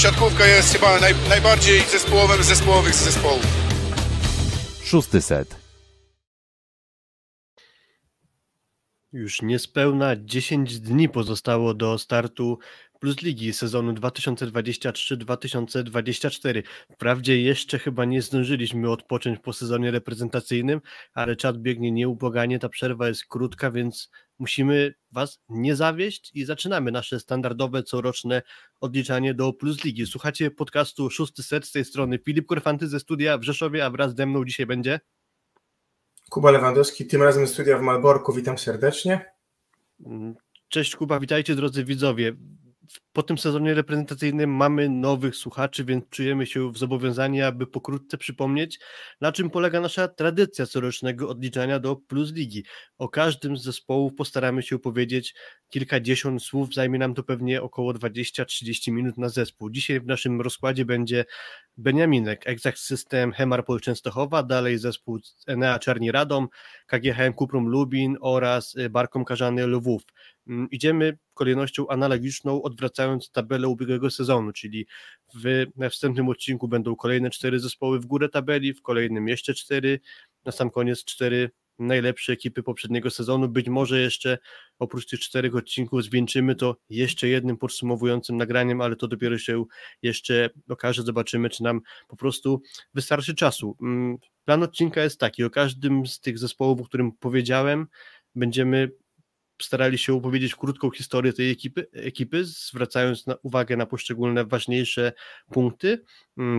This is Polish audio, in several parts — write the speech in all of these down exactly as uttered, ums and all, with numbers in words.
Siatkówka jest chyba naj, najbardziej zespołowym zespołowych z zespołów. Szósty set. Już niespełna dziesięć dni pozostało do startu Plus Ligi sezonu dwa tysiące dwadzieścia trzy dwa tysiące dwadzieścia cztery. Wprawdzie jeszcze chyba nie zdążyliśmy odpocząć po sezonie reprezentacyjnym, ale czas biegnie nieubłaganie, ta przerwa jest krótka, więc musimy Was nie zawieść i zaczynamy nasze standardowe, coroczne odliczanie do Plus Ligi. Słuchacie podcastu Szósty Set, z tej strony Filip Korfanty ze studia w Rzeszowie, a wraz ze mną dzisiaj będzie Kuba Lewandowski, tym razem ze studia w Malborku. Witam serdecznie. Cześć Kuba, witajcie drodzy widzowie. Po tym sezonie reprezentacyjnym mamy nowych słuchaczy, więc czujemy się w zobowiązaniu, aby pokrótce przypomnieć, na czym polega nasza tradycja corocznego odliczania do Plus Ligi. O każdym z zespołów postaramy się powiedzieć kilkadziesiąt słów, zajmie nam to pewnie około dwadzieścia do trzydziestu minut na zespół. Dzisiaj w naszym rozkładzie będzie Beniaminek, Exact System Hemarpol Częstochowa, dalej zespół Enea Czarni Radom, K G H M Kuprum Lubin oraz Barkom Karzany Lwów. Idziemy kolejnością analogiczną, odwracając tabelę ubiegłego sezonu, czyli w następnym odcinku będą kolejne cztery zespoły w górę tabeli, w kolejnym jeszcze cztery, na sam koniec cztery najlepsze ekipy poprzedniego sezonu. Być może jeszcze oprócz tych czterech odcinków zwieńczymy to jeszcze jednym podsumowującym nagraniem, ale to dopiero się jeszcze okaże, zobaczymy, czy nam po prostu wystarczy czasu. Plan odcinka jest taki, o każdym z tych zespołów, o którym powiedziałem, będziemy starali się opowiedzieć krótką historię tej ekipy, ekipy zwracając na uwagę na poszczególne ważniejsze punkty.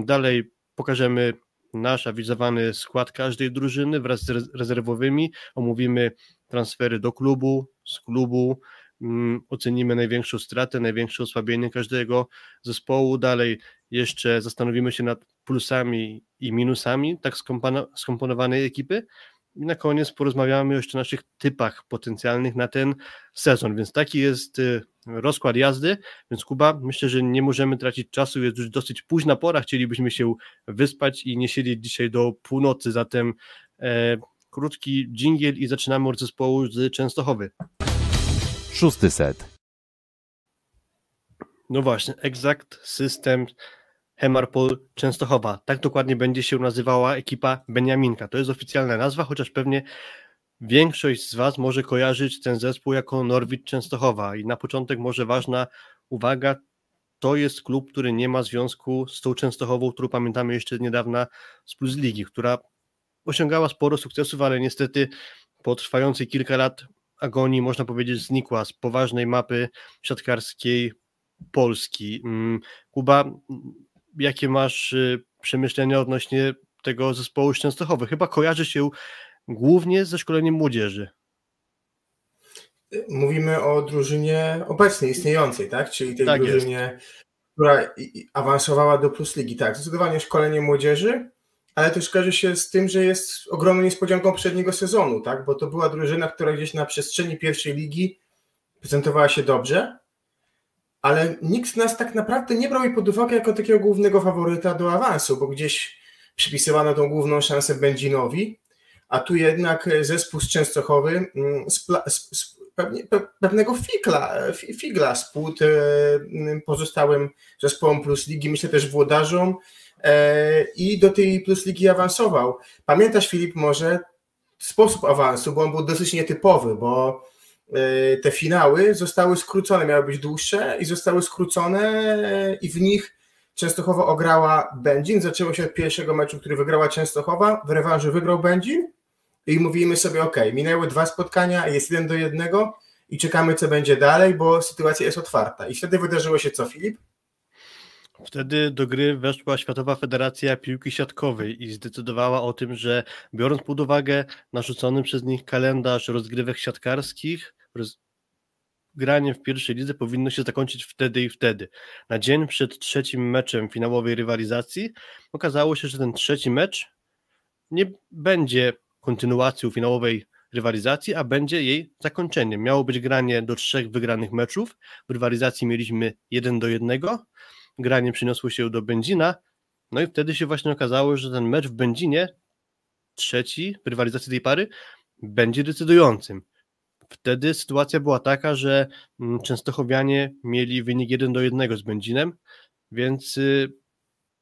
Dalej pokażemy nasz awizowany skład każdej drużyny wraz z rezerwowymi, omówimy transfery do klubu, z klubu, ocenimy największą stratę, największe osłabienie każdego zespołu. Dalej jeszcze zastanowimy się nad plusami i minusami tak skomponowanej ekipy. I na koniec porozmawiamy jeszcze o naszych typach potencjalnych na ten sezon, więc taki jest rozkład jazdy, więc Kuba, myślę, że nie możemy tracić czasu, jest już dosyć późna pora, chcielibyśmy się wyspać i nie siedzieć dzisiaj do północy, zatem e, krótki dżingiel i zaczynamy od zespołu z Częstochowy. Szósty set. No właśnie, Exact System Hemarpol Częstochowa. Tak dokładnie będzie się nazywała ekipa Beniaminka. To jest oficjalna nazwa, chociaż pewnie większość z Was może kojarzyć ten zespół jako Norwid Częstochowa. I na początek może ważna uwaga, to jest klub, który nie ma związku z tą Częstochową, którą pamiętamy jeszcze z niedawna z Plus Ligi, która osiągała sporo sukcesów, ale niestety po trwającej kilka lat agonii, można powiedzieć, znikła z poważnej mapy siatkarskiej Polski. Kuba, jakie masz przemyślenia odnośnie tego zespołu Częstochowy? Chyba kojarzy się głównie ze szkoleniem młodzieży. Mówimy o drużynie obecnie istniejącej, tak? Czyli tej tak drużynie, jest. Która awansowała do Plus Ligi. Tak, zdecydowanie szkolenie młodzieży, ale też kojarzy się z tym, że jest ogromną niespodzianką poprzedniego sezonu, tak? Bo to była drużyna, która gdzieś na przestrzeni pierwszej ligi prezentowała się dobrze, ale nikt z nas tak naprawdę nie brał jej pod uwagę jako takiego głównego faworyta do awansu, bo gdzieś przypisywano tą główną szansę Będzinowi, a tu jednak zespół z Częstochowy z, z, z pewnie, pe, pewnego figla, figla spód pozostałym zespołom Plus Ligi, myślę też włodarzom, i do tej Plus Ligi awansował. Pamiętasz, Filip, może sposób awansu, bo on był dosyć nietypowy, bo te finały zostały skrócone, miały być dłuższe i zostały skrócone i w nich Częstochowa ograła Będzin. Zaczęło się od pierwszego meczu, który wygrała Częstochowa, w rewanżu wygrał Będzin i mówimy sobie, ok, minęły dwa spotkania, jest jeden do jednego i czekamy, co będzie dalej, bo sytuacja jest otwarta. I wtedy wydarzyło się co, Filip? Wtedy do gry weszła Światowa Federacja Piłki Siatkowej i zdecydowała o tym, że biorąc pod uwagę narzucony przez nich kalendarz rozgrywek siatkarskich, roz... granie w pierwszej lidze powinno się zakończyć wtedy i wtedy. Na dzień przed trzecim meczem finałowej rywalizacji okazało się, że ten trzeci mecz nie będzie kontynuacją finałowej rywalizacji, a będzie jej zakończeniem. Miało być granie do trzech wygranych meczów, w rywalizacji mieliśmy jeden do jednego, granie przyniosło się do Będzina, no i wtedy się właśnie okazało, że ten mecz w Będzinie, trzeci w rywalizacji tej pary, będzie decydującym. Wtedy sytuacja była taka, że Częstochowianie mieli wynik jeden do jednego z Będzinem, więc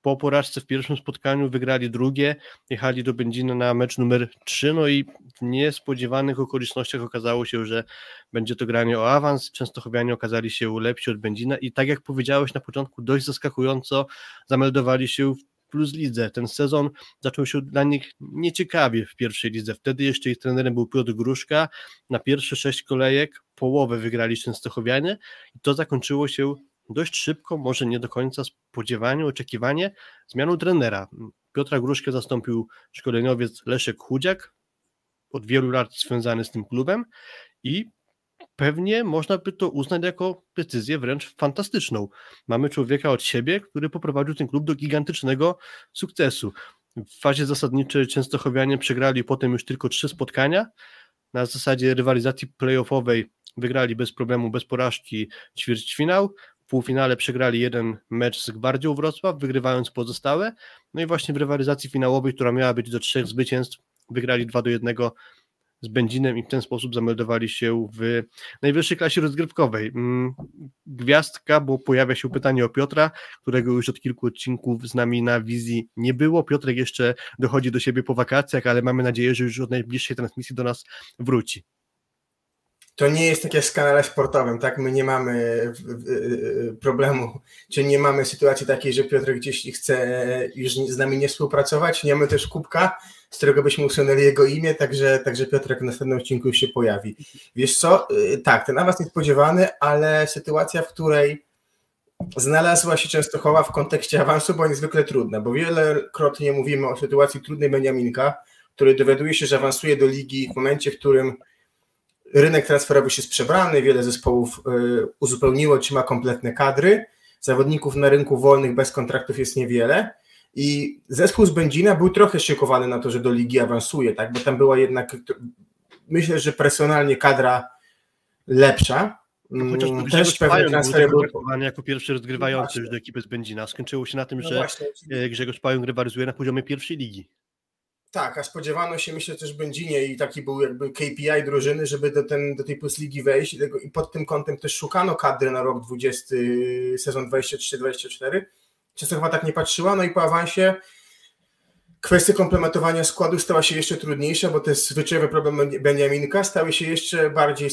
po porażce w pierwszym spotkaniu wygrali drugie, jechali do Będzina na mecz numer trzy, no i w niespodziewanych okolicznościach okazało się, że będzie to granie o awans. Częstochowianie okazali się lepsi od Będzina i tak jak powiedziałeś na początku, dość zaskakująco zameldowali się w Plus Lidze. Ten sezon zaczął się dla nich nieciekawie w pierwszej lidze. Wtedy jeszcze ich trenerem był Piotr Gruszka. Na pierwsze sześć kolejek połowę wygrali Częstochowianie i to zakończyło się dość szybko, może nie do końca spodziewanie, oczekiwanie, zmianą trenera. Piotra Gruszkę zastąpił szkoleniowiec Leszek Chudziak, od wielu lat związany z tym klubem i pewnie można by to uznać jako decyzję wręcz fantastyczną. Mamy człowieka od siebie, który poprowadził ten klub do gigantycznego sukcesu. W fazie zasadniczej Częstochowianie przegrali potem już tylko trzy spotkania. Na zasadzie rywalizacji playoffowej wygrali bez problemu, bez porażki ćwierćfinał. W półfinale przegrali jeden mecz z Gwardią Wrocław, wygrywając pozostałe. No i właśnie w rywalizacji finałowej, która miała być do trzech zwycięstw, wygrali dwa do jednego z Będzinem i w ten sposób zameldowali się w najwyższej klasie rozgrywkowej. Gwiazdka, bo pojawia się pytanie o Piotra, którego już od kilku odcinków z nami na wizji nie było. Piotrek jeszcze dochodzi do siebie po wakacjach, ale mamy nadzieję, że już od najbliższej transmisji do nas wróci. To nie jest tak jak w kanale sportowym, tak? My nie mamy problemu, czy nie mamy sytuacji takiej, że Piotr gdzieś chce już z nami nie współpracować. Nie mamy też kubka, z którego byśmy usunęli jego imię, także, także Piotrek w następnym odcinku już się pojawi. Wiesz co? Tak, ten awans niespodziewany, ale sytuacja, w której znalazła się Częstochowa w kontekście awansu, była niezwykle trudna, bo wielokrotnie mówimy o sytuacji trudnej Beniaminka, który dowiaduje się, że awansuje do ligi w momencie, w którym rynek transferowy się sprzebrany, wiele zespołów uzupełniło, czy ma kompletne kadry, zawodników na rynku wolnych bez kontraktów jest niewiele i zespół z Będzina był trochę szykowany na to, że do ligi awansuje, tak? Bo tam była jednak, myślę, że personalnie kadra lepsza. Chociaż to też pewne transfery były jako pierwszy rozgrywający już do ekipy z Będzina. Skończyło się na tym, no że właśnie. Grzegorz Pająk rywalizuje na poziomie pierwszej ligi. Tak, a spodziewano się, myślę, też w Będzinie i taki był jakby K P I drużyny, żeby do, ten, do tej PlusLigi wejść i pod tym kątem też szukano kadry na rok dwudziesty, sezon dwadzieścia trzy dwadzieścia cztery. Częstochowa tak nie patrzyła, no i po awansie kwestia komplementowania składu stała się jeszcze trudniejsza, bo te zwyczajowe problemy Beniaminka stały się jeszcze bardziej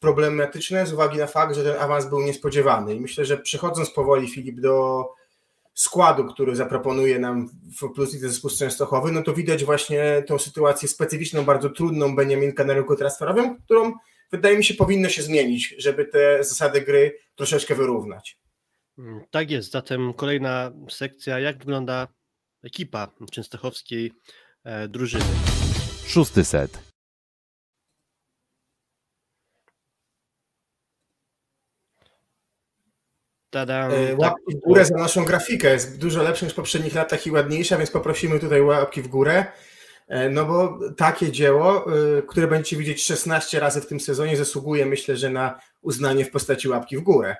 problematyczne z uwagi na fakt, że ten awans był niespodziewany i myślę, że przechodząc powoli, Filip, do składu, który zaproponuje nam w PlusLidze zespół Częstochowy, no to widać właśnie tą sytuację specyficzną, bardzo trudną Beniaminka na rynku transferowym, którą wydaje mi się powinno się zmienić, żeby te zasady gry troszeczkę wyrównać. Tak jest, zatem kolejna sekcja, jak wygląda ekipa częstochowskiej drużyny. Szósty set. Tadam, łapki w górę za naszą grafikę, jest dużo lepsza niż w poprzednich latach i ładniejsza, więc poprosimy tutaj łapki w górę, no bo takie dzieło, które będziecie widzieć szesnaście razy w tym sezonie, zasługuje, myślę, że na uznanie w postaci łapki w górę.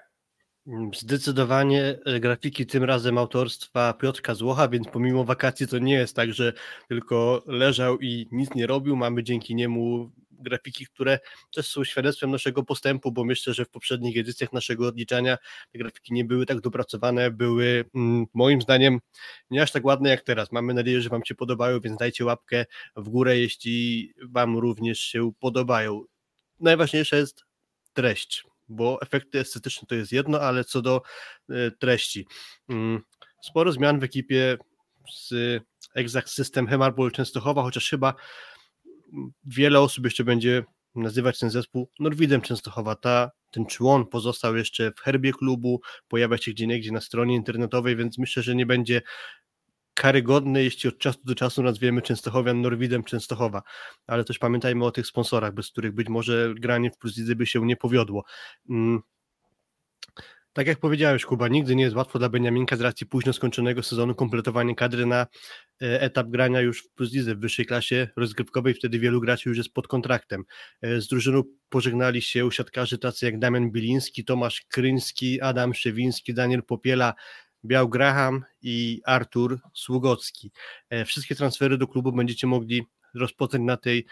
Zdecydowanie grafiki tym razem autorstwa Piotrka Złocha, więc pomimo wakacji to nie jest tak, że tylko leżał i nic nie robił, mamy dzięki niemu grafiki, które też są świadectwem naszego postępu, bo myślę, że w poprzednich edycjach naszego odliczania te grafiki nie były tak dopracowane, były moim zdaniem nie aż tak ładne jak teraz. Mamy nadzieję, że Wam się podobają, więc dajcie łapkę w górę, jeśli Wam również się podobają. Najważniejsza jest treść, bo efekty estetyczne to jest jedno, ale co do treści. Sporo zmian w ekipie z Exact System Hemarbol Częstochowa, chociaż chyba wiele osób jeszcze będzie nazywać ten zespół Norwidem Częstochowa. Ta, ten człon pozostał jeszcze w herbie klubu, pojawia się gdzieniegdzie na stronie internetowej, więc myślę, że nie będzie karygodny, jeśli od czasu do czasu nazwiemy Częstochowian Norwidem Częstochowa, ale też pamiętajmy o tych sponsorach, bez których być może granie w PlusLidze by się nie powiodło. Mm. Tak jak powiedziałeś, Kuba, nigdy nie jest łatwo dla Beniaminka z racji późno skończonego sezonu kompletowanie kadry na etap grania już w PlusLidze w wyższej klasie rozgrywkowej, wtedy wielu graczy już jest pod kontraktem. Z drużyną pożegnali się siatkarze tacy jak Damian Biliński, Tomasz Kryński, Adam Szewiński, Daniel Popiela, Biał Graham i Artur Sługocki. Wszystkie transfery do klubu będziecie mogli rozpocząć na tej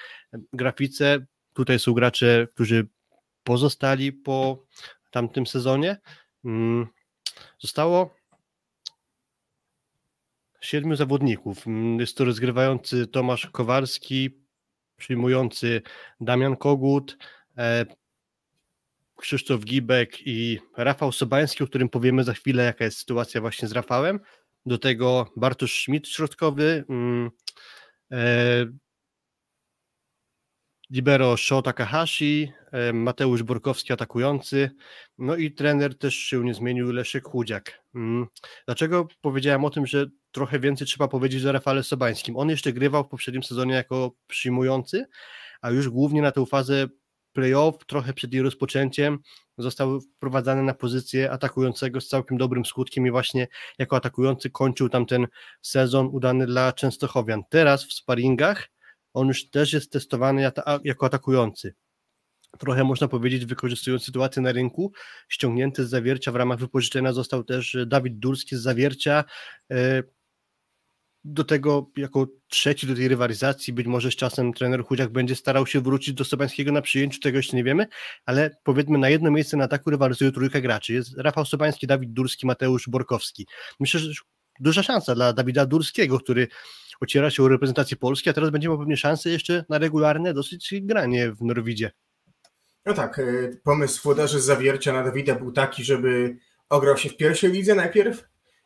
grafice. Tutaj są gracze, którzy pozostali po tamtym sezonie. Zostało siedmiu zawodników. Jest to rozgrywający Tomasz Kowalski, przyjmujący Damian Kogut, Krzysztof Gibek i Rafał Sobański, o którym powiemy za chwilę, jaka jest sytuacja właśnie z Rafałem. Do tego Bartosz Schmidt środkowy, libero Sho Takahashi, Mateusz Borkowski atakujący, no i trener też się nie zmienił, Leszek Chudziak. Dlaczego powiedziałem o tym, że trochę więcej trzeba powiedzieć o Rafale Sobańskim? On jeszcze grywał w poprzednim sezonie jako przyjmujący, a już głównie na tę fazę play-off, trochę przed jej rozpoczęciem, został wprowadzany na pozycję atakującego z całkiem dobrym skutkiem i właśnie jako atakujący kończył tamten sezon udany dla częstochowian. Teraz w sparingach on już też jest testowany jako atakujący. Trochę można powiedzieć, wykorzystując sytuację na rynku, ściągnięty z Zawiercia w ramach wypożyczenia został też Dawid Durski z Zawiercia. Do tego jako trzeci do tej rywalizacji, być może z czasem trener Chudziak będzie starał się wrócić do Sobańskiego na przyjęciu, tego jeszcze nie wiemy, ale powiedzmy na jedno miejsce na ataku rywalizuje trójka graczy. Jest Rafał Sobański, Dawid Durski, Mateusz Borkowski. Myślę, że duża szansa dla Dawida Durskiego, który ociera się o reprezentację Polski, a teraz będzie miał pewnie szansę jeszcze na regularne dosyć granie w Norwidzie. No tak, pomysł włodarzy z Zawiercia na Dawida był taki, żeby ograł się w pierwszej lidze najpierw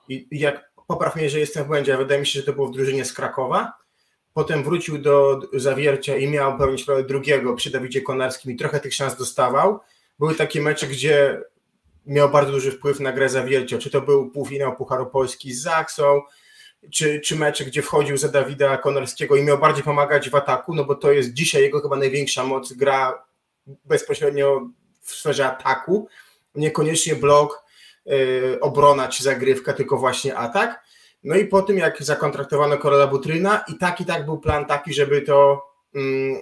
i jak, popraw mnie, że jestem w błędzie, a wydaje mi się, że to było w drużynie z Krakowa, potem wrócił do Zawiercia i miał pełnić rolę drugiego przy Dawidzie Konarskim i trochę tych szans dostawał. Były takie mecze, gdzie miał bardzo duży wpływ na grę Zawiercia, czy to był półfinał Pucharu Polski z Zaksą, Czy, czy mecze, gdzie wchodził za Dawida Konarskiego i miał bardziej pomagać w ataku, no bo to jest dzisiaj jego chyba największa moc, gra bezpośrednio w sferze ataku, niekoniecznie blok, yy, obrona czy zagrywka, tylko właśnie atak. No i po tym, jak zakontraktowano Karola Butryna, i tak i tak był plan taki, żeby to yy,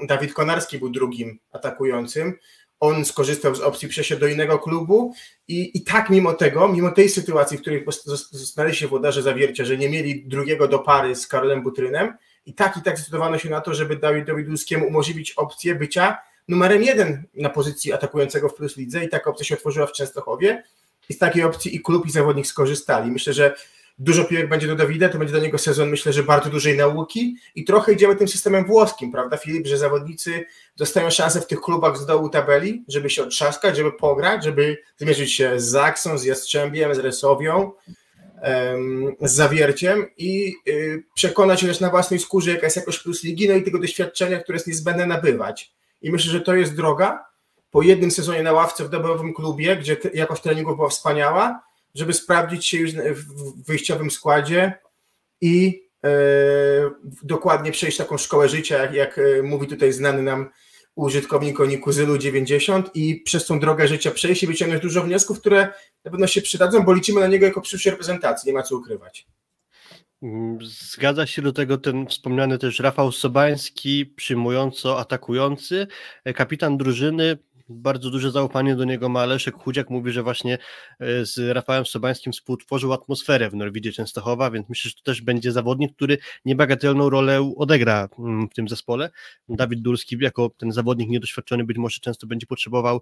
Dawid Konarski był drugim atakującym. On skorzystał z opcji przejścia do innego klubu i, i tak mimo tego, mimo tej sytuacji, w której znaleźli się włodarze Zawiercia, że nie mieli drugiego do pary z Karolem Butrynem, i tak i tak zdecydowano się na to, żeby Dawidowi Dulskiemu umożliwić opcję bycia numerem jeden na pozycji atakującego w Plus Lidze, i taka opcja się otworzyła w Częstochowie i z takiej opcji i klub, i zawodnik skorzystali. Myślę, że dużo piłek będzie do Dawida, to będzie dla niego sezon, myślę, że bardzo dużej nauki, i trochę idziemy tym systemem włoskim, prawda Filip, że zawodnicy dostają szansę w tych klubach z dołu tabeli, żeby się otrzaskać, żeby pograć, żeby zmierzyć się z Zaksą, z Jastrzębiem, z Resowią, z Zawierciem i przekonać się też na własnej skórze, jaka jest jakość Plus Ligi, no i tego doświadczenia, które jest niezbędne nabywać. I myślę, że to jest droga po jednym sezonie na ławce w dobrowym klubie, gdzie jakość treningu była wspaniała, żeby sprawdzić się już w wyjściowym składzie i yy, dokładnie przejść taką szkołę życia, jak, jak mówi tutaj znany nam użytkownik o niku Zylu dziewięćdziesiąt, i przez tą drogę życia przejść i wyciągnąć dużo wniosków, które na pewno się przydadzą, bo liczymy na niego jako przyszłej reprezentacji, nie ma co ukrywać. Zgadza się, do tego ten wspomniany też Rafał Sobański, przyjmująco atakujący, kapitan drużyny. Bardzo duże zaufanie do niego ma Leszek Chudziak, mówi, że właśnie z Rafałem Sobańskim współtworzył atmosferę w Norwidzie Częstochowa, więc myślę, że to też będzie zawodnik, który niebagatelną rolę odegra w tym zespole. Dawid Durski jako ten zawodnik niedoświadczony być może często będzie potrzebował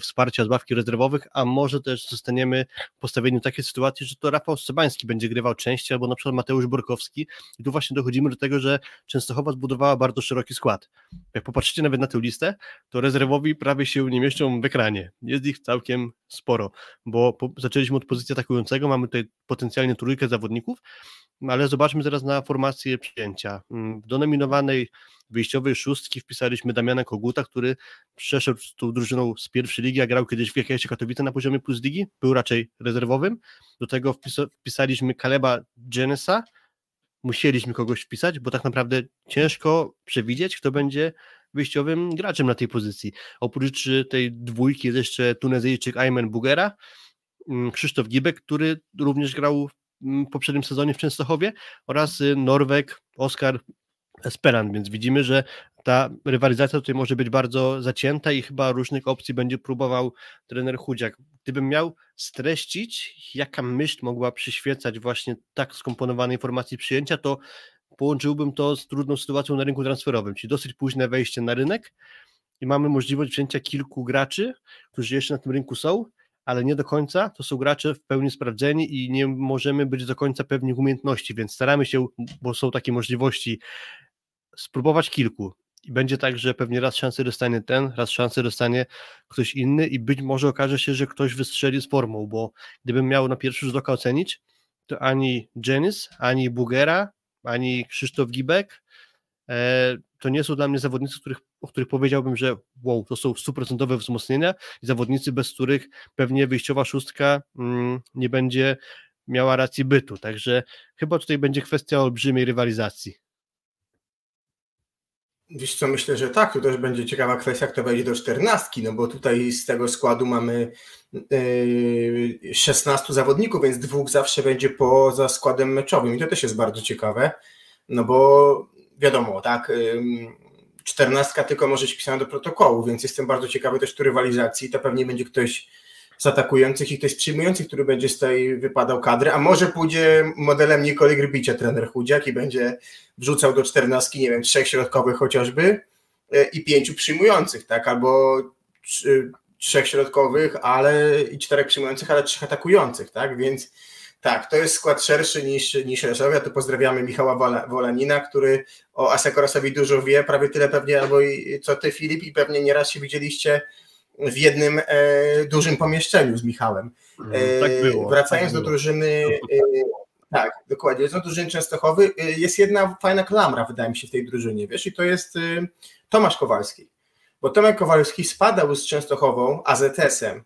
wsparcia z ławki rezerwowych, a może też zostaniemy postawieni w takiej sytuacji, że to Rafał Sobański będzie grywał częściej, albo na przykład Mateusz Borkowski, i tu właśnie dochodzimy do tego, że Częstochowa zbudowała bardzo szeroki skład. Jak popatrzycie nawet na tę listę, to rezerwowi prawie się nie mieszczą w ekranie. Jest ich całkiem sporo, bo po, zaczęliśmy od pozycji atakującego, mamy tutaj potencjalnie trójkę zawodników, ale zobaczmy zaraz na formację przyjęcia. Do nominowanej wyjściowej szóstki wpisaliśmy Damiana Koguta, który przeszedł z tą drużyną z pierwszej ligi, a grał kiedyś w Jakiejś Katowice na poziomie Plus Ligi, był raczej rezerwowym. Do tego wpisa- wpisaliśmy Kaleba Dżenesa, musieliśmy kogoś wpisać, bo tak naprawdę ciężko przewidzieć, kto będzie wyjściowym graczem na tej pozycji. Oprócz tej dwójki jest jeszcze Tunezyjczyk Ayman Bugera, Krzysztof Gibek, który również grał w poprzednim sezonie w Częstochowie, oraz Norwek Oskar Esperant, więc widzimy, że ta rywalizacja tutaj może być bardzo zacięta i chyba różnych opcji będzie próbował trener Chudziak. Gdybym miał streścić, jaka myśl mogła przyświecać właśnie tak skomponowanej formacji przyjęcia, to połączyłbym to z trudną sytuacją na rynku transferowym, czyli dosyć późne wejście na rynek i mamy możliwość wzięcia kilku graczy, którzy jeszcze na tym rynku są, ale nie do końca, to są gracze w pełni sprawdzeni i nie możemy być do końca pewnych umiejętności, więc staramy się, bo są takie możliwości, spróbować kilku. I będzie tak, że pewnie raz szansę dostanie ten, raz szansę dostanie ktoś inny i być może okaże się, że ktoś wystrzeli z formą, bo gdybym miał na pierwszy rzut oka ocenić, to ani Janis, ani Bugera, ani Krzysztof Gibek e, to nie są dla mnie zawodnicy, których, o których powiedziałbym, że wow, to są stuprocentowe wzmocnienia i zawodnicy, bez których pewnie wyjściowa szóstka mm, nie będzie miała racji bytu, także chyba tutaj będzie kwestia olbrzymiej rywalizacji. Wiesz co, myślę, że tak, to też będzie ciekawa kwestia, kto wejdzie do czternastki, no bo tutaj z tego składu mamy yy, szesnastu zawodników, więc dwóch zawsze będzie poza składem meczowym i to też jest bardzo ciekawe, no bo wiadomo, tak, czternastka yy, tylko może być pisana do protokołu, więc jestem bardzo ciekawy też tu rywalizacji, to pewnie będzie ktoś z atakujących i ktoś z przyjmujących, który będzie z tej wypadał kadry, a może pójdzie modelem Nikoli Grbicia trener Chudziak i będzie wrzucał do czternastki, nie wiem, trzech środkowych chociażby i pięciu przyjmujących, tak, albo trzech środkowych, ale i czterech przyjmujących, ale trzech atakujących, tak, więc tak, to jest skład szerszy niż, niż Resowia, tu pozdrawiamy Michała Wolanina, który o Asekorosowi dużo wie, prawie tyle pewnie, albo i, co ty, Filip, i pewnie nieraz się widzieliście w jednym e, dużym pomieszczeniu z Michałem. E, tak było. Wracając tak do drużyny, e, tak, dokładnie, do drużyny Częstochowy, e, jest jedna fajna klamra, wydaje mi się, w tej drużynie, wiesz, i to jest e, Tomasz Kowalski, bo Tomek Kowalski spadał z Częstochową A Z S-em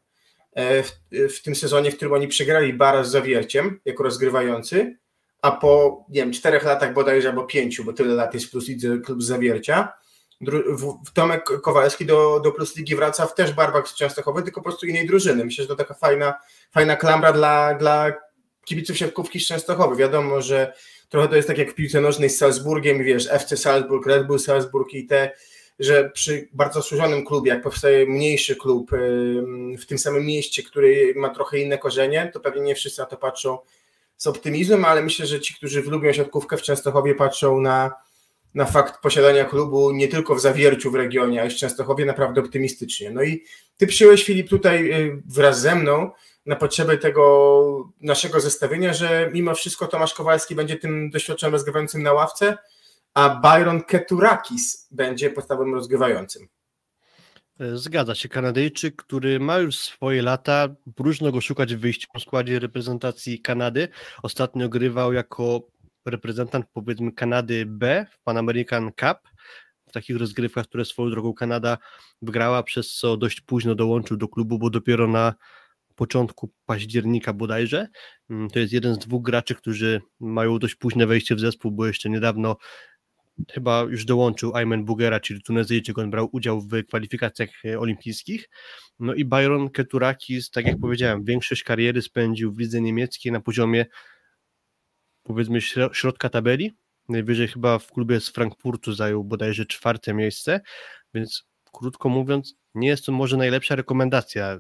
e, w, w tym sezonie, w którym oni przegrali bara z Zawierciem jako rozgrywający, a po, nie wiem, czterech latach bodajże, albo pięciu, bo tyle lat jest plus lidze klub z Zawiercia, Tomek Kowalski do, do Plus Ligi wraca w też barwach z Częstochowy, tylko po prostu innej drużyny. Myślę, że to taka fajna, fajna klamra dla, dla kibiców siatkówki z Częstochowy. Wiadomo, że trochę to jest tak jak w piłce nożnej z Salzburgiem, wiesz, F C Salzburg, Red Bull Salzburg i te, że przy bardzo służonym klubie, jak powstaje mniejszy klub w tym samym mieście, który ma trochę inne korzenie, to pewnie nie wszyscy na to patrzą z optymizmem, ale myślę, że ci, którzy lubią siatkówkę w Częstochowie, patrzą na na fakt posiadania klubu nie tylko w Zawierciu w regionie, a i w Częstochowie naprawdę optymistycznie. No i ty przyjąłeś, Filip, tutaj wraz ze mną na potrzeby tego naszego zestawienia, że mimo wszystko Tomasz Kowalski będzie tym doświadczonym rozgrywającym na ławce, a Byron Keturakis będzie podstawowym rozgrywającym. Zgadza się, Kanadyjczyk, który ma już swoje lata, próżno go szukać w wyjściu w składzie reprezentacji Kanady. Ostatnio grywał jako reprezentant, powiedzmy, Kanady B w Pan American Cup, w takich rozgrywkach, które swoją drogą Kanada wygrała, przez co dość późno dołączył do klubu, bo dopiero na początku października bodajże. To jest jeden z dwóch graczy, którzy mają dość późne wejście w zespół, bo jeszcze niedawno chyba już dołączył Ayman Bugera, czyli Tunezyjczyk, on brał udział w kwalifikacjach olimpijskich. No i Byron Keturakis, tak jak powiedziałem, większość kariery spędził w lidze niemieckiej na poziomie, powiedzmy, środka tabeli, najwyżej chyba w klubie z Frankfurtu zajął bodajże czwarte miejsce, więc krótko mówiąc, nie jest to może najlepsza rekomendacja.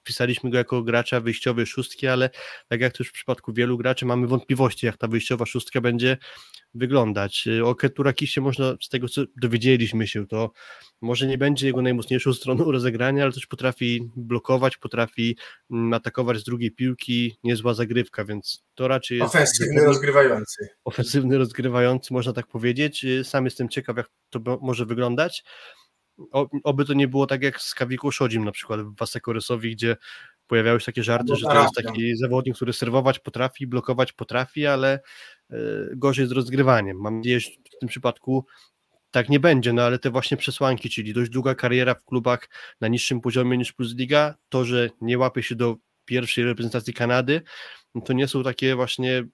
Wpisaliśmy go jako gracza wyjściowej szóstki, ale tak jak to już w przypadku wielu graczy, mamy wątpliwości, jak ta wyjściowa szóstka będzie wyglądać. O Keturakisie można, z tego co dowiedzieliśmy się, to może nie będzie jego najmocniejszą stroną rozegrania, ale też potrafi blokować, potrafi atakować z drugiej piłki, niezła zagrywka, więc to raczej jest... Ofensywny tak, rozgrywający. Ofensywny rozgrywający, można tak powiedzieć. Sam jestem ciekaw, jak to może wyglądać. O, oby to nie było tak jak z Kawiką Szodzim na przykład w Asekorysowi, gdzie pojawiały się takie żarty, no, że to jest taki zawodnik, który serwować potrafi, blokować potrafi, ale y, gorzej z rozgrywaniem. Mam nadzieję, że w tym przypadku tak nie będzie, no ale te właśnie przesłanki, czyli dość długa kariera w klubach na niższym poziomie niż Plus Liga, to, że nie łapie się do pierwszej reprezentacji Kanady, no to nie są takie właśnie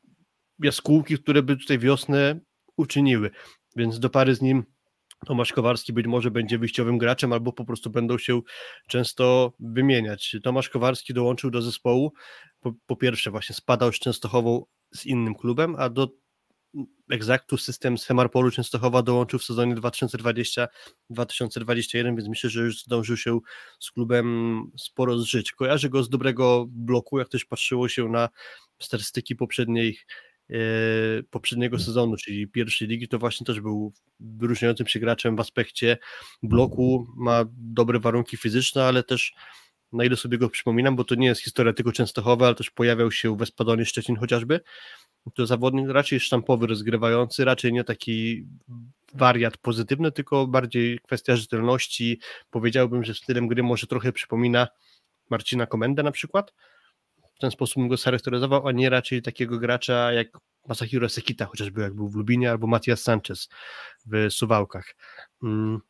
jaskółki, które by tutaj wiosnę uczyniły, więc do pary z nim Tomasz Kowalski być może będzie wyjściowym graczem, albo po prostu będą się często wymieniać. Tomasz Kowalski dołączył do zespołu, po, po pierwsze właśnie spadał z Częstochową z innym klubem, a do Exactu System z Hemarpolu Częstochowa dołączył w sezonie dwa tysiące dwudziestym dwa tysiące dwudziestym pierwszym, więc myślę, że już zdążył się z klubem sporo zżyć. Kojarzy go z dobrego bloku, jak też patrzyło się na statystyki poprzedniej poprzedniego sezonu, czyli pierwszej ligi, to właśnie też był wyróżniającym się graczem w aspekcie bloku, ma dobre warunki fizyczne, ale też na ile sobie go przypominam, bo to nie jest historia tylko Częstochowy, ale też pojawiał się w Wespadonie Szczecin chociażby, to zawodnik raczej sztampowy, rozgrywający, raczej nie taki wariat pozytywny, tylko bardziej kwestia rzetelności. Powiedziałbym, że stylem gry może trochę przypomina Marcina Komendę na przykład. W ten sposób go charakteryzował, a nie raczej takiego gracza jak Masahiro Sekita, chociażby jak był w Lubinie, albo Matias Sanchez w Suwałkach. Mm.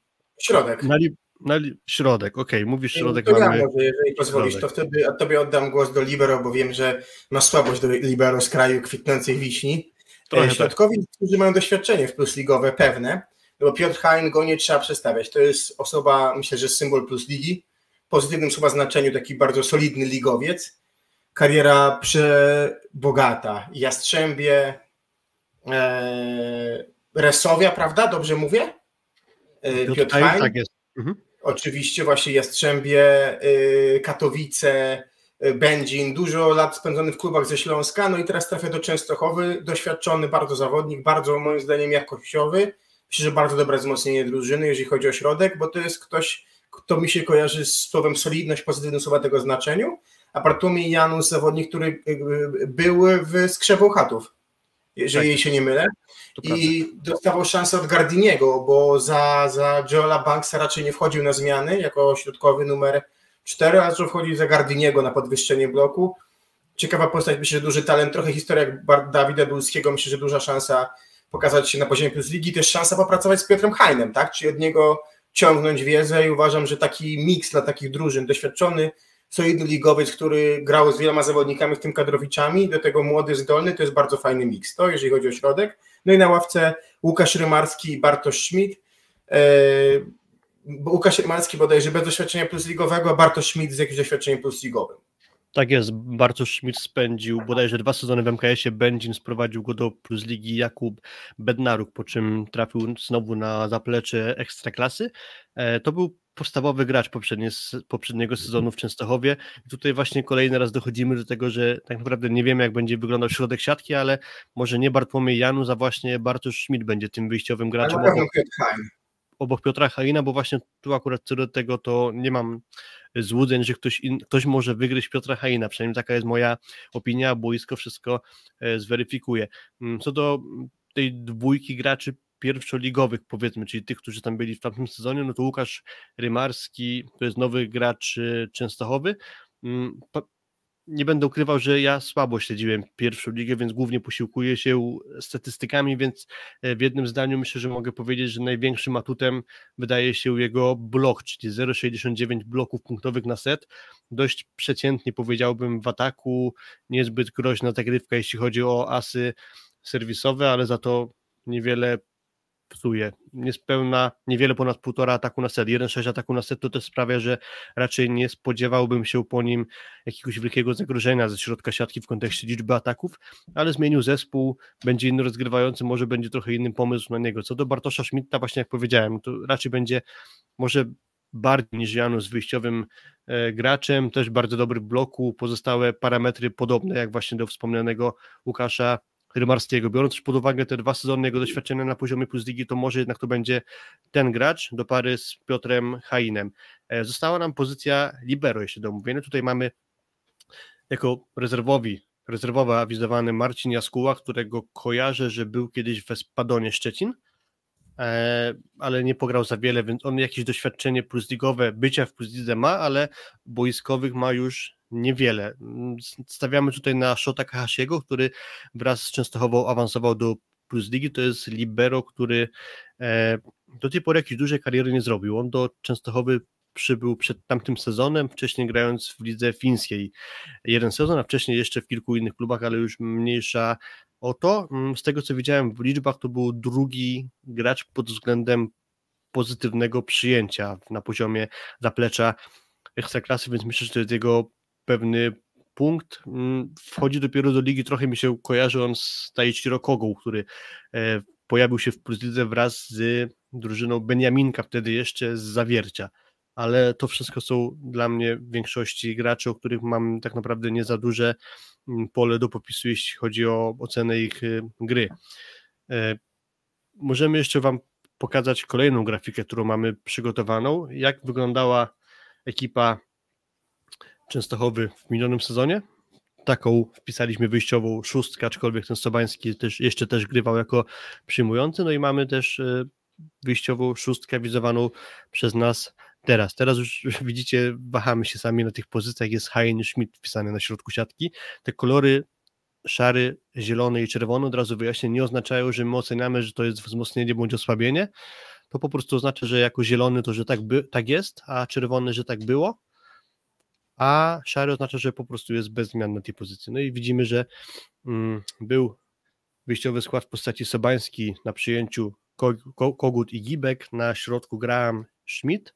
Środek. Na li- na li- środek, okej, okay. Mówisz środek. To mamy... ja może, jeżeli pozwolisz, środek. To wtedy od tobie oddam głos do libero, bo wiem, że ma słabość do libero z kraju kwitnącej wiśni. Trochę środkowi, tak. Którzy mają doświadczenie w plusligowe, pewne, bo Piotr Hain, go nie trzeba przestawiać. To jest osoba, myślę, że symbol plusligi, w pozytywnym słowa znaczeniu taki bardzo solidny ligowiec, kariera przebogata. Jastrzębie, e, Resowia, prawda? Dobrze mówię? E, Piotr Hain. Tak jest. Mhm. Oczywiście właśnie Jastrzębie, e, Katowice, e, Będzin. Dużo lat spędzony w klubach ze Śląska. No i teraz trafia do Częstochowy. Doświadczony bardzo zawodnik, bardzo moim zdaniem jakościowy. Myślę, że bardzo dobre wzmocnienie drużyny, jeżeli chodzi o środek, bo to jest ktoś, kto mi się kojarzy z słowem solidność, pozytywnym słowa tego znaczeniu. A Bartłomiej Janusz, zawodnik, który był w Skrzewu Chatów, jeżeli tak się nie mylę. I dostawał szansę od Gardiniego, bo za, za Joela Banksa raczej nie wchodził na zmiany jako środkowy numer cztery, a wchodził za Gardiniego na podwyższenie bloku. Ciekawa postać, myślę, że duży talent, trochę historia jak Dawida Dulskiego, myślę, że duża szansa pokazać się na poziomie plus ligi, też szansa popracować z Piotrem Hainem, tak? Czyli od niego ciągnąć wiedzę i uważam, że taki miks dla takich drużyn, doświadczony, solidny ligowiec, który grał z wieloma zawodnikami, w tym kadrowiczami, do tego młody, zdolny, to jest bardzo fajny miks, to jeżeli chodzi o środek. No i na ławce Łukasz Rymarski i Bartosz Schmidt. Eee, Łukasz Rymarski bodajże bez doświadczenia plusligowego, a Bartosz Schmidt z jakimś doświadczeniem plusligowym. Tak jest, Bartosz Schmidt spędził bodajże dwa sezony w M K S-ie, Będzin sprowadził go do PlusLigi Jakub Bednaruk, po czym trafił znowu na zaplecze Ekstraklasy. To był podstawowy gracz poprzedniego sezonu w Częstochowie. I tutaj właśnie kolejny raz dochodzimy do tego, że tak naprawdę nie wiemy, jak będzie wyglądał środek siatki, ale może nie Bartłomiej Janus, a właśnie Bartosz Schmidt będzie tym wyjściowym graczem. Obok Piotra Haina, bo właśnie tu akurat co do tego to nie mam złudzeń, że ktoś, in, ktoś może wygryźć Piotra Haina, przynajmniej taka jest moja opinia, boisko wszystko zweryfikuje. Co do tej dwójki graczy pierwszoligowych, powiedzmy, czyli tych, którzy tam byli w tamtym sezonie, no to Łukasz Rymarski, to jest nowy gracz Częstochowy. Nie będę ukrywał, że ja słabo śledziłem pierwszą ligę, więc głównie posiłkuję się statystykami, więc w jednym zdaniu myślę, że mogę powiedzieć, że największym atutem wydaje się jego blok, czyli zero przecinek sześćdziesiąt dziewięć bloków punktowych na set. Dość przeciętnie powiedziałbym w ataku, niezbyt groźna zagrywka, jeśli chodzi o asy serwisowe, ale za to niewiele psuje. Niespełna, niewiele ponad półtora ataku na set. jeden przecinek sześć ataku na set to też sprawia, że raczej nie spodziewałbym się po nim jakiegoś wielkiego zagrożenia ze środka siatki w kontekście liczby ataków, ale zmienił zespół, będzie inny rozgrywający, może będzie trochę inny pomysł na niego. Co do Bartosza Schmidta, właśnie jak powiedziałem, to raczej będzie może bardziej niż Janusz wyjściowym e, graczem, też bardzo dobry w bloku, pozostałe parametry podobne jak właśnie do wspomnianego Łukasza Rymarskiego. Biorąc też pod uwagę te dwa sezony jego doświadczenia na poziomie PlusLigi, to może jednak to będzie ten gracz do pary z Piotrem Hainem. Została nam pozycja libero, jeśli do omówienia. Tutaj mamy jako rezerwowi, rezerwowy awizowany Marcin Jaskuła, którego kojarzę, że był kiedyś w Spadonie Szczecin, ale nie pograł za wiele, więc on jakieś doświadczenie plusligowe, bycia w PlusLidze ma, ale boiskowych ma już niewiele. Stawiamy tutaj na Shota Kahashiego, który wraz z Częstochową awansował do PlusLigi. To jest libero, który do tej pory jakiejś dużej kariery nie zrobił. On do Częstochowy przybył przed tamtym sezonem, wcześniej grając w lidze fińskiej jeden sezon, a wcześniej jeszcze w kilku innych klubach, ale już mniejsza o to. Z tego, co widziałem w liczbach, to był drugi gracz pod względem pozytywnego przyjęcia na poziomie zaplecza Ekstraklasy, więc myślę, że to jest jego pewny punkt. Wchodzi dopiero do ligi, trochę mi się kojarzy on z Taichiro Kogą, który pojawił się w PlusLidze wraz z drużyną Beniaminka, wtedy jeszcze z Zawiercia, ale to wszystko są dla mnie w większości graczy, o których mam tak naprawdę nie za duże pole do popisu, jeśli chodzi o ocenę ich gry. Możemy jeszcze wam pokazać kolejną grafikę, którą mamy przygotowaną, jak wyglądała ekipa Częstochowy w minionym sezonie. Taką wpisaliśmy wyjściową szóstkę, aczkolwiek ten Sobański też, jeszcze też grywał jako przyjmujący. No i mamy też wyjściową szóstkę wizowaną przez nas teraz. Teraz już widzicie, wahamy się sami na tych pozycjach. Jest Hein Schmidt wpisany na środku siatki. Te kolory szary, zielony i czerwony, od razu wyjaśnię, nie oznaczają, że my oceniamy, że to jest wzmocnienie bądź osłabienie. To po prostu oznacza, że jako zielony to, że tak, by, tak jest, a czerwony, że tak było, a szary oznacza, że po prostu jest bez zmian na tej pozycji. No i widzimy, że mm, był wyjściowy skład w postaci Sobański na przyjęciu Kogut i Gibek, na środku Graham Schmidt,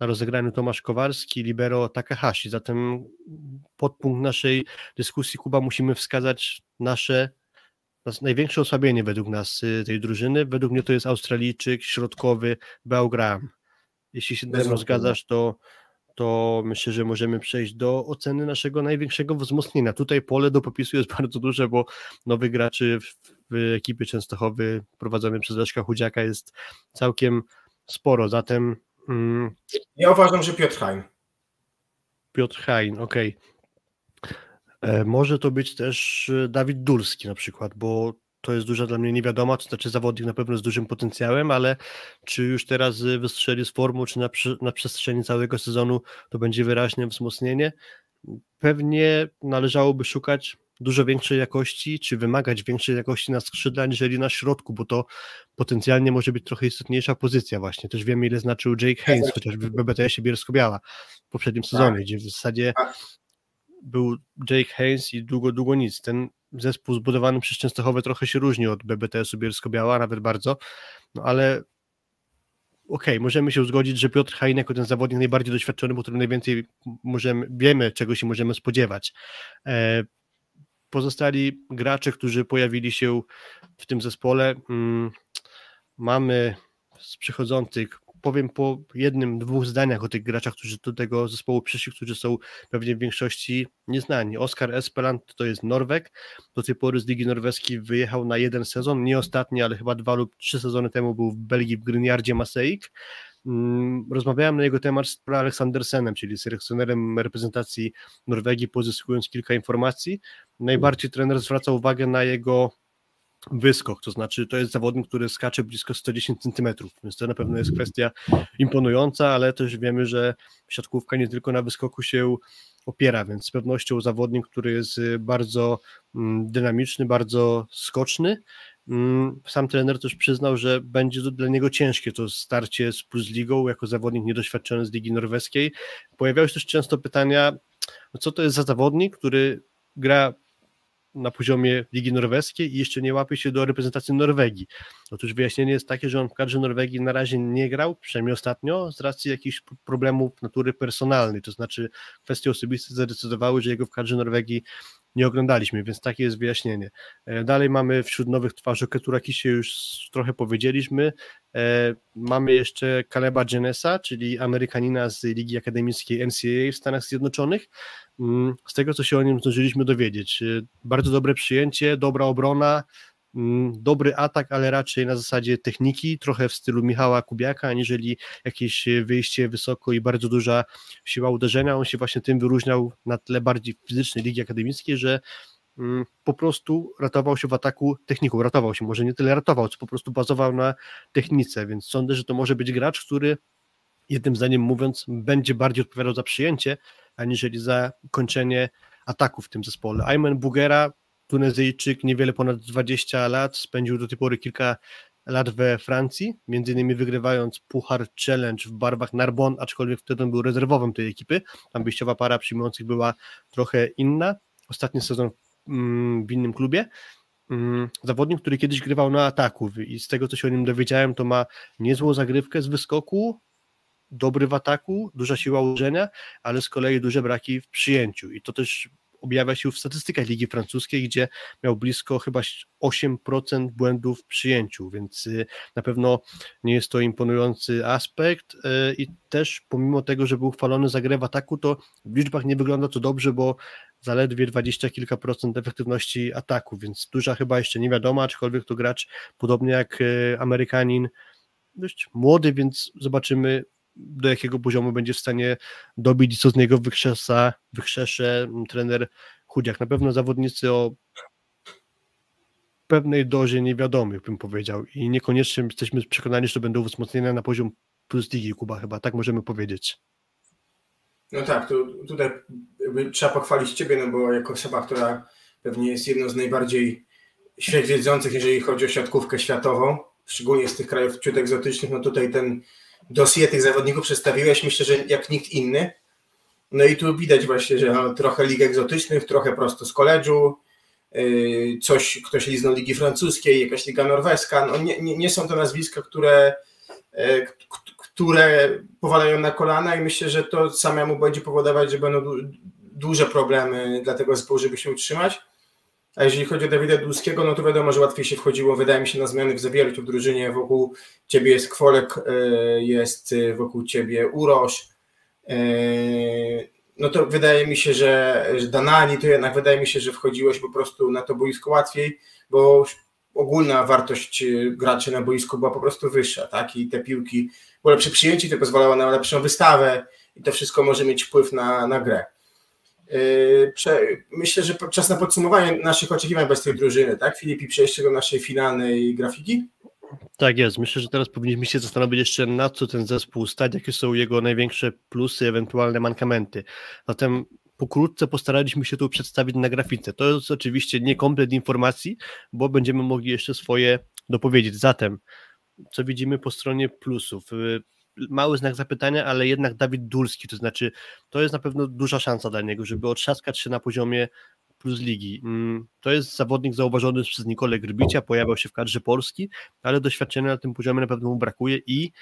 na rozegraniu Tomasz Kowalski, libero Takahashi. Zatem podpunkt naszej dyskusji, Kuba, musimy wskazać nasze, nasze największe osłabienie według nas tej drużyny. Według mnie to jest Australijczyk środkowy Beau Graham. Jeśli się ze mną zgadzasz, to, to myślę, że możemy przejść do oceny naszego największego wzmocnienia. Tutaj pole do popisu jest bardzo duże, bo nowych graczy w, w ekipie Częstochowy prowadzonej przez Leszka Chudziaka jest całkiem sporo. Zatem mm, ja uważam, że Piotr Hein. Piotr Hein, okej. Okay. Może to być też Dawid Durski na przykład, bo to jest duża dla mnie niewiadoma, to znaczy zawodnik na pewno z dużym potencjałem, ale czy już teraz wystrzeli z formu, czy na, na przestrzeni całego sezonu to będzie wyraźne wzmocnienie? Pewnie należałoby szukać dużo większej jakości, czy wymagać większej jakości na skrzydle, aniżeli na środku, bo to potencjalnie może być trochę istotniejsza pozycja właśnie. Też wiemy, ile znaczył Jake Haynes, chociażby w B B T S-ie Bielsko-Biała w poprzednim sezonie, tak, gdzie w zasadzie był Jake Haynes i długo, długo nic. Ten zespół zbudowany przez Częstochowę trochę się różni od B B T S-u Bielsko-Biała, nawet bardzo, no ale okej, okay, możemy się zgodzić, że Piotr Hein jako ten zawodnik najbardziej doświadczony, bo którym najwięcej możemy, wiemy, czego się możemy spodziewać. E, Pozostali gracze, którzy pojawili się w tym zespole, mm, mamy z przychodzących, powiem po jednym, dwóch zdaniach o tych graczach, którzy do tego zespołu przyszli, którzy są pewnie w większości nieznani. Oskar Espeland to jest Norweg, do tej pory z Ligi Norweskiej wyjechał na jeden sezon, nie ostatni, ale chyba dwa lub trzy sezony temu był w Belgii w Gryniardzie Maseik. Rozmawiałem na jego temat z Aleksandersenem, czyli selekcjonerem reprezentacji Norwegii, pozyskując kilka informacji. Najbardziej trener zwraca uwagę na jego wyskok, to znaczy to jest zawodnik, który skacze blisko sto dziesięć centymetrów, więc to na pewno jest kwestia imponująca, ale też wiemy, że siatkówka nie tylko na wyskoku się opiera, więc z pewnością zawodnik, który jest bardzo dynamiczny, bardzo skoczny. Sam trener też przyznał, że będzie to dla niego ciężkie to starcie z Plus Ligą, jako zawodnik niedoświadczony z Ligi Norweskiej. Pojawiały się też często pytania, co to jest za zawodnik, który gra na poziomie Ligi Norweskiej i jeszcze nie łapie się do reprezentacji Norwegii. Otóż wyjaśnienie jest takie, że on w kadrze Norwegii na razie nie grał, przynajmniej ostatnio, z racji jakichś problemów natury personalnej, to znaczy kwestie osobiste zadecydowały, że jego w kadrze Norwegii nie oglądaliśmy, więc takie jest wyjaśnienie. Dalej mamy wśród nowych twarzy, o Keturakisie już trochę powiedzieliśmy. Mamy jeszcze Kaleba Jenesa, czyli Amerykanina z Ligi Akademickiej N C A A w Stanach Zjednoczonych. Z tego, co się o nim zdążyliśmy dowiedzieć, bardzo dobre przyjęcie, dobra obrona, dobry atak, ale raczej na zasadzie techniki, trochę w stylu Michała Kubiaka, aniżeli jakieś wyjście wysoko i bardzo duża siła uderzenia. On się właśnie tym wyróżniał na tle bardziej fizycznej Ligi Akademickiej, że po prostu ratował się w ataku techniką, ratował się, może nie tyle ratował, co po prostu bazował na technice, więc sądzę, że to może być gracz, który jednym zdaniem mówiąc będzie bardziej odpowiadał za przyjęcie, aniżeli za kończenie ataku w tym zespole. Ayman Bugera, Tunezyjczyk, niewiele ponad dwadzieścia lat, spędził do tej pory kilka lat we Francji, między innymi wygrywając Puchar Challenge w barwach Narbonne, aczkolwiek wtedy on był rezerwowym tej ekipy, tam wyjściowa para przyjmujących była trochę inna, ostatni sezon w innym klubie. Zawodnik, który kiedyś grywał na ataku i z tego, co się o nim dowiedziałem, to ma niezłą zagrywkę z wyskoku, dobry w ataku, duża siła uderzenia, ale z kolei duże braki w przyjęciu i to też objawia się w statystykach Ligi Francuskiej, gdzie miał blisko chyba osiem procent błędów w przyjęciu, więc na pewno nie jest to imponujący aspekt i też pomimo tego, że był chwalony za grę w ataku, to w liczbach nie wygląda to dobrze, bo zaledwie dwadzieścia kilka procent efektywności ataku, więc duża chyba jeszcze nie wiadomo, aczkolwiek to gracz podobnie jak Amerykanin, dość młody, więc zobaczymy, do jakiego poziomu będzie w stanie dobić i co z niego wykrzesza, wykrzesze trener Chudziak. Na pewno zawodnicy o pewnej dozie niewiadomych, bym powiedział, i niekoniecznie jesteśmy przekonani, że będą wzmocnienia na poziom plus ligi, Kuba, chyba, tak możemy powiedzieć. No tak, to tutaj trzeba pochwalić Ciebie, no bo jako osoba, która pewnie jest jedną z najbardziej świat wiedzących, jeżeli chodzi o siatkówkę światową, szczególnie z tych krajów ciut egzotycznych, no tutaj ten dossier tych zawodników przedstawiłeś, myślę, że jak nikt inny. No i tu widać właśnie, że no, trochę lig egzotycznych, trochę prosto z koledżu, yy, coś, ktoś liznął ligi francuskiej, jakaś liga norweska. No nie, nie, nie są to nazwiska, które, yy, które powalają na kolana i myślę, że to samemu będzie powodować, że będą du- duże problemy dla tego zespołu, żeby się utrzymać. A jeżeli chodzi o Dawida Dłuskiego, no to wiadomo, że łatwiej się wchodziło, wydaje mi się, na zmiany w zawielu w drużynie. Wokół Ciebie jest Kwolek, jest wokół Ciebie Uroż. No to wydaje mi się, że Danani, to jednak wydaje mi się, że wchodziłeś po prostu na to boisko łatwiej, bo ogólna wartość graczy na boisku była po prostu wyższa, tak? I te piłki, bo lepsze przyjęcie to pozwalało na lepszą wystawę i to wszystko może mieć wpływ na, na grę. Myślę, że czas na podsumowanie naszych oczekiwań bez tej drużyny, tak? Filip, i przejście do naszej finalnej grafiki? Tak jest, myślę, że teraz powinniśmy się zastanowić jeszcze, na co ten zespół stać, jakie są jego największe plusy, ewentualne mankamenty. Zatem pokrótce postaraliśmy się tu przedstawić na grafice. To jest oczywiście niekomplet informacji, bo będziemy mogli jeszcze swoje dopowiedzieć. Zatem, co widzimy po stronie plusów? Mały znak zapytania, ale jednak Dawid Dulski, to znaczy to jest na pewno duża szansa dla niego, żeby otrzaskać się na poziomie plus ligi. To jest zawodnik zauważony przez Nikolę Grbicia, pojawiał się w kadrze Polski, ale doświadczenia na tym poziomie na pewno mu brakuje i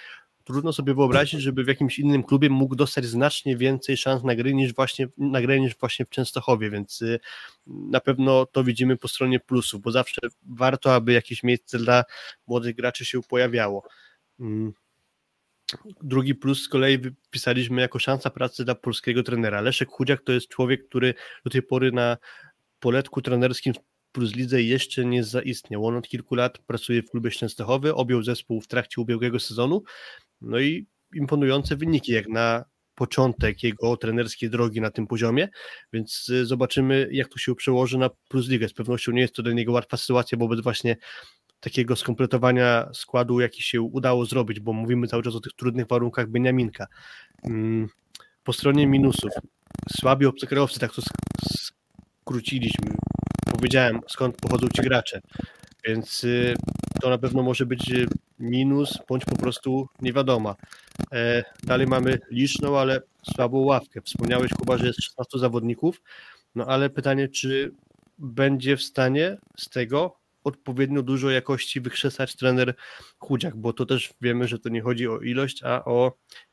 trudno sobie wyobrazić, żeby w jakimś innym klubie mógł dostać znacznie więcej szans na gry niż właśnie, na grę niż właśnie w Częstochowie, więc na pewno to widzimy po stronie plusów, bo zawsze warto, aby jakieś miejsce dla młodych graczy się pojawiało. Drugi plus z kolei wypisaliśmy jako szansa pracy dla polskiego trenera. Leszek Chudziak to jest człowiek, który do tej pory na poletku trenerskim plus lidze jeszcze nie zaistniał. On od kilku lat pracuje w klubie Częstochowy, objął zespół w trakcie ubiegłego sezonu, no i imponujące wyniki jak na początek jego trenerskiej drogi na tym poziomie, więc zobaczymy, jak to się przełoży na plus ligę. Z pewnością nie jest to dla niego łatwa sytuacja wobec właśnie takiego skompletowania składu, jaki się udało zrobić, bo mówimy cały czas o tych trudnych warunkach Beniaminka. Po stronie minusów, słabi obcokrajowcy, tak to skróciliśmy. Powiedziałem, skąd pochodzą ci gracze, więc to na pewno może być minus, bądź po prostu nie wiadoma. Dalej mamy liczną, ale słabą ławkę. Wspomniałeś, Kuba, że jest szesnastu zawodników, no ale pytanie, czy będzie w stanie z tego odpowiednio dużo jakości wykrzesać trener Chudziak, bo to też wiemy, że to nie chodzi o ilość, a o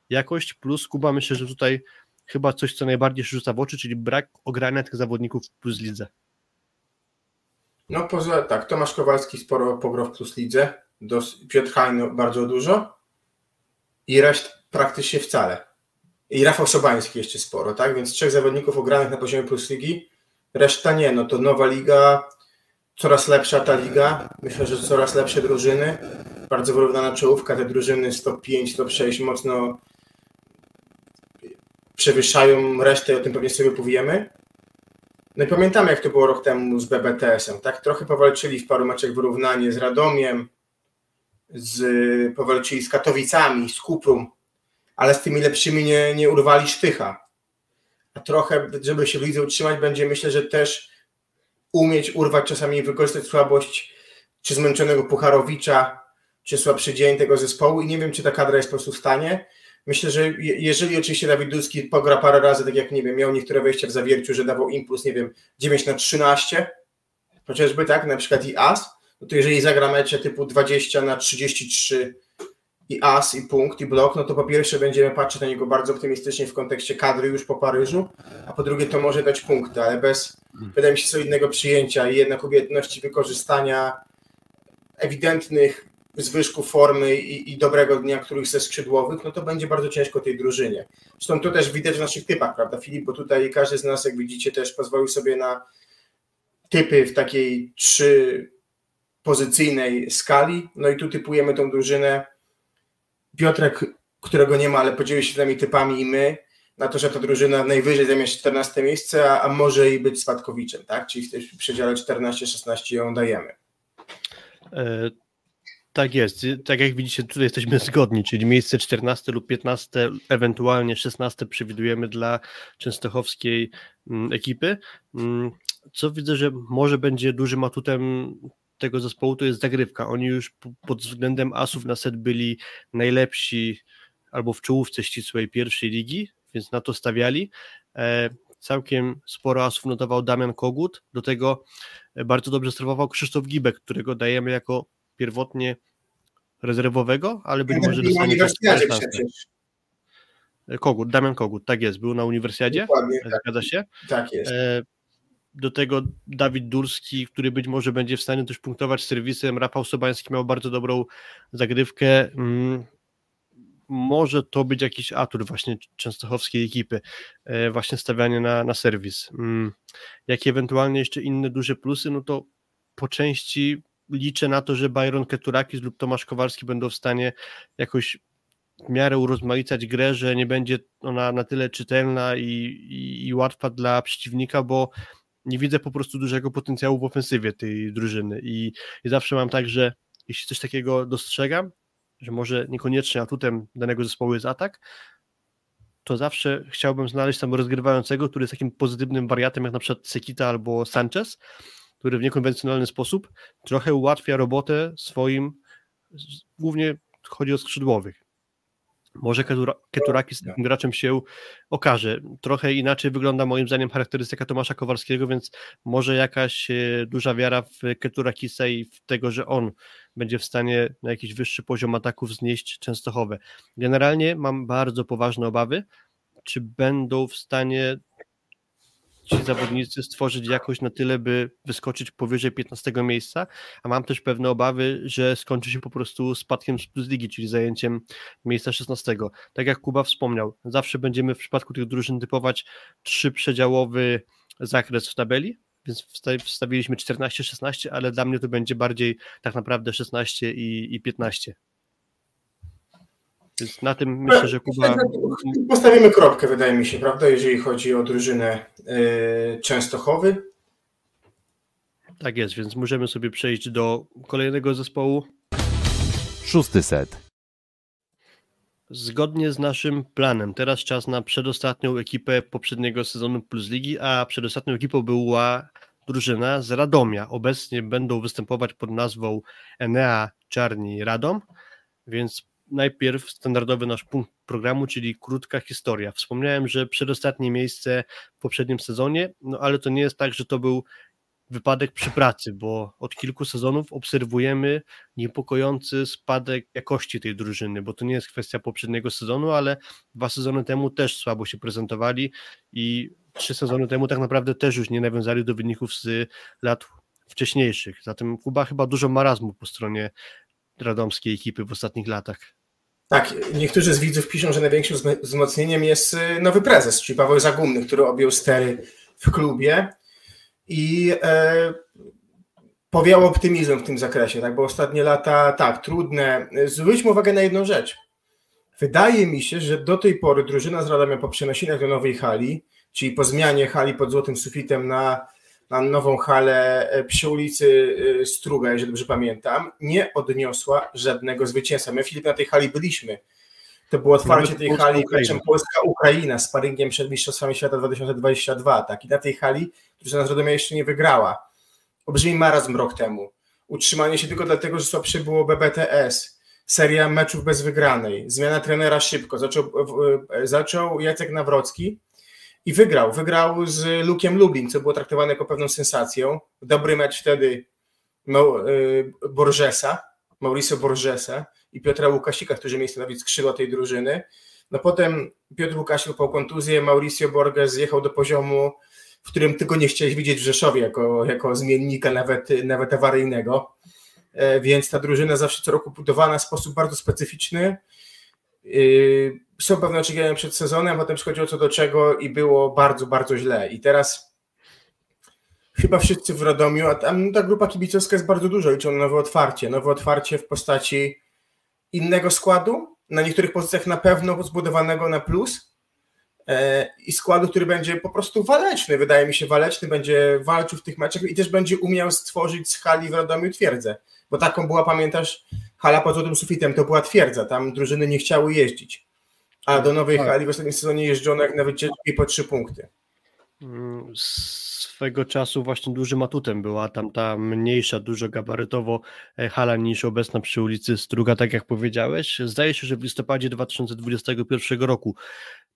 jakość. Plus, Kuba, myślę, że tutaj chyba coś, co najbardziej rzuca w oczy, czyli brak ogrania tych zawodników w plus lidze. No poza, tak, Tomasz Kowalski sporo pograł w plus lidze, Piotr Hajno bardzo dużo i reszt praktycznie wcale. I Rafał Sobański jeszcze sporo, tak? Więc trzech zawodników ogranych na poziomie plus ligi, reszta nie, no to nowa liga, coraz lepsza ta liga, myślę, że coraz lepsze drużyny, bardzo wyrównana czołówka, te drużyny top pięć, top sześć mocno przewyższają resztę, o tym pewnie sobie powiemy. No i pamiętamy, jak to było rok temu z B B T S-em, tak? Trochę powalczyli w paru meczach wyrównanie z Radomiem, z, powalczyli z Katowicami, z Kuprum, ale z tymi lepszymi nie, nie urwali sztycha. A trochę, żeby się w lidze utrzymać, będzie, myślę, że też umieć urwać czasami i wykorzystać słabość czy zmęczonego Pucharowicza, czy słabszy dzień tego zespołu i nie wiem, czy ta kadra jest po prostu w stanie. Myślę, że jeżeli oczywiście Dawid Dulski pogra parę razy, tak jak, nie wiem, miał niektóre wejścia w Zawierciu, że dawał impuls, nie wiem, dziewięć na trzynaście, chociażby tak, na przykład i as, no to jeżeli zagra mecze typu dwadzieścia na trzydzieści trzy i as, i punkt, i blok, no to po pierwsze będziemy patrzeć na niego bardzo optymistycznie w kontekście kadry już po Paryżu, a po drugie to może dać punkty, ale bez, wydaje mi się, solidnego przyjęcia i jednak umiejętności wykorzystania ewidentnych zwyżków formy i, i dobrego dnia, których ze skrzydłowych, no to będzie bardzo ciężko tej drużynie. Zresztą to też widać w naszych typach, prawda, Filip, bo tutaj każdy z nas, jak widzicie, też pozwolił sobie na typy w takiej trzypozycyjnej skali, no i tu typujemy tą drużynę. Piotrek którego nie ma, ale podzielił się tymi typami i my, na to, że ta drużyna najwyżej zajmie się czternaste miejsce, a, a może i być spadkowiczem, tak? Czyli w tym przedziale czternaście szesnaście ją dajemy. E, tak jest. Tak jak widzicie, tutaj jesteśmy zgodni, czyli miejsce czternaste lub piętnaste, ewentualnie szesnaste przewidujemy dla częstochowskiej ekipy. Co widzę, że może będzie dużym atutem tego zespołu, to jest zagrywka. Oni już pod względem asów na set byli najlepsi albo w czołówce ścisłej pierwszej ligi, więc na to stawiali. E, całkiem sporo asów notował Damian Kogut, do tego bardzo dobrze sterował Krzysztof Gibek, którego dajemy jako pierwotnie rezerwowego, ale być może dostanie Kogut, Damian Kogut, tak jest, był na uniwersjadzie, dokładnie, zgadza tak się? Tak jest. E, Do tego Dawid Durski, który być może będzie w stanie też punktować serwisem. Rafał Sobański miał bardzo dobrą zagrywkę. Może to być jakiś atut właśnie częstochowskiej ekipy, właśnie stawianie na, na serwis. Jakie ewentualnie jeszcze inne duże plusy, no to po części liczę na to, że Byron Keturakis lub Tomasz Kowalski będą w stanie jakoś w miarę urozmaicać grę, że nie będzie ona na tyle czytelna i, i, i łatwa dla przeciwnika, bo nie widzę po prostu dużego potencjału w ofensywie tej drużyny i, i zawsze mam tak, że jeśli coś takiego dostrzegam, że może niekoniecznie atutem danego zespołu jest atak, to zawsze chciałbym znaleźć tam rozgrywającego, który jest takim pozytywnym wariatem, jak na przykład Sekita albo Sanchez, który w niekonwencjonalny sposób trochę ułatwia robotę swoim, głównie chodzi o skrzydłowych. Może Keturakis tym graczem się okaże. Trochę inaczej wygląda moim zdaniem charakterystyka Tomasza Kowalskiego, więc może jakaś duża wiara w Keturakisa i w tego, że on będzie w stanie na jakiś wyższy poziom ataków znieść Częstochowę. Generalnie mam bardzo poważne obawy, czy będą w stanie ci zawodnicy stworzyć jakość na tyle, by wyskoczyć powyżej piętnastego miejsca, a mam też pewne obawy, że skończy się po prostu spadkiem z Plus Ligi, czyli zajęciem miejsca szesnastego. Tak jak Kuba wspomniał, zawsze będziemy w przypadku tych drużyn typować trzyprzedziałowy zakres w tabeli, więc wstawiliśmy czternaście szesnaście, ale dla mnie to będzie bardziej tak naprawdę szesnaście i, i piętnaście. Więc na tym myślę, że Kuba... Postawimy kropkę, wydaje mi się, prawda, jeżeli chodzi o drużynę yy, Częstochowy. Tak jest, więc możemy sobie przejść do kolejnego zespołu. Szósty set. Zgodnie z naszym planem, teraz czas na przedostatnią ekipę poprzedniego sezonu Plus Ligi, a przedostatnią ekipą była drużyna z Radomia. Obecnie będą występować pod nazwą Enea Czarni Radom, więc najpierw standardowy nasz punkt programu, czyli krótka historia. Wspomniałem, że przedostatnie miejsce w poprzednim sezonie, no ale to nie jest tak, że to był wypadek przy pracy, bo od kilku sezonów obserwujemy niepokojący spadek jakości tej drużyny, bo to nie jest kwestia poprzedniego sezonu, ale dwa sezony temu też słabo się prezentowali i trzy sezony temu tak naprawdę też już nie nawiązali do wyników z lat wcześniejszych. Zatem Kuba, chyba dużo marazmu po stronie radomskiej ekipy w ostatnich latach. Tak, niektórzy z widzów piszą, że największym wzmocnieniem jest nowy prezes, czyli Paweł Zagumny, który objął stery w klubie i e, powiał optymizmem w tym zakresie, tak, bo ostatnie lata, tak, trudne. Zwróćmy uwagę na jedną rzecz. Wydaje mi się, że do tej pory drużyna z Radomia po przenosinach do nowej hali, czyli po zmianie hali pod złotym sufitem na na nową halę przy ulicy Struga, jeżeli dobrze pamiętam, nie odniosła żadnego zwycięstwa. My, Filip, na tej hali byliśmy. To było otwarcie no, tej Polska, hali meczem Polska-Ukraina z sparingiem przed Mistrzostwami Świata dwa tysiące dwudziestego drugiego. Tak? I na tej hali, drużyna z Radomia jeszcze nie wygrała. Olbrzymi marazm rok temu. Utrzymanie się tylko dlatego, że słabsze było B B T S. Seria meczów bez wygranej. Zmiana trenera szybko. Zaczął, zaczął Jacek Nawrocki. I wygrał. Wygrał z Lukiem Lublin, co było traktowane jako pewną sensacją. Dobry mecz wtedy Borgesa, Mauricio Borgesa i Piotra Łukasika, którzy mieli stanowić skrzydła tej drużyny. No potem Piotr Łukasik upał kontuzję, Mauricio Borges zjechał do poziomu, w którym ty go nie chciałeś widzieć w Rzeszowie jako, jako zmiennika, nawet, nawet awaryjnego. Więc ta drużyna zawsze co roku budowana w sposób bardzo specyficzny. Są pewne oczekiwania przed sezonem, potem przychodziło co do czego i było bardzo, bardzo źle. I teraz chyba wszyscy w Radomiu, a tam ta grupa kibicowska jest bardzo duża, liczą nowe otwarcie. Nowe otwarcie w postaci innego składu, na niektórych pozycjach na pewno zbudowanego na plus i składu, który będzie po prostu waleczny, wydaje mi się waleczny, będzie walczył w tych meczach i też będzie umiał stworzyć z hali w Radomiu twierdzę, bo taką była, pamiętasz, hala pod Złotym Sufitem, to była twierdza, tam drużyny nie chciały jeździć, a do nowej tak. hali w ostatnim sezonie jeżdżono jak na wycieczki po trzy punkty. Swego czasu właśnie dużym atutem była tam ta mniejsza, dużo gabarytowo hala niż obecna przy ulicy Struga, tak jak powiedziałeś. Zdaje się, że w listopadzie dwa tysiące dwudziestego pierwszego roku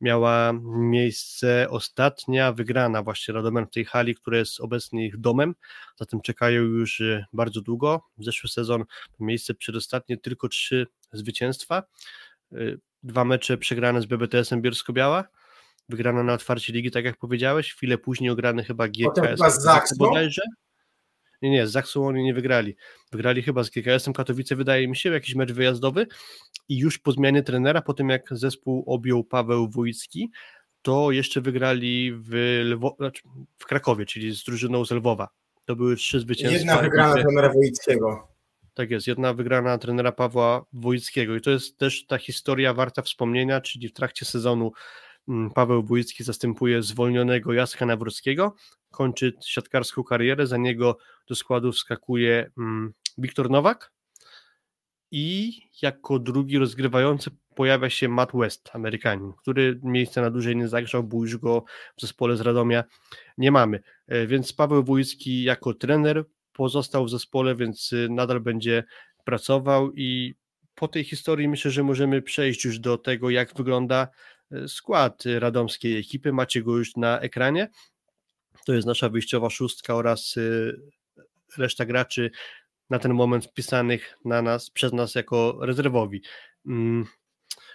miała miejsce ostatnia wygrana właśnie Radomian w tej hali, która jest obecnie ich domem, zatem czekają już bardzo długo. W zeszły sezon miejsce przedostatnie, tylko trzy zwycięstwa, dwa mecze przegrane z B B T S-em Bielsko-Biała, wygrana na otwarcie ligi, tak jak powiedziałeś, chwilę później ograny chyba G K S z Zaksą bodajże. Nie, nie, z Zaksą oni nie wygrali. Wygrali chyba z G K S-em Katowice, wydaje mi się, jakiś mecz wyjazdowy i już po zmianie trenera, po tym jak zespół objął Paweł Wójcki, to jeszcze wygrali w, Lwo- znaczy w Krakowie, czyli z drużyną z Lwowa. To były trzy zwycięstwa. Jedna wygrana gdzie... trenera Wójckiego. Tak jest, jedna wygrana trenera Pawła Wójckiego i to jest też ta historia warta wspomnienia, czyli w trakcie sezonu Paweł Wójcki zastępuje zwolnionego Jacka Nawrockiego, kończy siatkarską karierę, za niego do składu wskakuje mm, Wiktor Nowak i jako drugi rozgrywający pojawia się Matt West, Amerykanin, który miejsca na dłużej nie zagrzał, bo już go w zespole z Radomia nie mamy. Więc Paweł Wójcki jako trener pozostał w zespole, więc nadal będzie pracował i po tej historii myślę, że możemy przejść już do tego, jak wygląda skład radomskiej ekipy, macie go już na ekranie, to jest nasza wyjściowa szóstka oraz reszta graczy na ten moment wpisanych na nas, przez nas jako rezerwowi.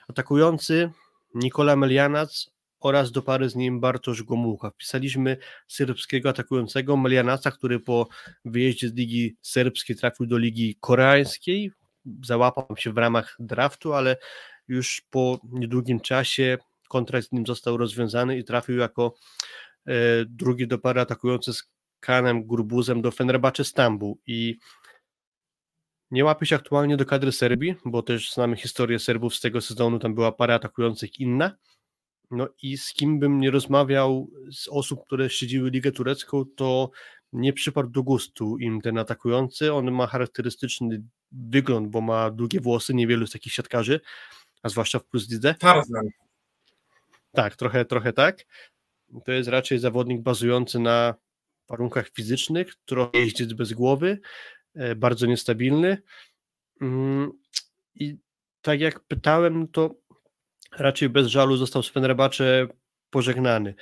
Atakujący Nikola Melianac oraz do pary z nim Bartosz Gomułka. Wpisaliśmy serbskiego atakującego Melianaca, który po wyjeździe z ligi serbskiej trafił do ligi koreańskiej, załapał się w ramach draftu, ale już po niedługim czasie kontrakt z nim został rozwiązany i trafił jako e, drugi do pary atakujący z Kanem Gurbuzem do Fenerbahce Stambuł i nie łapie się aktualnie do kadry Serbii, bo też znamy historię Serbów z tego sezonu, tam była para atakujących inna, no i z kim bym nie rozmawiał z osób, które śledziły Ligę Turecką, to nie przypadł do gustu im ten atakujący, on ma charakterystyczny wygląd, bo ma długie włosy, niewielu jest takich siatkarzy, a zwłaszcza w plus lidze. Tarzan. Tak, trochę, trochę tak. To jest raczej zawodnik bazujący na warunkach fizycznych, trochę jeździec bez głowy, bardzo niestabilny i tak jak pytałem, to raczej bez żalu został z Fenerbahce pożegnany.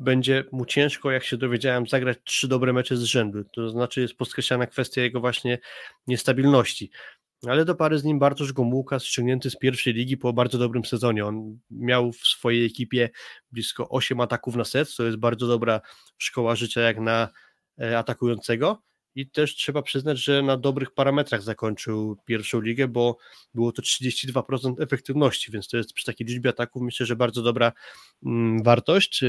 Będzie mu ciężko, jak się dowiedziałem, zagrać trzy dobre mecze z rzędu, to znaczy jest podkreślana kwestia jego właśnie niestabilności. Ale do pary z nim Bartosz Gomułka, ściągnięty z pierwszej ligi po bardzo dobrym sezonie. On miał w swojej ekipie blisko osiem ataków na set, to jest bardzo dobra szkoła życia jak na atakującego i też trzeba przyznać, że na dobrych parametrach zakończył pierwszą ligę, bo było to trzydzieści dwa procent efektywności, więc to jest przy takiej liczbie ataków myślę, że bardzo dobra mm, wartość.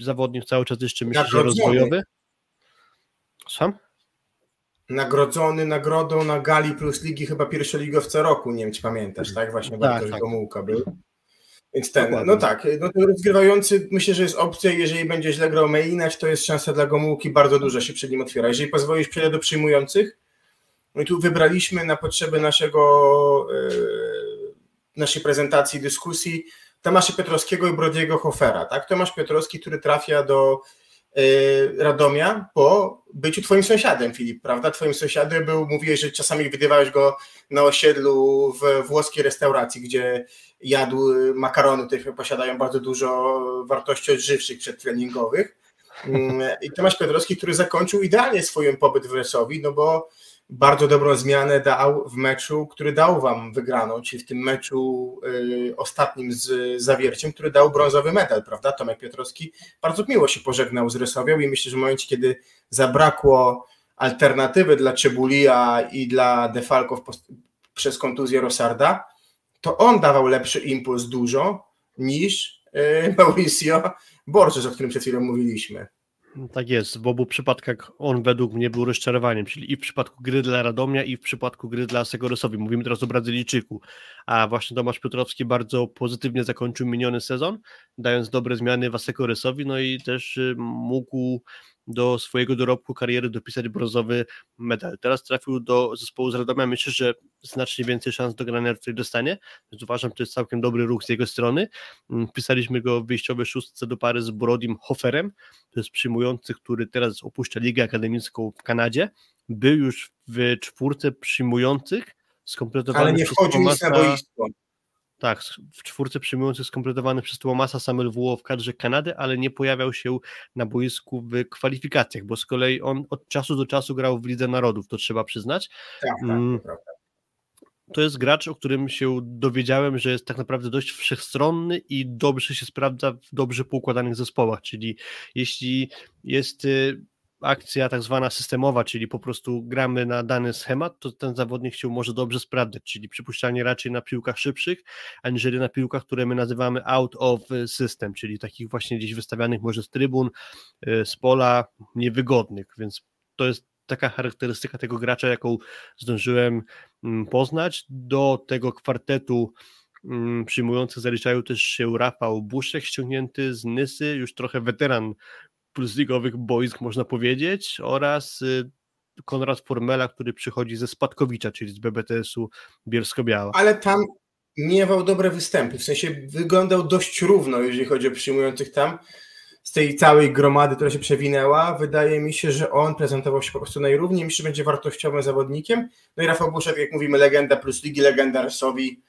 Zawodnik cały czas jeszcze myślę, że rozwojowy. Sam? Nagrodzony nagrodą na Gali Plus Ligi chyba pierwszoligowca roku, nie wiem czy pamiętasz, tak? Właśnie tak, Bartosz tak. Gomułka był. Więc ten, Dokładnie. no tak, no to rozgrywający myślę, że jest opcja, jeżeli będzie źle grał Mejinać, to jest szansa dla Gomułki, bardzo duża się przed nim otwiera. Jeżeli pozwolisz, przejdę do przyjmujących. No i tu wybraliśmy na potrzeby naszego, yy, naszej prezentacji, dyskusji Tomasza Piotrowskiego i Brodiego Hofera, tak? Tomasz Piotrowski, który trafia do Radomia po byciu twoim sąsiadem, Filip, prawda? Twoim sąsiadem był, mówiłeś, że czasami widywałeś go na osiedlu w włoskiej restauracji, gdzie jadł makarony, które posiadają bardzo dużo wartości odżywczych przedtreningowych. I Tomasz Piotrowski, który zakończył idealnie swój pobyt w Rzeszowie, no bo bardzo dobrą zmianę dał w meczu, który dał wam wygraną, czyli w tym meczu ostatnim z Zawierciem, który dał brązowy medal, prawda? Tomek Piotrowski bardzo miło się pożegnał z Rysowią i myślę, że w momencie, kiedy zabrakło alternatywy dla Cebulija i dla Defalków przez kontuzję Rosarda, to on dawał lepszy impuls dużo niż Mauricio Borges, o którym przed chwilą mówiliśmy. Tak jest, w obu przypadkach on według mnie był rozczarowaniem, czyli i w przypadku gry dla Radomia, i w przypadku gry dla Segorosowi. Mówimy teraz o Brazylijczyku, a właśnie Tomasz Piotrowski bardzo pozytywnie zakończył miniony sezon, dając dobre zmiany Segorosowi, no i też mógł do swojego dorobku kariery dopisać brązowy medal. Teraz trafił do zespołu z Radomia, myślę, że znacznie więcej szans do grania tutaj dostanie, więc uważam, że to jest całkiem dobry ruch z jego strony. Wpisaliśmy go w wyjściowej szóstce do pary z Brodim Hoferem, to jest przyjmujący, który teraz opuszcza ligę akademicką w Kanadzie. Był już w czwórce przyjmujących, skompletowany. Ale nie wchodził nic na boisko. Tak, w czwórce przyjmujących skompletowany przez Tłomasa Samuel-Wuo w kadrze Kanady, ale nie pojawiał się na boisku w kwalifikacjach, bo z kolei on od czasu do czasu grał w Lidze Narodów, to trzeba przyznać. Tak, tak, prawda. To jest gracz, o którym się dowiedziałem, że jest tak naprawdę dość wszechstronny i dobrze się sprawdza w dobrze poukładanych zespołach, czyli jeśli jest akcja tak zwana systemowa, czyli po prostu gramy na dany schemat, to ten zawodnik się może dobrze sprawdzać, czyli przypuszczalnie raczej na piłkach szybszych, aniżeli na piłkach, które my nazywamy out of system, czyli takich właśnie gdzieś wystawianych może z trybun, z pola, niewygodnych, więc to jest taka charakterystyka tego gracza, jaką zdążyłem poznać. Do tego kwartetu przyjmujących zaliczają też się Rafał Buszek, ściągnięty z Nysy, już trochę weteran plusligowych boisk, można powiedzieć, oraz Konrad Formela, który przychodzi ze Spadkowicza, czyli z B B T S-u Bielsko-Biała. Ale tam miewał dobre występy, w sensie wyglądał dość równo, jeżeli chodzi o przyjmujących tam, z tej całej gromady, która się przewinęła. Wydaje mi się, że on prezentował się po prostu najrówniej, myślę, że będzie wartościowym zawodnikiem. No i Rafał Buszek, jak mówimy, legenda plus ligi, legenda Rysowi,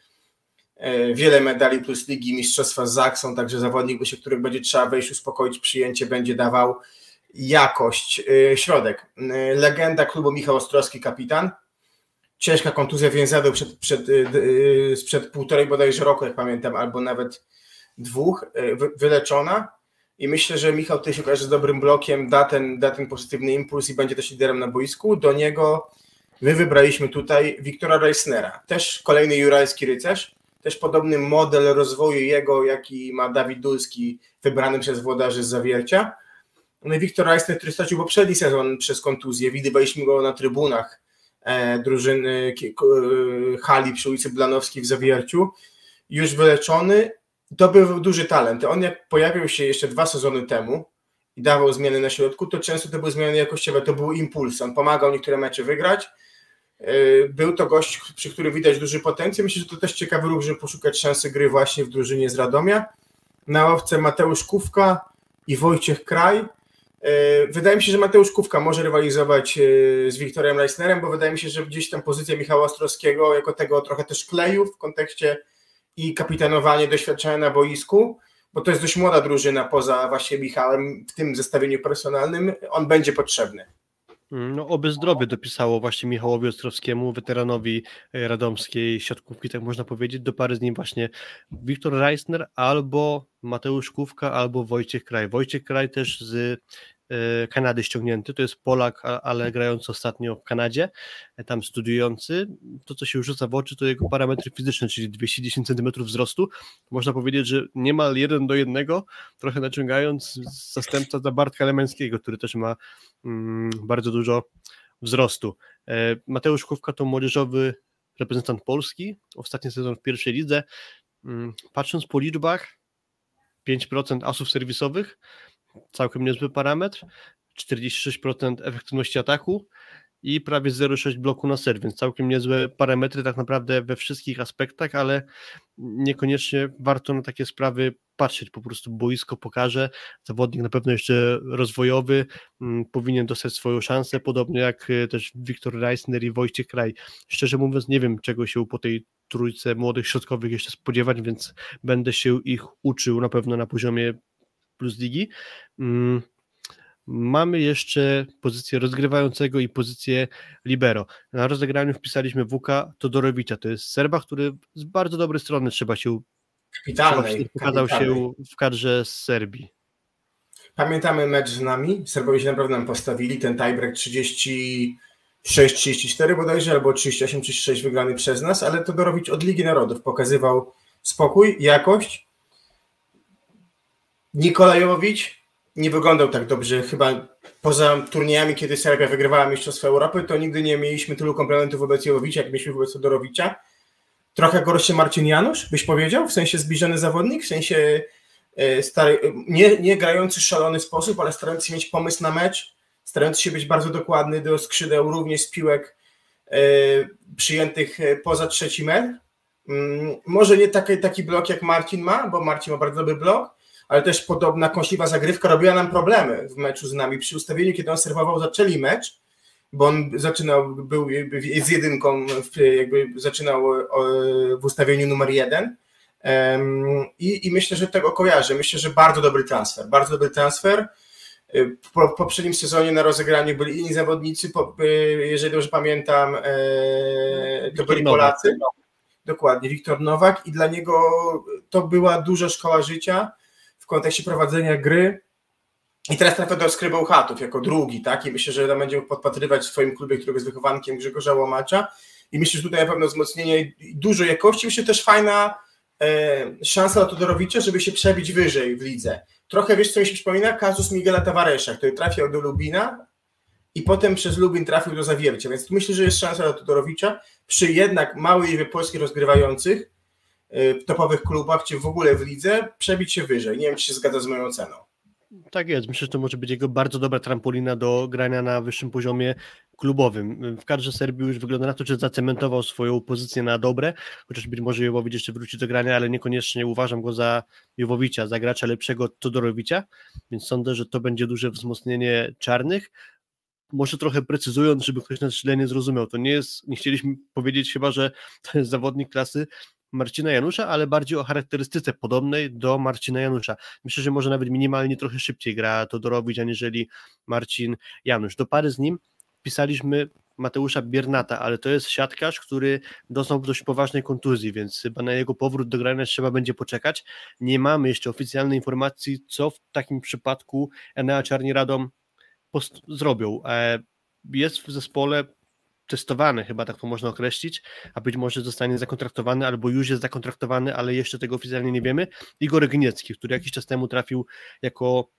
wiele medali plus ligi, mistrzostwa z Zaksą, także zawodnik, się których będzie trzeba wejść, uspokoić przyjęcie, będzie dawał jakość. Środek, legenda klubu Michał Ostrowski, kapitan, ciężka kontuzja więzadeł przed, przed, sprzed półtorej bodajże roku, jak pamiętam, albo nawet dwóch, wyleczona, i myślę, że Michał tutaj się okaże z dobrym blokiem, da ten, da ten pozytywny impuls i będzie też liderem na boisku. Do niego my wybraliśmy tutaj Wiktora Reisnera, też kolejny jurajski rycerz, też podobny model rozwoju jego, jaki ma Dawid Dulski, wybrany przez włodarzy z Zawiercia. No i Wiktor Reisner, który stracił poprzedni sezon przez kontuzję, widywaliśmy go na trybunach e, drużyny e, hali przy ulicy Blanowskiej w Zawierciu, już wyleczony, to był duży talent. On jak pojawił się jeszcze dwa sezony temu i dawał zmiany na środku, to często to były zmiany jakościowe, to był impuls, on pomagał niektóre mecze wygrać. Był to gość, przy którym widać duży potencjał. Myślę, że to też ciekawy ruch, żeby poszukać szansy gry właśnie w drużynie z Radomia. Na ławce Mateusz Kówka i Wojciech Kraj. Wydaje mi się, że Mateusz Kówka może rywalizować z Wiktorem Reisnerem, bo wydaje mi się, że gdzieś tam pozycja Michała Ostrowskiego jako tego trochę też kleju w kontekście i kapitanowanie, doświadczenia na boisku, bo to jest dość młoda drużyna poza właśnie Michałem w tym zestawieniu personalnym. On będzie potrzebny. No, oby zdrowie dopisało właśnie Michałowi Ostrowskiemu, weteranowi radomskiej siatkówki, tak można powiedzieć. Do pary z nim właśnie Wiktor Reisner albo Mateusz Kówka, albo Wojciech Kraj. Wojciech Kraj też z Kanady ściągnięty, to jest Polak, ale grający ostatnio w Kanadzie, tam studiujący. To, co się rzuca w oczy, to jego parametry fizyczne, czyli dwieście dziesięć centymetrów wzrostu. Można powiedzieć, że niemal jeden do jednego, trochę naciągając zastępca za Bartka Lemeńskiego, który też ma mm, bardzo dużo wzrostu. Mateusz Kówka to młodzieżowy reprezentant Polski, ostatni sezon w pierwszej lidze. Patrząc po liczbach, pięć procent asów serwisowych, całkiem niezły parametr, czterdzieści sześć procent efektywności ataku i prawie zero przecinek sześć bloku na ser, więc całkiem niezłe parametry tak naprawdę we wszystkich aspektach, ale niekoniecznie warto na takie sprawy patrzeć, po prostu boisko pokaże, zawodnik na pewno jeszcze rozwojowy, m, powinien dostać swoją szansę, podobnie jak też Wiktor Reisner i Wojciech Kraj. Szczerze mówiąc, nie wiem, czego się po tej trójce młodych środkowych jeszcze spodziewać, więc będę się ich uczył na pewno na poziomie plus ligi. Mamy jeszcze pozycję rozgrywającego i pozycję libero. Na rozegraniu wpisaliśmy Wuka Todorowicza, to jest Serba, który z bardzo dobrej strony trzeba się kapitalnej, pokazał kapitalnej. się w kadrze z Serbii. Pamiętamy mecz z nami, Serbowie się naprawdę nam postawili, ten tiebreak trzydzieści sześć trzydzieści cztery bodajże, albo trzydzieści osiem trzydzieści sześć wygrany przez nas, ale Todorowicz od Ligi Narodów pokazywał spokój, jakość. Nikolajowicz nie wyglądał tak dobrze. Chyba poza turniejami, kiedy Serbia wygrywała Mistrzostwo Europy, to nigdy nie mieliśmy tylu komplementów wobec Jołowicza, jak mieliśmy wobec Todorowicza. Trochę gorszy Marcin Janusz, byś powiedział? W sensie zbliżony zawodnik, w sensie stary, nie, nie grający w szalony sposób, ale starający się mieć pomysł na mecz, starający się być bardzo dokładny do skrzydeł, również z piłek e, przyjętych poza trzeci metr. Może nie taki, taki blok jak Marcin ma, bo Marcin ma bardzo dobry blok, ale też podobna kąśliwa zagrywka robiła nam problemy w meczu z nami. Przy ustawieniu, kiedy on serwował, zaczęli mecz, bo on zaczynał, był z jedynką, jakby zaczynał w ustawieniu numer jeden i, i myślę, że tego kojarzę. Myślę, że bardzo dobry transfer, bardzo dobry transfer. Po, w poprzednim sezonie na rozegraniu byli inni zawodnicy, po, jeżeli dobrze pamiętam, to byli Polacy. Dokładnie, Wiktor Nowak i dla niego to była duża szkoła życia w kontekście prowadzenia gry i teraz trafia do Skrybełchatów jako drugi, tak? I myślę, że będzie podpatrywać w swoim klubie, którego jest wychowankiem Grzegorza Łomacza i myślę, że tutaj na pewno wzmocnienie i dużo jakości, myślę też fajna e, szansa dla Todorowicza, żeby się przebić wyżej w lidze. Trochę, wiesz co mi się przypomina? Kazus Miguela Tavaresa, który trafiał do Lubina i potem przez Lubin trafił do Zawiercia, więc tu myślę, że jest szansa dla Todorowicza przy jednak małej liczbie polskich rozgrywających w topowych klubach, czy w ogóle w lidze, przebić się wyżej. Nie wiem, czy się zgadza z moją oceną. Tak jest, myślę, że to może być jego bardzo dobra trampolina do grania na wyższym poziomie klubowym. W kadrze Serbii już wygląda na to, że zacementował swoją pozycję na dobre, chociaż być może Jołowicz jeszcze wróci do grania, ale niekoniecznie uważam go za Jołowicza, za gracza lepszego od Todorowicza, więc sądzę, że to będzie duże wzmocnienie czarnych. Może trochę precyzując, żeby ktoś nas źle nie zrozumiał, to nie jest, nie chcieliśmy powiedzieć chyba, że to jest zawodnik klasy Marcina Janusza, ale bardziej o charakterystyce podobnej do Marcina Janusza. Myślę, że może nawet minimalnie trochę szybciej gra Todorowicz, aniżeli Marcin Janusz. Do pary z nim pisaliśmy Mateusza Biernata, ale to jest siatkarz, który doznał dość poważnej kontuzji, więc chyba na jego powrót do grania trzeba będzie poczekać. Nie mamy jeszcze oficjalnej informacji, co w takim przypadku Enea Czarni-Radom Post- zrobią. Jest w zespole testowany, chyba tak to można określić, a być może zostanie zakontraktowany, albo już jest zakontraktowany, ale jeszcze tego oficjalnie nie wiemy. Igor Gniecki, który jakiś czas temu trafił jako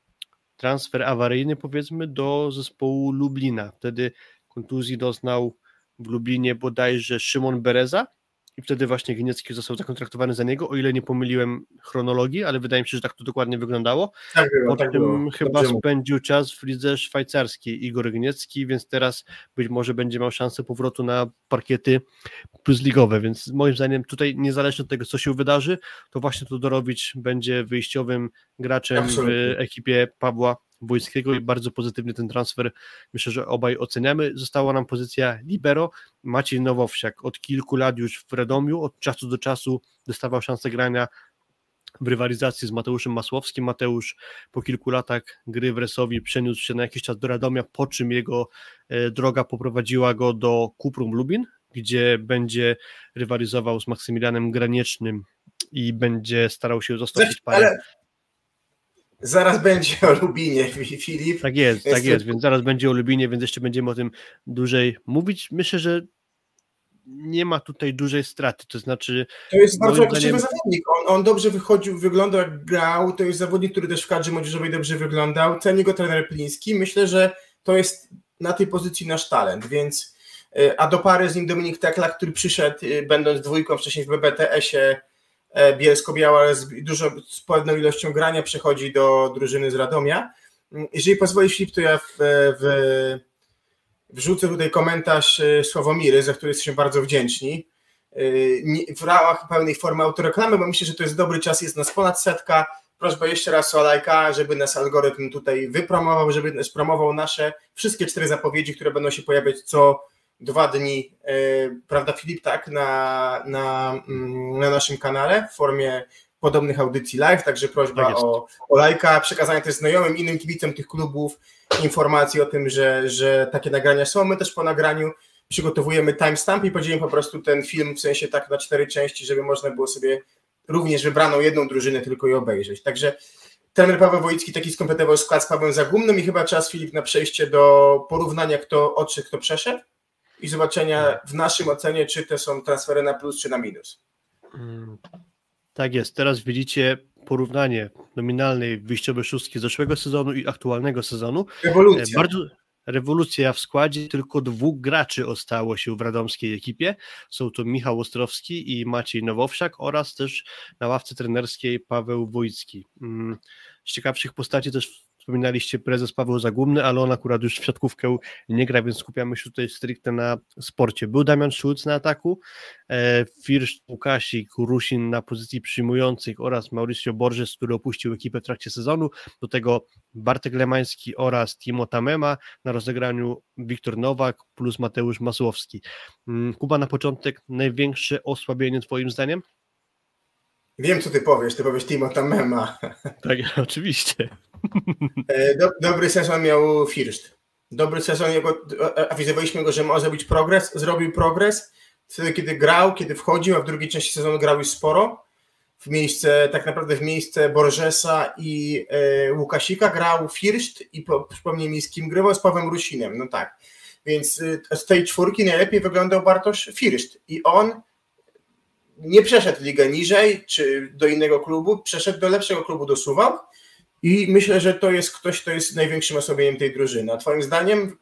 transfer awaryjny, powiedzmy, do zespołu Lublina. Wtedy kontuzji doznał w Lublinie bodajże Szymon Bereza i wtedy właśnie Gniecki został zakontraktowany za niego, o ile nie pomyliłem chronologii, ale wydaje mi się, że tak to dokładnie wyglądało. Tak było, tak było. Chyba spędził czas w lidze szwajcarskiej Igor Gniecki, więc teraz być może będzie miał szansę powrotu na parkiety plusligowe, więc moim zdaniem tutaj niezależnie od tego, co się wydarzy, to właśnie Todorowicz będzie wyjściowym graczem Absolutnie. W ekipie Pawła Wojskiego i bardzo pozytywnie ten transfer, myślę, że obaj oceniamy. Została nam pozycja libero. Maciej Nowowsiak od kilku lat już w Radomiu, od czasu do czasu dostawał szansę grania w rywalizacji z Mateuszem Masłowskim. Mateusz po kilku latach gry w Resowi przeniósł się na jakiś czas do Radomia, po czym jego droga poprowadziła go do Cuprum Lubin, gdzie będzie rywalizował z Maksymilianem Graniecznym i będzie starał się zastąpić parę. Zaraz będzie o Lubinie, Filip. Tak jest, tak jest, więc zaraz będzie o Lubinie, więc jeszcze będziemy o tym dłużej mówić. Myślę, że nie ma tutaj dużej straty, to znaczy... To jest bardzo właściwy zawodnik, on, on dobrze wychodził, wyglądał jak grał, to jest zawodnik, który też w kadrze młodzieżowej dobrze wyglądał, ceni go trener Pliński, myślę, że to jest na tej pozycji nasz talent, więc... A do pary z nim Dominik Tekla, który przyszedł, będąc dwójką wcześniej w B B T S-ie, Bielsko-Biała z, dużo, z pewną ilością grania przechodzi do drużyny z Radomia. Jeżeli pozwolisz, Filip, to ja w, w, wrzucę tutaj komentarz Sławomiry, za który jesteśmy bardzo wdzięczni. W ramach pełnej formy autoreklamy, bo myślę, że to jest dobry czas, jest nas ponad setka. Prośbę jeszcze raz o lajka, żeby nas algorytm tutaj wypromował, żeby nas promował nasze wszystkie cztery zapowiedzi, które będą się pojawiać co dwa dni, prawda Filip, tak, na, na, na naszym kanale w formie podobnych audycji live, także prośba tak o, o lajka, przekazanie też znajomym, innym kibicom tych klubów informacji o tym, że, że takie nagrania są. My też po nagraniu przygotowujemy timestamp i podzielimy po prostu ten film w sensie tak na cztery części, żeby można było sobie również wybraną jedną drużynę tylko i obejrzeć. Także trener Paweł Wojicki taki skompletował skład z Pawłem Zagumnym i chyba czas, Filip, na przejście do porównania, kto odszedł, kto przeszedł. I zobaczenia w naszym ocenie, czy to są transfery na plus, czy na minus. Tak jest, teraz widzicie porównanie nominalnej wyjściowej szóstki zeszłego sezonu i aktualnego sezonu. Rewolucja. Bardzo, rewolucja w składzie, tylko dwóch graczy ostało się w radomskiej ekipie. Są to Michał Ostrowski i Maciej Nowowsiak oraz też na ławce trenerskiej Paweł Wójcki. Z ciekawszych postaci też wspominaliście prezes Paweł Zagumny, ale on akurat już w siatkówkę nie gra, więc skupiamy się tutaj stricte na sporcie. Był Damian Szulc na ataku, e, Firsz, Łukasik, Rusin na pozycji przyjmujących oraz Mauricio Borges, który opuścił ekipę w trakcie sezonu. Do tego Bartek Lemański oraz Timo Tamema, na rozegraniu Wiktor Nowak plus Mateusz Masłowski. Kuba, na początek największe osłabienie twoim zdaniem? Wiem, co ty powiesz, ty powiesz Timo Tamema. Tak, oczywiście. Dobry sezon miał First. Dobry sezon, jego, awizowaliśmy go, że może być progres, zrobił progres. Wtedy, kiedy grał, kiedy wchodził, a w drugiej części sezonu grał już sporo. W miejsce, tak naprawdę w miejsce Borgesa i e, Łukasika grał First i po, przypomnij mi, z kim grywał, z Pawłem Rusinem, no tak. Więc e, z tej czwórki najlepiej wyglądał Bartosz First i on nie przeszedł ligę niżej, czy do innego klubu, przeszedł do lepszego klubu, do Suwałk. I myślę, że to jest ktoś, kto jest największym osłabieniem tej drużyny. A twoim zdaniem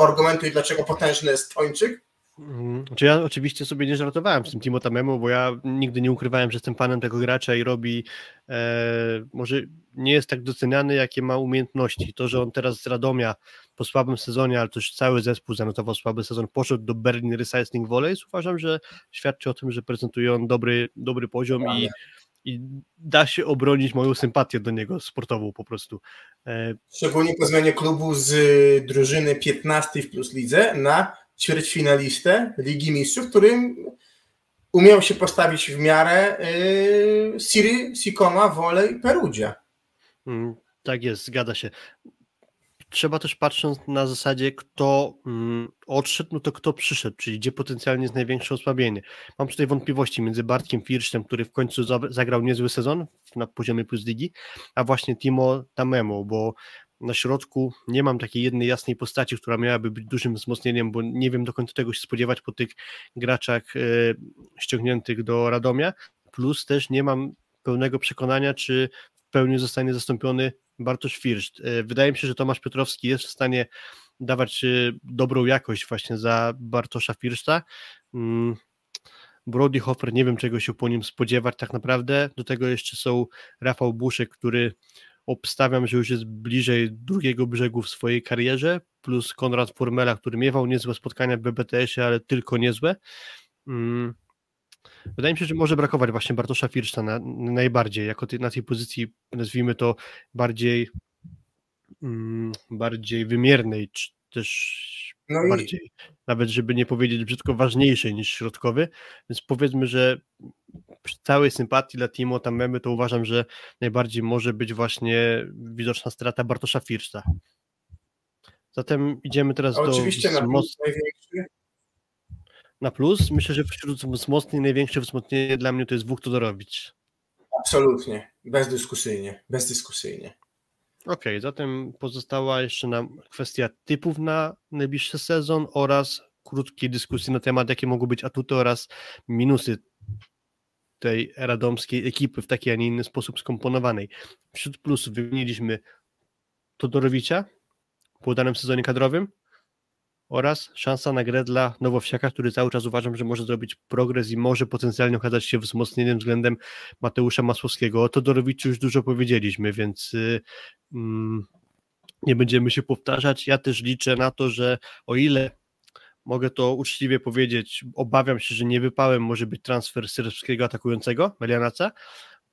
argumentuj, dlaczego potężny jest Tończyk? Hmm. Znaczy ja oczywiście sobie nie żartowałem z tym Timo Tamemu, bo ja nigdy nie ukrywałem, że jestem fanem tego gracza i robi, e, może nie jest tak doceniany, jakie ma umiejętności. To, że on teraz z Radomia po słabym sezonie, ale też cały zespół zanotował słaby sezon, poszedł do Berlin Recycling Volleys, uważam, że świadczy o tym, że prezentuje on dobry, dobry poziom ja, i I da się obronić moją sympatię do niego sportową po prostu. Szczególnie po zmianie klubu z drużyny piętnastej w Plus Lidze na ćwierćfinalistę Ligi Mistrzów, którym umiał się postawić w miarę yy, Siri, Sikoma, Wolę i Perugia. Mm, tak jest, zgadza się. Trzeba też patrząc na zasadzie, kto mm, odszedł, no to kto przyszedł, czyli gdzie potencjalnie jest największe osłabienie. Mam tutaj wątpliwości między Bartkiem Firsztem, który w końcu zagrał niezły sezon na poziomie Plus Ligi, a właśnie Timo Tamemu, bo na środku nie mam takiej jednej jasnej postaci, która miałaby być dużym wzmocnieniem, bo nie wiem dokąd tego się spodziewać po tych graczach y, ściągniętych do Radomia, plus też nie mam pełnego przekonania, czy w pełni zostanie zastąpiony Bartosz Firszt. Wydaje mi się, że Tomasz Piotrowski jest w stanie dawać dobrą jakość właśnie za Bartosza Firszta. Brody Hofer, nie wiem czego się po nim spodziewać tak naprawdę. Do tego jeszcze są Rafał Buszek, który obstawiam, że już jest bliżej drugiego brzegu w swojej karierze, plus Konrad Formela, który miewał niezłe spotkania w B B T S-ie, ale tylko niezłe. Wydaje mi się, że może brakować właśnie Bartosza Firszta na, najbardziej, jako ty, na tej pozycji, nazwijmy to, bardziej mm, bardziej wymiernej, czy też no i... bardziej, nawet żeby nie powiedzieć brzydko, ważniejszej niż środkowy, więc powiedzmy, że przy całej sympatii dla Timo Tamemy to uważam, że najbardziej może być właśnie widoczna strata Bartosza Firszta. Zatem idziemy teraz do... Oczywiście na most... największy na plus. Myślę, że wśród wzmocnień największe wzmocnienie dla mnie to jest Wuk Todorowicz. Absolutnie, bezdyskusyjnie, bezdyskusyjnie. Okej, okay, zatem pozostała jeszcze nam kwestia typów na najbliższy sezon oraz krótkiej dyskusji na temat, jakie mogą być atuty oraz minusy tej radomskiej ekipy w taki, a nie inny sposób skomponowanej. Wśród plusów wymieniliśmy Todorowicza po udanym sezonie kadrowym oraz szansa na grę dla Nowowsiaka, który cały czas uważam, że może zrobić progres i może potencjalnie okazać się wzmocnieniem względem Mateusza Masłowskiego. O Todorowiczu już dużo powiedzieliśmy, więc mm, nie będziemy się powtarzać. Ja też liczę na to, że o ile mogę to uczciwie powiedzieć, obawiam się, że nie wypałem może być transfer serbskiego atakującego Melianaca,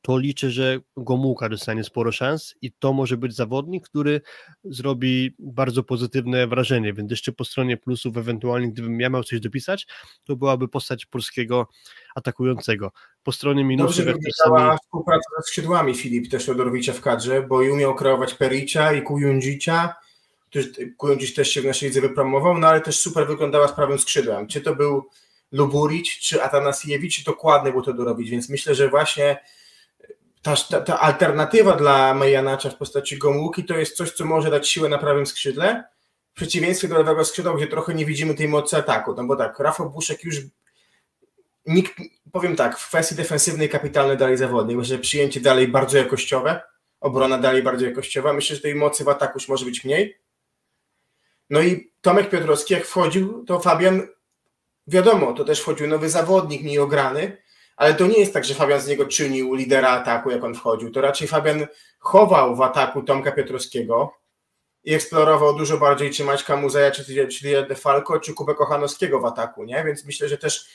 to liczę, że Gomułka dostanie sporo szans i to może być zawodnik, który zrobi bardzo pozytywne wrażenie, więc jeszcze po stronie plusów ewentualnie, gdybym ja miał coś dopisać, to byłaby postać polskiego atakującego. Po stronie minusów... Dobrze wyglądała współpraca ze skrzydłami Filip też Todorowicza w kadrze, bo i umiał kreować Pericia i Kujundzicia, Kujundzic też się w naszej lidze wypromował, no ale też super wyglądała z prawym skrzydłem. Czy to był Luburić, czy Atanasiewicz, czy dokładny był Todorowicz, więc myślę, że właśnie Ta, ta, ta alternatywa dla Mejanacza w postaci Gomułki to jest coś, co może dać siłę na prawym skrzydle, w przeciwieństwie do lewego skrzydła, gdzie trochę nie widzimy tej mocy ataku, no bo tak, Rafał Buszek już nikt, powiem tak, w kwestii defensywnej kapitalne dalej zawodnik, myślę, że przyjęcie dalej bardzo jakościowe, obrona dalej bardzo jakościowa, myślę, że tej mocy w ataku już może być mniej. No i Tomek Piotrowski jak wchodził, to Fabian, wiadomo, to też wchodził nowy zawodnik, mniej ograny, ale to nie jest tak, że Fabian z niego czynił lidera ataku, jak on wchodził, to raczej Fabian chował w ataku Tomka Piotrowskiego i eksplorował dużo bardziej czy Maćka Muzeja, czy Diego De Falco, czy Kubę Kochanowskiego w ataku, nie? Więc myślę, że też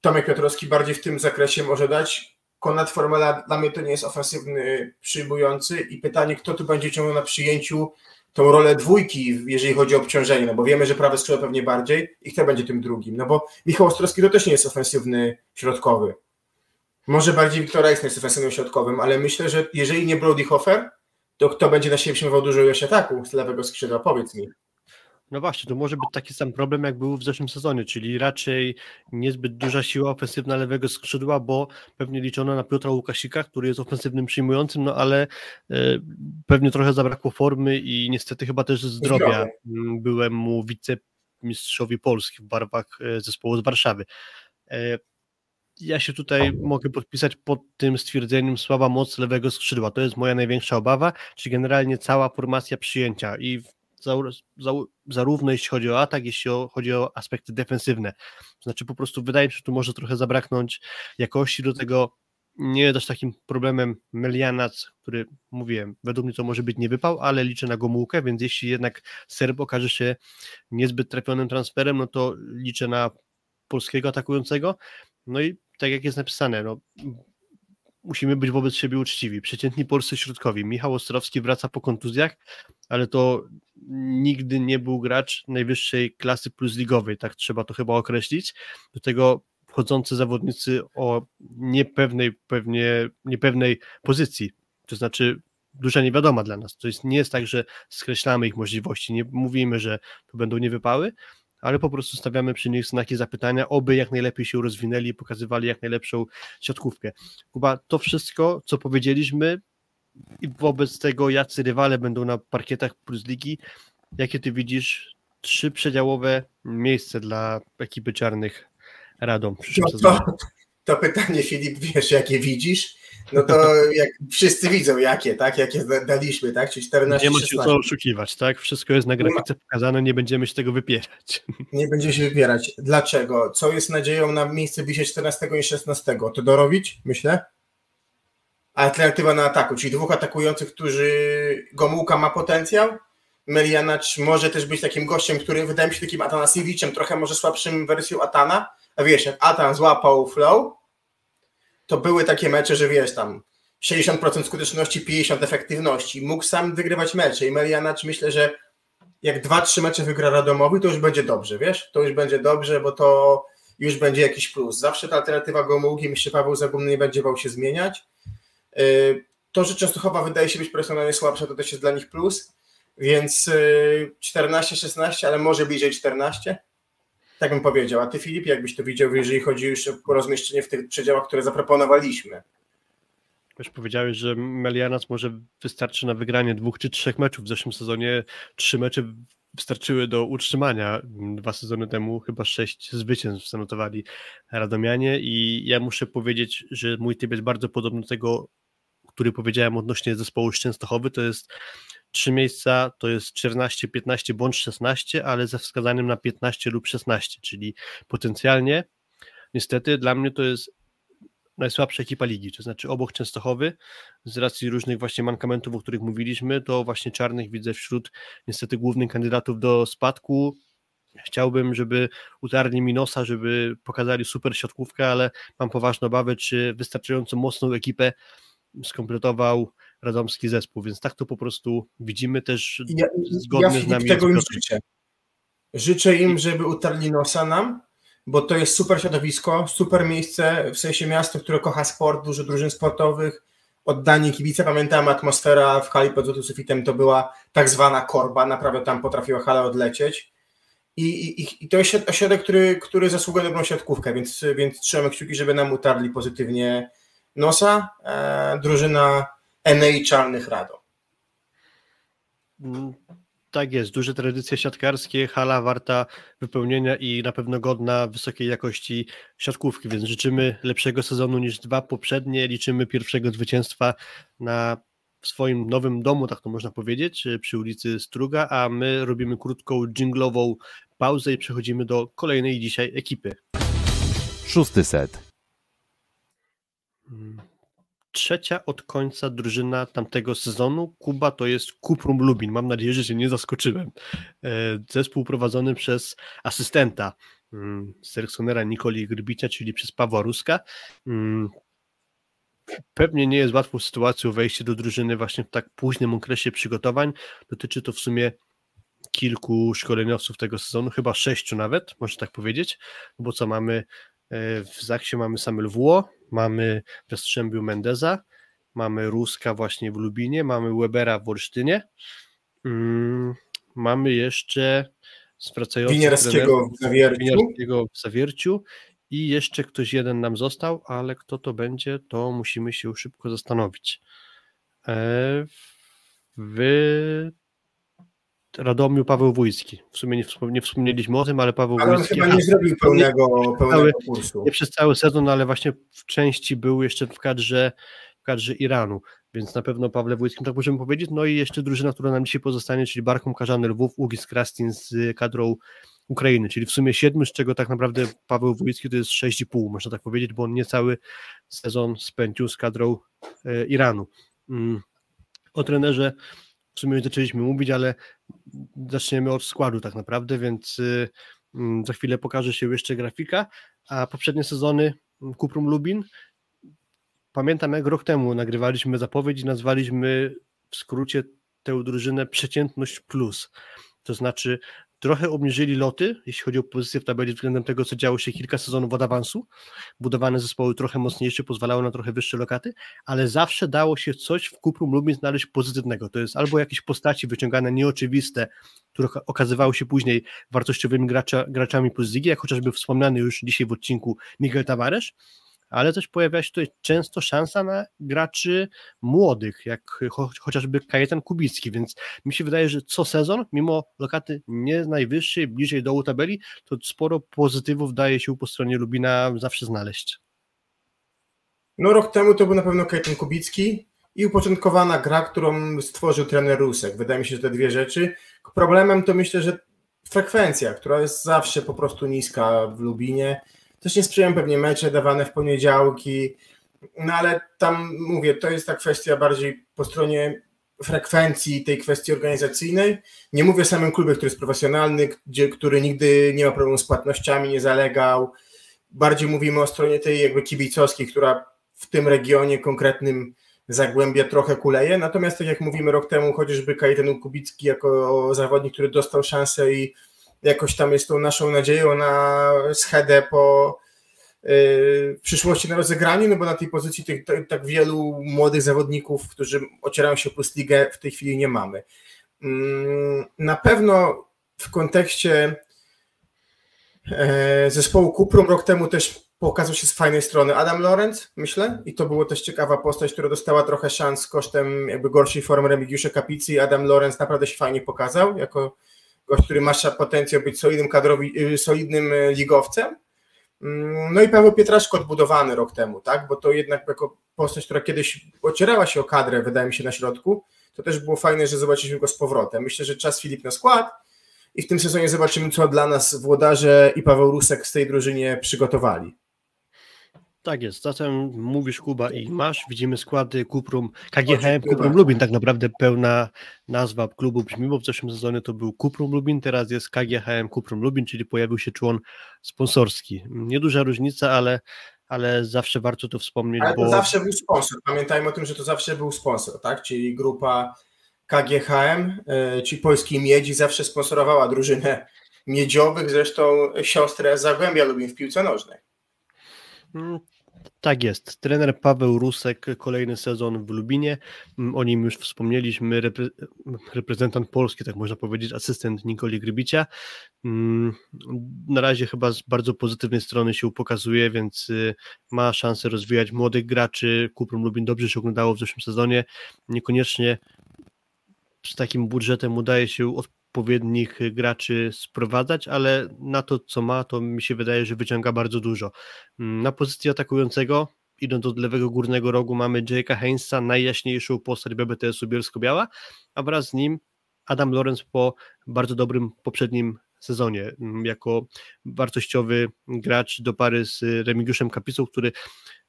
Tomek Piotrowski bardziej w tym zakresie może dać. Konrad Formela dla mnie to nie jest ofensywny przyjmujący i pytanie, kto tu będzie ciągnął na przyjęciu tą rolę dwójki, jeżeli chodzi o obciążenie, no bo wiemy, że prawe skrzydło pewnie bardziej i kto będzie tym drugim, no bo Michał Ostrowski to też nie jest ofensywny środkowy. Może bardziej Wiktor Reissner jest ofensywnym środkowym, ale myślę, że jeżeli nie Brody Hofer, to kto będzie na siebie przyjmował dużo ilość ataku z lewego skrzydła, powiedz mi. No właśnie, to może być taki sam problem, jak był w zeszłym sezonie, czyli raczej niezbyt duża siła ofensywna lewego skrzydła, bo pewnie liczono na Piotra Łukasika, który jest ofensywnym przyjmującym, no ale pewnie trochę zabrakło formy i niestety chyba też zdrowia byłemu wicemistrzowi Polski w barwach zespołu z Warszawy. Ja się tutaj mogę podpisać pod tym stwierdzeniem słaba moc lewego skrzydła. To jest moja największa obawa, czy generalnie cała formacja przyjęcia i zarówno jeśli chodzi o atak, jeśli chodzi o aspekty defensywne. Znaczy po prostu wydaje mi się, że tu może trochę zabraknąć jakości, do tego nie jest też takim problemem Melianac, który mówiłem, według mnie to może być niewypał, ale liczę na Gomułkę, więc jeśli jednak Serb okaże się niezbyt trafionym transferem, no to liczę na polskiego atakującego. No i tak jak jest napisane, no musimy być wobec siebie uczciwi. Przeciętni polscy środkowi. Michał Ostrowski wraca po kontuzjach, ale to nigdy nie był gracz najwyższej klasy plus ligowej, tak trzeba to chyba określić. Do tego wchodzący zawodnicy o niepewnej, pewnie, niepewnej pozycji, to znaczy duża niewiadoma dla nas. To jest, nie jest tak, że skreślamy ich możliwości, nie mówimy, że to będą niewypały, ale po prostu stawiamy przy nich znaki zapytania, oby jak najlepiej się rozwinęli i pokazywali jak najlepszą siatkówkę. Kuba, to wszystko, co powiedzieliśmy i wobec tego, jacy rywale będą na parkietach Plus Ligi, jakie ty widzisz trzy przedziałowe miejsce dla ekipy Czarnych Radom? No to, to pytanie, Filip, wiesz, jakie widzisz? No to jak wszyscy widzą, jakie, tak? Jakie daliśmy, tak? Czyli czternaście szesnaście. Nie ma się co oszukiwać, tak? Wszystko jest na grafice pokazane, nie będziemy się tego wypierać. Nie będziemy się wypierać. Dlaczego? Co jest nadzieją na miejsce bliżej czternastego i szesnastego? Todorowicz, myślę? Alternatywa na ataku, czyli dwóch atakujących, którzy Gomułka ma potencjał. Melianacz może też być takim gościem, który wydaje mi się takim Atanasiewiczem, trochę może słabszym wersją Atana. A wiesz, jak Atan złapał flow, to były takie mecze, że wiesz, tam sześćdziesiąt procent skuteczności, pięćdziesiąt procent efektywności. Mógł sam wygrywać mecze i Melianacz, myślę, że jak dwa trzy mecze wygra Radomowi, to już będzie dobrze, wiesz? To już będzie dobrze, bo to już będzie jakiś plus. Zawsze ta alternatywa Gomułki, myślę, Paweł Zagumny nie będzie bał się zmieniać. To, że Częstochowa wydaje się być personalnie słabsza, to też jest dla nich plus, więc czternaście szesnaście, ale może bliżej czternaście, tak bym powiedział. A ty, Filip, jakbyś to widział, jeżeli chodzi już o rozmieszczenie w tych przedziałach, które zaproponowaliśmy? Już powiedziałeś, że Melianas może wystarczy na wygranie dwóch czy trzech meczów. W zeszłym sezonie trzy mecze wystarczyły do utrzymania. Dwa sezony temu chyba sześć zwycięstw zanotowali radomianie i ja muszę powiedzieć, że mój typ jest bardzo podobny do tego, który powiedziałem odnośnie zespołu Częstochowy. To jest trzy miejsca, to jest czternaście, piętnaście bądź szesnaście, ale ze wskazaniem na piętnaście lub szesnaście, czyli potencjalnie niestety dla mnie to jest najsłabsza ekipa ligi, to znaczy obok Częstochowy, z racji różnych właśnie mankamentów, o których mówiliśmy, to właśnie Czarnych widzę wśród niestety głównych kandydatów do spadku. Chciałbym, żeby utarli mi nosa, żeby pokazali super siatkówkę, ale mam poważne obawy, czy wystarczająco mocną ekipę skompletował radomski zespół, więc tak to po prostu widzimy też ja, zgodnie ja z nami. Tego im życzę. Życzę im, żeby utarli nosa nam, bo to jest super środowisko, super miejsce, w sensie miasto, które kocha sport, dużo drużyn sportowych, oddanie kibica. Pamiętam, atmosfera w hali pod złotym sufitem to była tak zwana korba, naprawdę tam potrafiła hala odlecieć. I, i, i to jest ośrodek, który, który zasługuje na dobrą siatkówkę, więc, więc trzymamy kciuki, żeby nam utarli pozytywnie nosa, e, drużyna N A Czarnych Radom. Tak jest, duże tradycje siatkarskie, hala warta wypełnienia i na pewno godna wysokiej jakości siatkówki, więc życzymy lepszego sezonu niż dwa poprzednie, liczymy pierwszego zwycięstwa na w swoim nowym domu, tak to można powiedzieć, przy ulicy Struga, a my robimy krótką dżinglową pauzę i przechodzimy do kolejnej dzisiaj ekipy. Szósty set. Trzecia od końca drużyna tamtego sezonu, Kuba, to jest Cuprum Lubin. Mam nadzieję, że się nie zaskoczyłem. Zespół prowadzony przez asystenta selekcjonera Nikoli Grbicia, czyli przez Pawła Ruska. Pewnie nie jest łatwą sytuacją wejście do drużyny właśnie w tak późnym okresie przygotowań. Dotyczy to w sumie kilku szkoleniowców tego sezonu, chyba sześciu nawet, można tak powiedzieć, bo co mamy w Zaksie, mamy same Lwło, mamy w Jastrzębiu Mendeza, mamy Ruska właśnie w Lubinie, mamy Webera w Olsztynie, mm, mamy jeszcze Winiarskiego w Zawierciu i jeszcze ktoś jeden nam został, ale kto to będzie, to musimy się szybko zastanowić. W Radomiu Paweł Wójski. W sumie nie, wspom- nie wspomnieliśmy o tym, ale Paweł ale Wójski... chyba nie zrobił pełnego, nie, pełnego nie, kursu. Nie przez cały sezon, ale właśnie w części był jeszcze w kadrze, w kadrze Iranu, więc na pewno Pawle Wójskim tak możemy powiedzieć. No i jeszcze drużyna, która nam dzisiaj pozostanie, czyli Barkom Karzany Lwów, Ugis Krastin z kadrą Ukrainy, czyli w sumie siedmiu, z czego tak naprawdę Paweł Wójski to jest sześć i pół, można tak powiedzieć, bo on niecały sezon spędził z kadrą e, Iranu. Mm. O trenerze w sumie zaczęliśmy mówić, ale zaczniemy od składu tak naprawdę, więc za chwilę pokaże się jeszcze grafika, a poprzednie sezony Cuprum Lubin, pamiętam jak rok temu nagrywaliśmy zapowiedź i nazwaliśmy w skrócie tę drużynę Przeciętność Plus, to znaczy trochę obniżyli loty, jeśli chodzi o pozycję w tabeli względem tego, co działo się kilka sezonów od awansu. Budowane zespoły trochę mocniejsze pozwalały na trochę wyższe lokaty, ale zawsze dało się coś w Cuprum Lubin znaleźć pozytywnego. To jest albo jakieś postaci wyciągane nieoczywiste, które okazywały się później wartościowymi gracza, graczami plus ligi, jak chociażby wspomniany już dzisiaj w odcinku Miguel Tavares, ale też pojawia się tutaj często szansa na graczy młodych, jak cho- chociażby Kajetan Kubicki, więc mi się wydaje, że co sezon, mimo lokaty nie najwyższej, bliżej dołu tabeli, to sporo pozytywów daje się po stronie Lubina zawsze znaleźć. No rok temu to był na pewno Kajetan Kubicki i upoczątkowana gra, którą stworzył trener Rusek. Wydaje mi się, że te dwie rzeczy. Problemem to myślę, że frekwencja, która jest zawsze po prostu niska w Lubinie. Też nie sprzyjają pewnie mecze dawane w poniedziałki, no ale tam mówię, to jest ta kwestia bardziej po stronie frekwencji, tej kwestii organizacyjnej. Nie mówię o samym klubie, który jest profesjonalny, gdzie, który nigdy nie ma problemu z płatnościami, nie zalegał. Bardziej mówimy o stronie tej jakby kibicowskiej, która w tym regionie konkretnym Zagłębia trochę kuleje. Natomiast tak jak mówimy rok temu, chociażby Kajetan Kubicki jako zawodnik, który dostał szansę i jakoś tam jest tą naszą nadzieją na schedę po yy, przyszłości na rozegraniu, no bo na tej pozycji tych, t- tak wielu młodych zawodników, którzy ocierają się plus ligę, w tej chwili nie mamy. Yy, na pewno w kontekście yy, zespołu Cuprum rok temu też pokazał się z fajnej strony Adam Lorenz, myślę, i to było też ciekawa postać, która dostała trochę szans kosztem jakby gorszej formy Remigiusza Kapicy. Adam Lorenz naprawdę się fajnie pokazał jako gość, który ma potencjał być solidnym, kadrowi, solidnym ligowcem. No i Paweł Pietraszko odbudowany rok temu, tak? Bo to jednak jako postać, która kiedyś ocierała się o kadrę, wydaje mi się, na środku, to też było fajne, że zobaczyliśmy go z powrotem. Myślę, że czas Filip na skład i w tym sezonie zobaczymy, co dla nas włodarze i Paweł Rusek z tej drużynie przygotowali. Tak jest, zatem mówisz Kuba i masz, widzimy składy Cuprum, K G H M Cuprum Lubin, tak naprawdę pełna nazwa klubu brzmi, bo w zeszłym sezonie to był Cuprum Lubin, teraz jest K G H M Cuprum Lubin, czyli pojawił się człon sponsorski. Nieduża różnica, ale, ale zawsze warto to wspomnieć. Ale to bo... zawsze był sponsor, pamiętajmy o tym, że to zawsze był sponsor, tak? Czyli grupa K G H M, czyli Polskiej Miedzi zawsze sponsorowała drużynę miedziowych, zresztą siostrę Zagłębia Lubin w piłce nożnej. Tak jest, trener Paweł Rusek, kolejny sezon w Lubinie, o nim już wspomnieliśmy, repre- reprezentant Polski, tak można powiedzieć, asystent Nikoli Grbicia, na razie chyba z bardzo pozytywnej strony się pokazuje, więc ma szansę rozwijać młodych graczy, Cuprum Lubin dobrze się oglądało w zeszłym sezonie, niekoniecznie z takim budżetem udaje się od odpowiednich graczy sprowadzać, ale na to, co ma, to mi się wydaje, że wyciąga bardzo dużo. Na pozycji atakującego, idąc od lewego górnego rogu, mamy Jake'a Hainsa, najjaśniejszą postać B B T S-u Bielsko-Biała, a wraz z nim Adam Lorenz po bardzo dobrym poprzednim sezonie, jako wartościowy gracz do pary z Remigiuszem Kapisą, który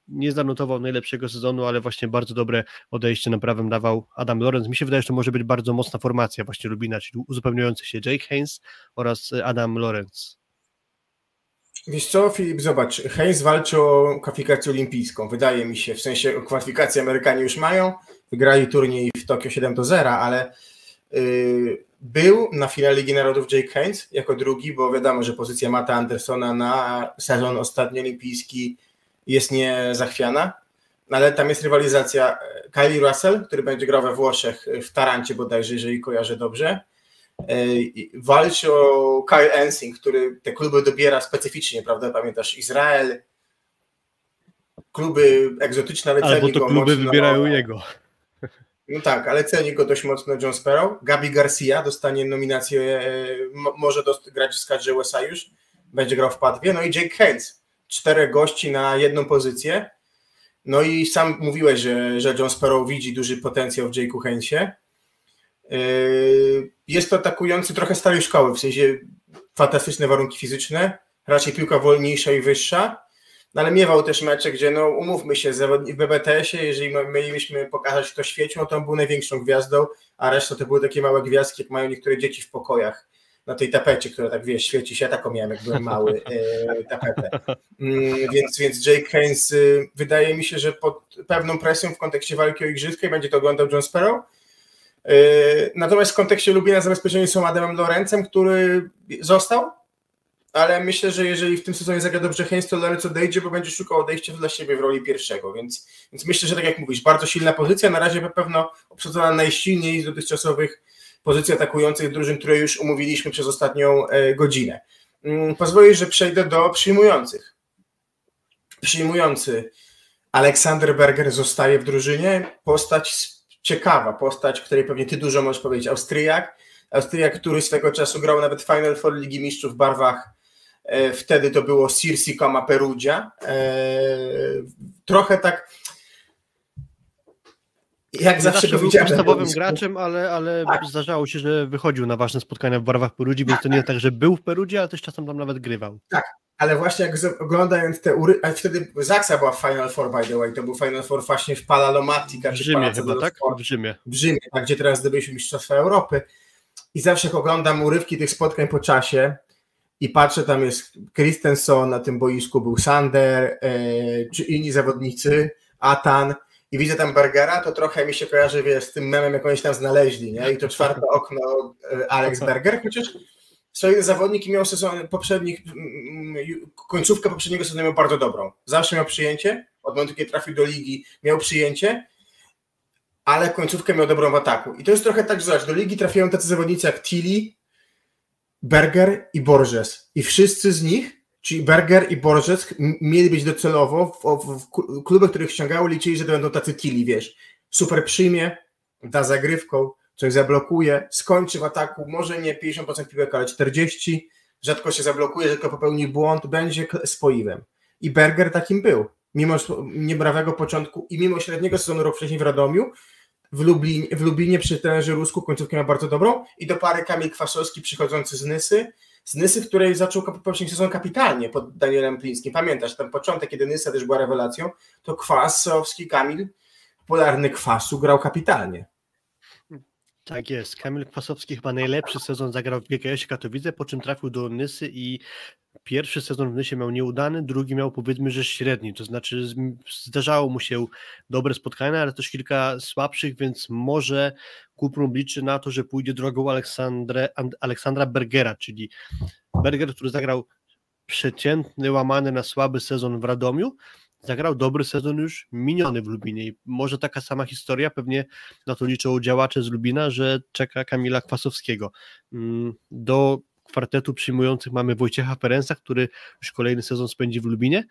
nie zanotował najlepszego sezonu, ale właśnie bardzo dobre odejście na prawym dawał Adam Lorenz. Mi się wydaje, że to może być bardzo mocna formacja właśnie Lubina, czyli uzupełniający się Jake Hains oraz Adam Lorenz. Wiesz co, Filip, zobacz, Hains walczy o kwalifikację olimpijską, wydaje mi się, w sensie kwalifikacje Amerykanie już mają, wygrali turniej w Tokio siedem do zera, ale yy, był na finale Ligi Narodów Jake Hains jako drugi, bo wiadomo, że pozycja Matta Andersona na sezon ostatni olimpijski jest niezachwiana, ale tam jest rywalizacja Kyle Russell, który będzie grał we Włoszech w Tarancie bodajże, jeżeli kojarzę dobrze. Walczy o Kyle Ensing, który te kluby dobiera specyficznie, prawda? Pamiętasz, Izrael, kluby egzotyczne, ale ceni go mocno. Albo to kluby wybierają jego. No tak, ale ceni go dość mocno John Sparrow. Gabi Garcia dostanie nominację, może grać w skadrze U S A już, będzie grał w Padwie. No i Jake Hains. Czterech gości na jedną pozycję. No i sam mówiłeś, że, że John Sparrow widzi duży potencjał w Jake'u Hainsie. Jest to atakujący trochę starej szkoły, w sensie fantastyczne warunki fizyczne, raczej piłka wolniejsza i wyższa, no ale miewał też mecze, gdzie no umówmy się, w B B T S-ie, jeżeli mielibyśmy pokazać kto świecił, no to on był największą gwiazdą, a reszta to były takie małe gwiazdki, jak mają niektóre dzieci w pokojach. Na tej tapecie, która tak wiesz, świeci się, ja taką miałem, jak byłem mały, e, tapetę. Mm, więc, więc Jake Hains y, wydaje mi się, że pod pewną presją w kontekście walki o igrzyska będzie to oglądał John Sparrow. Y, natomiast w kontekście Lubina zabezpieczeni są Adamem Lorencem, który został, ale myślę, że jeżeli w tym sezonie zagra dobrze Hains, to Lorenz odejdzie, bo będzie szukał odejścia dla siebie w roli pierwszego. Więc, więc myślę, że tak jak mówisz, bardzo silna pozycja, na razie na pewno obsadzona najsilniej z dotychczasowych pozycji atakujących drużyn, które już umówiliśmy przez ostatnią godzinę. Pozwolę, że przejdę do przyjmujących. Przyjmujący Aleksander Berger zostaje w drużynie. Postać ciekawa, postać, której pewnie ty dużo możesz powiedzieć. Austriak, Austriak, który swego czasu grał nawet Final Four Ligi Mistrzów w barwach, wtedy to było Cirsi Koma Perugia. Trochę tak... Jak nie zawsze, zawsze był podstawowym graczem, ale, ale tak. Zdarzało się, że wychodził na ważne spotkania w barwach Perudzi, więc tak, to nie tak. tak, że był w Perudzi, ale też czasem tam nawet grywał. Tak, ale właśnie jak oglądając te ury... A wtedy Zaksa była w Final Four, by the way, to był Final Four właśnie w Palalomatica. W Rzymie chyba, tak? W Rzymie. W Rzymie, tak, gdzie teraz zdobyliśmy Mistrzostwa Europy. I zawsze jak oglądam urywki tych spotkań po czasie i patrzę, tam jest Christensen, na tym boisku był Sander, yy, czy inni zawodnicy, Atan, i widzę tam Bergera, to trochę mi się kojarzy, wiesz, z tym memem, jak oni się tam znaleźli, nie? I to czwarte okno Alex Berger, chociaż swoje zawodniki miał sezon poprzednich, końcówkę poprzedniego sezonu miał bardzo dobrą. Zawsze miał przyjęcie, od momentu, kiedy trafił do ligi, miał przyjęcie, ale końcówkę miał dobrą w ataku. I to jest trochę tak, że do ligi trafiają tacy zawodnicy jak Tilly, Berger i Borges. I wszyscy z nich, czyli Berger i Borges, mieli być docelowo w, w, w klubach, których ściągały, liczyli, że to będą tacy Tilly, wiesz, super przyjmie, da zagrywką, coś zablokuje, skończy w ataku, może nie pięćdziesiąt procent piłek, ale czterdzieści procent, rzadko się zablokuje, rzadko popełni błąd, będzie spoiwem. I Berger takim był, mimo niebrawego początku i mimo średniego sezonu rok wcześniej w Radomiu, w Lublinie, w Lublinie przy trenerze Rusku końcówkę miał bardzo dobrą i do pary Kamil Kwasowski przychodzący z Nysy, z Nysy, w której zaczął poprzedni sezon kapitalnie pod Danielem Plińskim. Pamiętasz, ten początek, kiedy Nysa też była rewelacją, to Kwasowski, Kamil, polarny Kwasu, grał kapitalnie. Tak jest, Kamil Kwasowski chyba najlepszy sezon zagrał w G K S Katowice, po czym trafił do Nysy i pierwszy sezon w Nysie miał nieudany, drugi miał powiedzmy, że średni, to znaczy zdarzało mu się dobre spotkania, ale też kilka słabszych, więc może Kuprum liczy na to, że pójdzie drogą Aleksandra, Aleksandra Bergera, czyli Berger, który zagrał przeciętny, łamany na słaby sezon w Radomiu, zagrał dobry sezon już miniony w Lubinie i może taka sama historia, pewnie na to liczą działacze z Lubina, że czeka Kamila Kwasowskiego. Do kwartetu przyjmujących mamy Wojciecha Ferenca, który już kolejny sezon spędzi w Lubinie,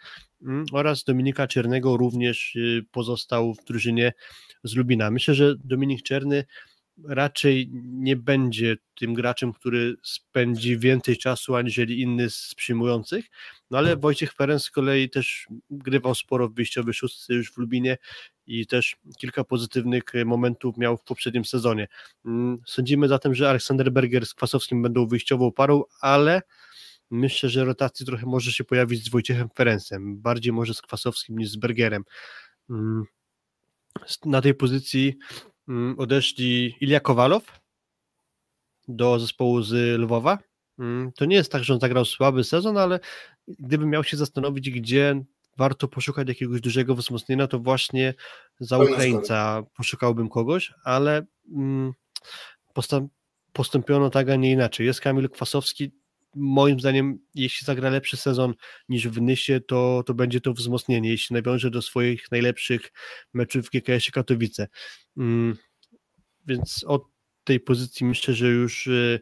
oraz Dominika Czernego, również pozostał w drużynie z Lubina. Myślę, że Dominik Czerny raczej nie będzie tym graczem, który spędzi więcej czasu aniżeli inny z przyjmujących, no ale Wojciech Ferenc z kolei też grywał sporo w wyjściowej szóstce już w Lubinie i też kilka pozytywnych momentów miał w poprzednim sezonie. Sądzimy zatem, że Aleksander Berger z Kwasowskim będą wyjściową parą, ale myślę, że rotacji trochę może się pojawić z Wojciechem Ferencem, bardziej może z Kwasowskim niż z Bergerem. Na tej pozycji odeszli Ilja Kowalow do zespołu z Lwowa. To nie jest tak, że on zagrał słaby sezon, ale gdybym miał się zastanowić, gdzie warto poszukać jakiegoś dużego wzmocnienia, to właśnie za Ukraińca poszukałbym kogoś, ale postąpiono tak, a nie inaczej. Jest Kamil Kwasowski, moim zdaniem, jeśli zagra lepszy sezon niż w Nysie, to, to będzie to wzmocnienie, jeśli nawiąże do swoich najlepszych meczów w G K S-ie Katowice. Hmm, więc od tej pozycji myślę, że już y,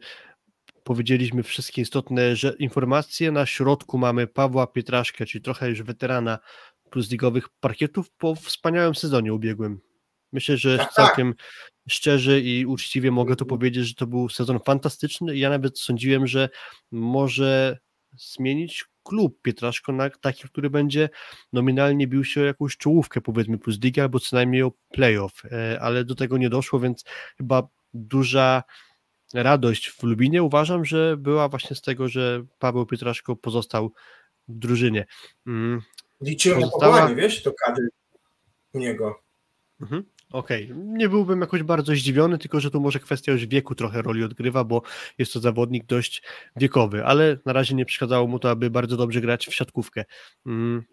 powiedzieliśmy wszystkie istotne że, informacje. Na środku mamy Pawła Pietraszkę, czyli trochę już weterana plus ligowych parkietów po wspaniałym sezonie ubiegłym. Myślę, że całkiem szczerze i uczciwie mogę to powiedzieć, że to był sezon fantastyczny i ja nawet sądziłem, że może zmienić klub Pietraszko na taki, który będzie nominalnie bił się o jakąś czołówkę, powiedzmy, plus ligę, albo co najmniej o playoff, ale do tego nie doszło, więc chyba duża radość w Lubinie, uważam, że była właśnie z tego, że Paweł Pietraszko pozostał w drużynie. Mm. Liczyłem na powołanie, wiesz, to kadry u niego. Mhm. Okej, okay. Nie byłbym jakoś bardzo zdziwiony, tylko że tu może kwestia już wieku trochę roli odgrywa, bo jest to zawodnik dość wiekowy, ale na razie nie przeszkadzało mu to, aby bardzo dobrze grać w siatkówkę.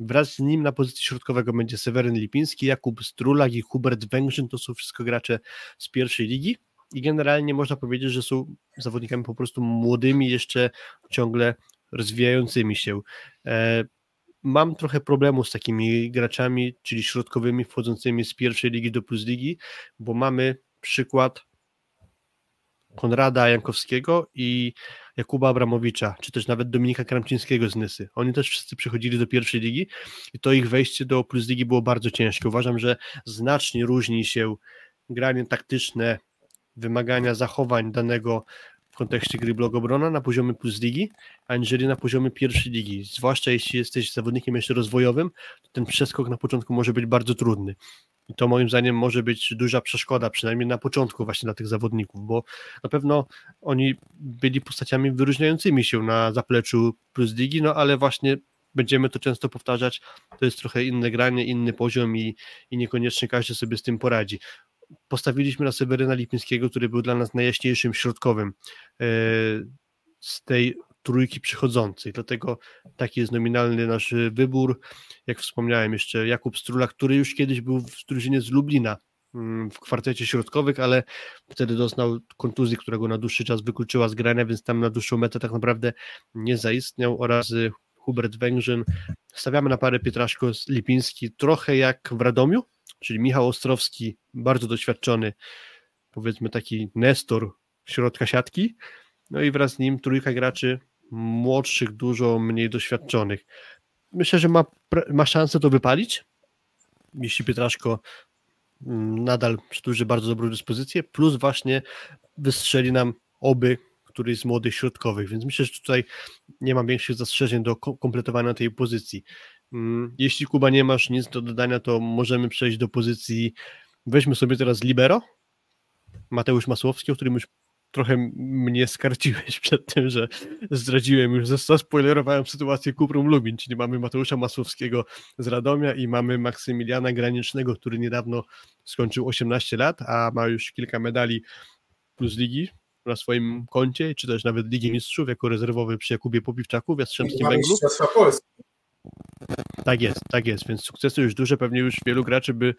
Wraz z nim na pozycji środkowego będzie Seweryn Lipiński, Jakub Strulak i Hubert Węgrzyn, to są wszystko gracze z pierwszej ligi i generalnie można powiedzieć, że są zawodnikami po prostu młodymi, jeszcze ciągle rozwijającymi się. Mam trochę problemu z takimi graczami, czyli środkowymi wchodzącymi z pierwszej ligi do plus ligi, bo mamy przykład Konrada Jankowskiego i Jakuba Abramowicza, czy też nawet Dominika Kramczyńskiego z Nysy. Oni też wszyscy przychodzili do pierwszej ligi i to ich wejście do plus ligi było bardzo ciężkie. Uważam, że znacznie różni się granie taktyczne, wymagania zachowań danego w kontekście gry blogobrona na poziomie plus ligi, aniżeli na poziomie pierwszej ligi. Zwłaszcza jeśli jesteś zawodnikiem jeszcze rozwojowym, to ten przeskok na początku może być bardzo trudny. I to moim zdaniem może być duża przeszkoda, przynajmniej na początku właśnie dla tych zawodników, bo na pewno oni byli postaciami wyróżniającymi się na zapleczu plus ligi, no ale właśnie będziemy to często powtarzać, to jest trochę inne granie, inny poziom i, i niekoniecznie każdy sobie z tym poradzi. Postawiliśmy na Seweryna Lipińskiego, który był dla nas najjaśniejszym środkowym z tej trójki przychodzącej, dlatego taki jest nominalny nasz wybór. Jak wspomniałem, jeszcze Jakub Strula, który już kiedyś był w drużynie z Lublina w kwartecie środkowych, ale wtedy doznał kontuzji, która go na dłuższy czas wykluczyła z grania, więc tam na dłuższą metę tak naprawdę nie zaistniał, oraz Hubert Węgrzyn. Stawiamy na parę Pietraszko-Lipiński, trochę jak w Radomiu, czyli Michał Ostrowski, bardzo doświadczony, powiedzmy taki Nestor środka siatki, no i wraz z nim trójka graczy młodszych, dużo mniej doświadczonych. Myślę, że ma, ma szansę to wypalić, jeśli Pietraszko nadal przedłuży bardzo dobrą dyspozycję, plus właśnie wystrzeli nam oby któryś z młodych środkowych, więc myślę, że tutaj nie mam większych zastrzeżeń do kompletowania tej pozycji. Jeśli, Kuba, nie masz nic do dodania, to możemy przejść do pozycji, weźmy sobie teraz libero, Mateusz Masłowski, o którym już trochę mnie skarciłeś przed tym, że zdradziłem, już zaspoilerowałem sytuację Cuprum Lubin, czyli mamy Mateusza Masłowskiego z Radomia i mamy Maksymiliana Granicznego, który niedawno skończył osiemnaście lat, a ma już kilka medali plus ligi na swoim koncie, czy też nawet Ligi Mistrzów jako rezerwowy przy Jakubie Popiwczaku w Jastrzębskim Węglu. Tak jest, tak jest, więc sukcesy już duże, pewnie już wielu graczy by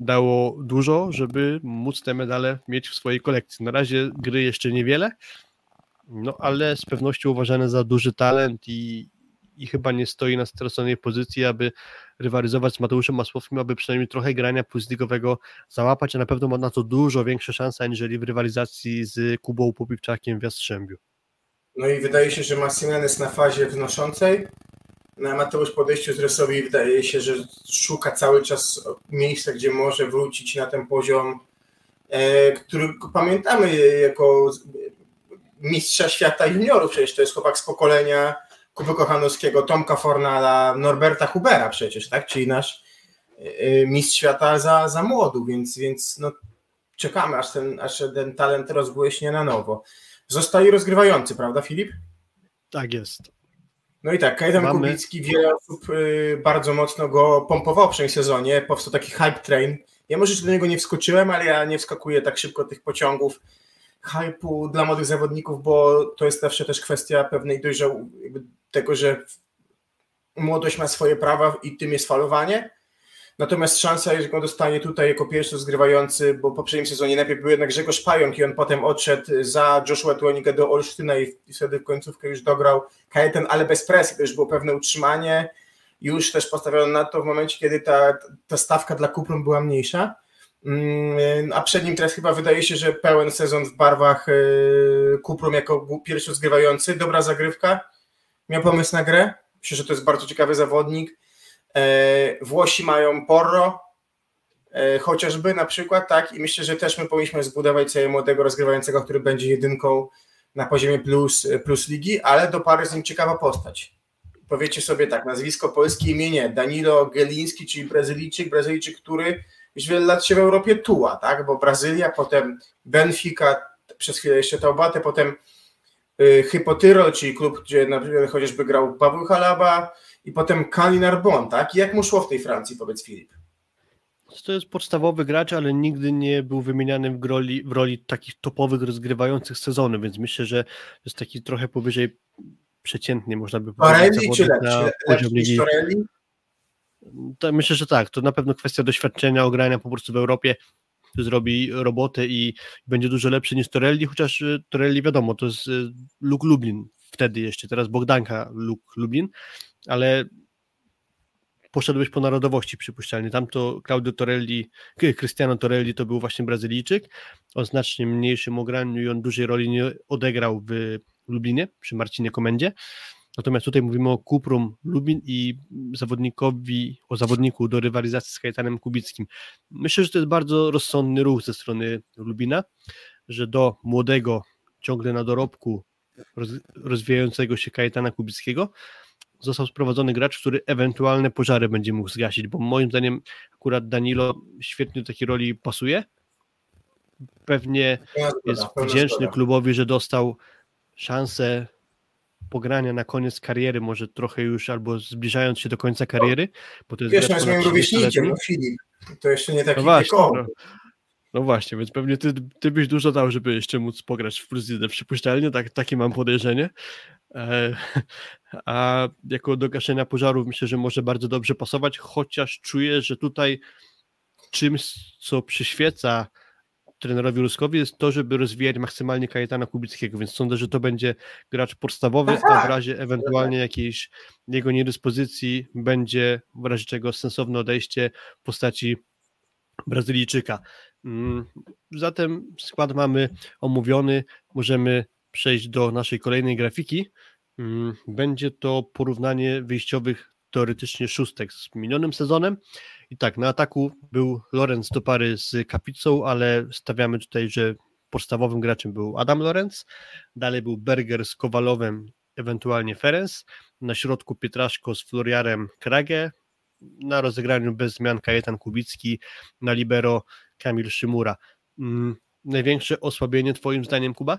dało dużo, żeby móc te medale mieć w swojej kolekcji. Na razie gry jeszcze niewiele, no ale z pewnością uważane za duży talent i, i chyba nie stoi na straconej pozycji, aby rywalizować z Mateuszem Masłowskim, aby przynajmniej trochę grania plusligowego załapać, a na pewno ma na to dużo większe szanse, aniżeli w rywalizacji z Kubą Popiwczakiem w Jastrzębiu. No i wydaje się, że Maksymilian jest na fazie wznoszącej. Na Mateusz podejściu z Resowi wydaje się, że szuka cały czas miejsca, gdzie może wrócić na ten poziom który pamiętamy jako mistrza świata juniorów, przecież to jest chłopak z pokolenia Kuby Kochanowskiego, Tomka Fornala, Norberta Hubera przecież, tak? Czyli nasz mistrz świata za, za młodu, więc, więc no, czekamy, aż ten, aż ten talent rozbłyśnie na nowo. Zostali rozgrywający, prawda, Filip? Tak jest. No i tak, Kajetan Mamy... Kubicki, wiele osób y, bardzo mocno go pompowało w tym sezonie, powstał taki hype train. Ja może jeszcze do niego nie wskoczyłem, ale ja nie wskakuję tak szybko tych pociągów hype'u dla młodych zawodników, bo to jest zawsze też kwestia pewnej dojrzał tego, że młodość ma swoje prawa i tym jest falowanie. Natomiast szansa, że go dostanie tutaj jako pierwszy rozgrywający, bo w poprzednim sezonie najpierw był jednak Grzegorz Pająk i on potem odszedł za Joshua Tuonikę do Olsztyna i wtedy w końcówkę już dograł Kajetan, ale bez presji, to już było pewne utrzymanie. Już też postawiono na to w momencie, kiedy ta, ta stawka dla Kuprum była mniejsza. A przed nim teraz chyba wydaje się, że pełen sezon w barwach Kuprum jako pierwszy rozgrywający. Dobra zagrywka, miał pomysł na grę. Myślę, że to jest bardzo ciekawy zawodnik. Włosi mają Porro chociażby na przykład, tak, i myślę, że też my powinniśmy zbudować sobie młodego rozgrywającego, który będzie jedynką na poziomie plus, plus ligi, ale do pary z nim ciekawa postać. Powiecie sobie tak, nazwisko polskie, imię Danilo Geliński, czyli Brazylijczyk, Brazylijczyk, który już wiele lat się w Europie tuła, tak, bo Brazylia, potem Benfica, przez chwilę jeszcze Taubatę, potem Hypotyrol, czyli klub, gdzie na przykład chociażby grał Paweł Halaba, i potem Cagliari-Narbonne, tak? Jak mu szło w tej Francji, powiedz Filip? To jest podstawowy gracz, ale nigdy nie był wymieniany w roli, w roli takich topowych rozgrywających sezonu, więc myślę, że jest taki trochę powyżej przeciętny, można by powiedzieć. Torelli czy lepszy? Torelli? To myślę, że tak. To na pewno kwestia doświadczenia, ogrania po prostu w Europie. Zrobi robotę i będzie dużo lepszy niż Torelli, chociaż Torelli wiadomo, to jest Luk Lublin wtedy jeszcze, teraz Bogdanka Luk Lublin, ale poszedłeś po narodowości przypuszczalnie, tam to Claudio Torelli, Cristiano Torelli to był właśnie Brazylijczyk, o znacznie mniejszym ograniu i on dużej roli nie odegrał w Lublinie, przy Marcinie Komendzie, natomiast tutaj mówimy o Cuprum Lublin i zawodnikowi, o zawodniku do rywalizacji z Kajetanem Kubickim. Myślę, że to jest bardzo rozsądny ruch ze strony Lublina, że do młodego, ciągle na dorobku rozwijającego się Kajetana Kubickiego został sprowadzony gracz, który ewentualne pożary będzie mógł zgasić, bo moim zdaniem akurat Danilo świetnie do takiej roli pasuje. Pewnie jest wdzięczny klubowi, że dostał szansę pogrania na koniec kariery, może trochę już, albo zbliżając się do końca kariery. Bo to jest wiesz, jest moim rówieśnikiem, no Filip, to jeszcze nie taki no właśnie, no, no właśnie, więc pewnie ty, ty byś dużo dał, żeby jeszcze móc pograć w Pruzidze, przypuszczalnie, tak, takie mam podejrzenie. E, a jako do gaszenia pożarów myślę, że może bardzo dobrze pasować, chociaż czuję, że tutaj czymś, co przyświeca trenerowi Ruskowi jest to, żeby rozwijać maksymalnie Kajetana Kubickiego, więc sądzę, że to będzie gracz podstawowy, a w razie ewentualnie jakiejś jego niedyspozycji będzie w razie czego sensowne odejście w postaci Brazylijczyka. Zatem skład mamy omówiony, możemy przejść do naszej kolejnej grafiki. Będzie to porównanie wyjściowych teoretycznie szóstek z minionym sezonem i tak, na ataku był Lorenz do pary z Kapicą, ale stawiamy tutaj, że podstawowym graczem był Adam Lorenz, dalej był Berger z Kowalowem, ewentualnie Ferenc, na środku Pietraszko z Floriarem Krage, na rozegraniu bez zmian Kajetan Kubicki, na libero Kamil Szymura. Hmm, największe osłabienie twoim zdaniem, Kuba?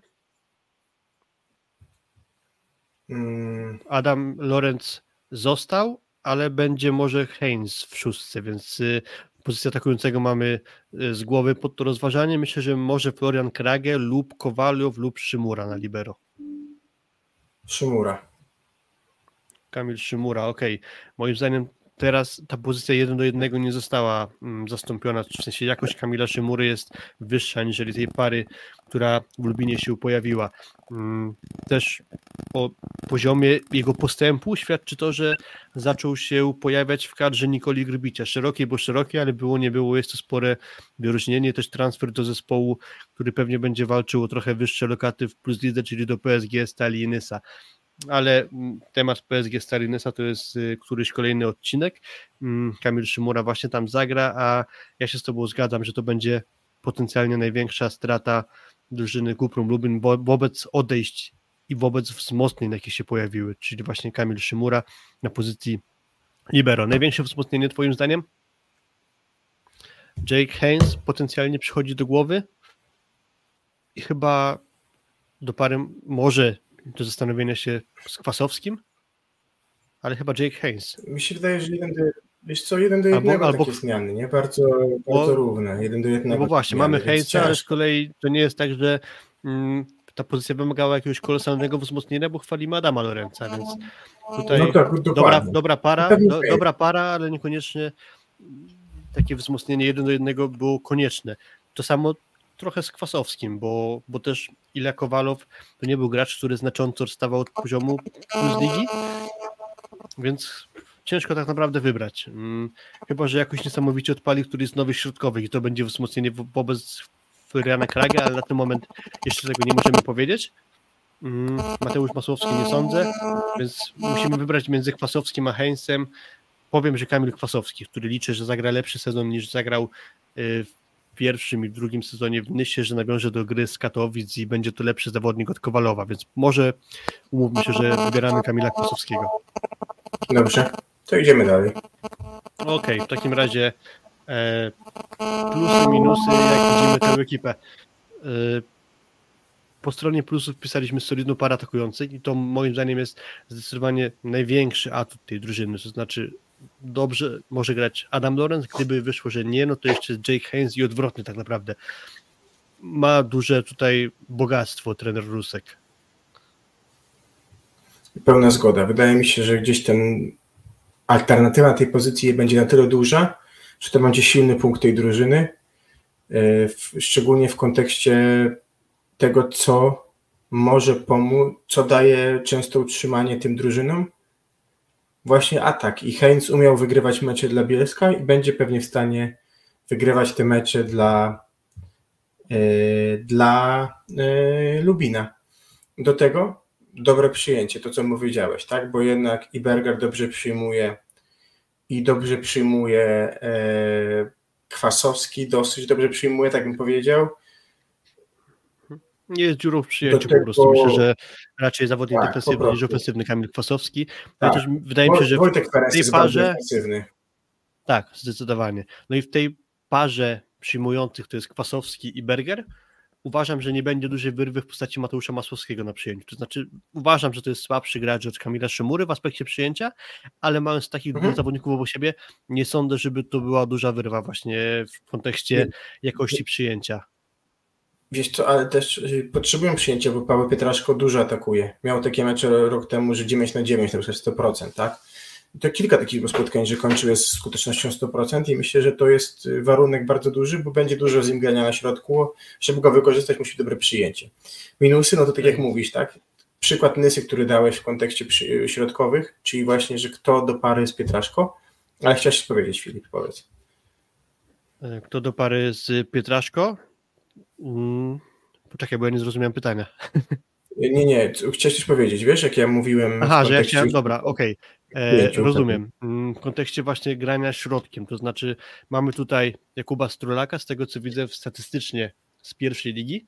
Hmm. Adam Lorenz został, ale będzie może Heinz w szóstce, więc pozycję atakującego mamy z głowy pod to rozważanie. Myślę, że może Florian Krage lub Kowaliow lub Szymura na libero. Szymura. Kamil Szymura, okej. Okay. Moim zdaniem teraz ta pozycja jeden do jednego nie została zastąpiona, w sensie jakość Kamila Szymury jest wyższa aniżeli tej pary, która w Lublinie się pojawiła. Też o poziomie jego postępu świadczy to, że zaczął się pojawiać w kadrze Nikoli Grbicia. Szerokie, bo szerokie, ale było nie było, jest to spore wyróżnienie. Też transfer do zespołu, który pewnie będzie walczył o trochę wyższe lokaty w Plus Lidze, czyli do P S G Stali Nysa. Ale temat P S G Stali Nysa to jest któryś kolejny odcinek. Kamil Szymura właśnie tam zagra, a ja się z tobą zgadzam, że to będzie potencjalnie największa strata drużyny Cuprum Lublin wo- wobec odejść i wobec wzmocnień, jakie się pojawiły, czyli właśnie Kamil Szymura na pozycji libero. Największe wzmocnienie twoim zdaniem? Jake Haynes potencjalnie przychodzi do głowy i chyba do pary może do zastanowienia się z Kwasowskim, ale chyba Jake Haynes. Mi się wydaje, że jeden do, wiesz co, jeden do jednego albo, albo, takie zmiany, nie? Bardzo, bo, bardzo równe, jeden do jednego. No bo właśnie, zmiany, mamy Hayesa, ale z kolei to nie jest tak, że mm, ta pozycja wymagała jakiegoś kolosalnego wzmocnienia, bo chwalimy Adama Lorenza, więc tutaj no tak, dobra, dobra para, do, dobra para, ale niekoniecznie takie wzmocnienie jeden do jednego było konieczne. To samo trochę z Kwasowskim, bo, bo też Ilja Kowalow to nie był gracz, który znacząco odstawał od poziomu plus ligi, więc ciężko tak naprawdę wybrać. Chyba że jakoś niesamowicie odpali któryś z nowych środkowych i to będzie wzmocnienie wobec Floriana Kraga, ale na ten moment jeszcze tego nie możemy powiedzieć. Mateusz Masłowski nie sądzę, więc musimy wybrać między Kwasowskim a Haynesem. Powiem, że Kamil Kwasowski, który liczy, że zagra lepszy sezon niż zagrał w pierwszym i drugim sezonie w Nysie, że nawiąże do gry z Katowic i będzie to lepszy zawodnik od Kowalowa, więc może umówmy się, że wybieramy Kamila Kwasowskiego. Dobrze, to idziemy dalej. Okej, okay, w takim razie e, plusy, minusy, jak widzimy tę ekipę. E, po stronie plusów pisaliśmy solidną parę atakujących i to moim zdaniem jest zdecydowanie największy atut tej drużyny, to znaczy dobrze może grać Adam Lorenz, gdyby wyszło, że nie, no to jeszcze Jake Haynes i odwrotnie tak naprawdę. Ma duże tutaj bogactwo trener Rusek. Pełna zgoda. Wydaje mi się, że gdzieś ten alternatywa tej pozycji będzie na tyle duża, że to będzie silny punkt tej drużyny, szczególnie w kontekście tego, co może pomóc, co daje często utrzymanie tym drużynom. Właśnie atak i Haynes umiał wygrywać mecze dla Bielska i będzie pewnie w stanie wygrywać te mecze dla, yy, dla yy, Lubina. Do tego dobre przyjęcie, to co mówiłeś, tak? Bo jednak i Berger dobrze przyjmuje i dobrze przyjmuje yy, Kwasowski, dosyć dobrze przyjmuje, tak bym powiedział. Nie jest dziurą w przyjęciu tego, po prostu. Myślę, że raczej zawodnik tak, defensywny niż ofensywny Kamil Kwasowski. Tak. Też wydaje mi się, że Wojtek Ferenc jest bardziej ofensywny. Tak, zdecydowanie. No i w tej parze przyjmujących to jest Kwasowski i Berger. Uważam, że nie będzie dużej wyrwy w postaci Mateusza Masłowskiego na przyjęciu. To znaczy uważam, że to jest słabszy gracz od Kamila Szymury w aspekcie przyjęcia, ale mając takich mhm. dwóch zawodników obok siebie, nie sądzę, żeby to była duża wyrwa właśnie w kontekście jakości przyjęcia. Wiesz co, ale też potrzebują przyjęcia, bo Paweł Pietraszko dużo atakuje. Miał takie mecze rok temu, że dziewięć na dziewięć, na przykład sto procent, tak? I to kilka takich spotkań, że kończył z skutecznością sto procent i myślę, że to jest warunek bardzo duży, bo będzie dużo z nim grania na środku. Żeby go wykorzystać, musi dobre przyjęcie. Minusy, no to tak jak mówisz, tak? Przykład Nysy, który dałeś w kontekście środkowych, czyli właśnie, że kto do pary z Pietraszko, ale chciałeś coś powiedzieć, Filip, powiedz. Kto do pary z Pietraszko? Hmm. Poczekaj, bo ja nie zrozumiałem pytania. Nie, nie, chciałeś coś powiedzieć, wiesz, jak ja mówiłem... Aha, że ja chciałem, dobra, okej, okay. Rozumiem. W kontekście właśnie grania środkiem, to znaczy mamy tutaj Jakuba Strolaka, z tego co widzę statystycznie z pierwszej ligi,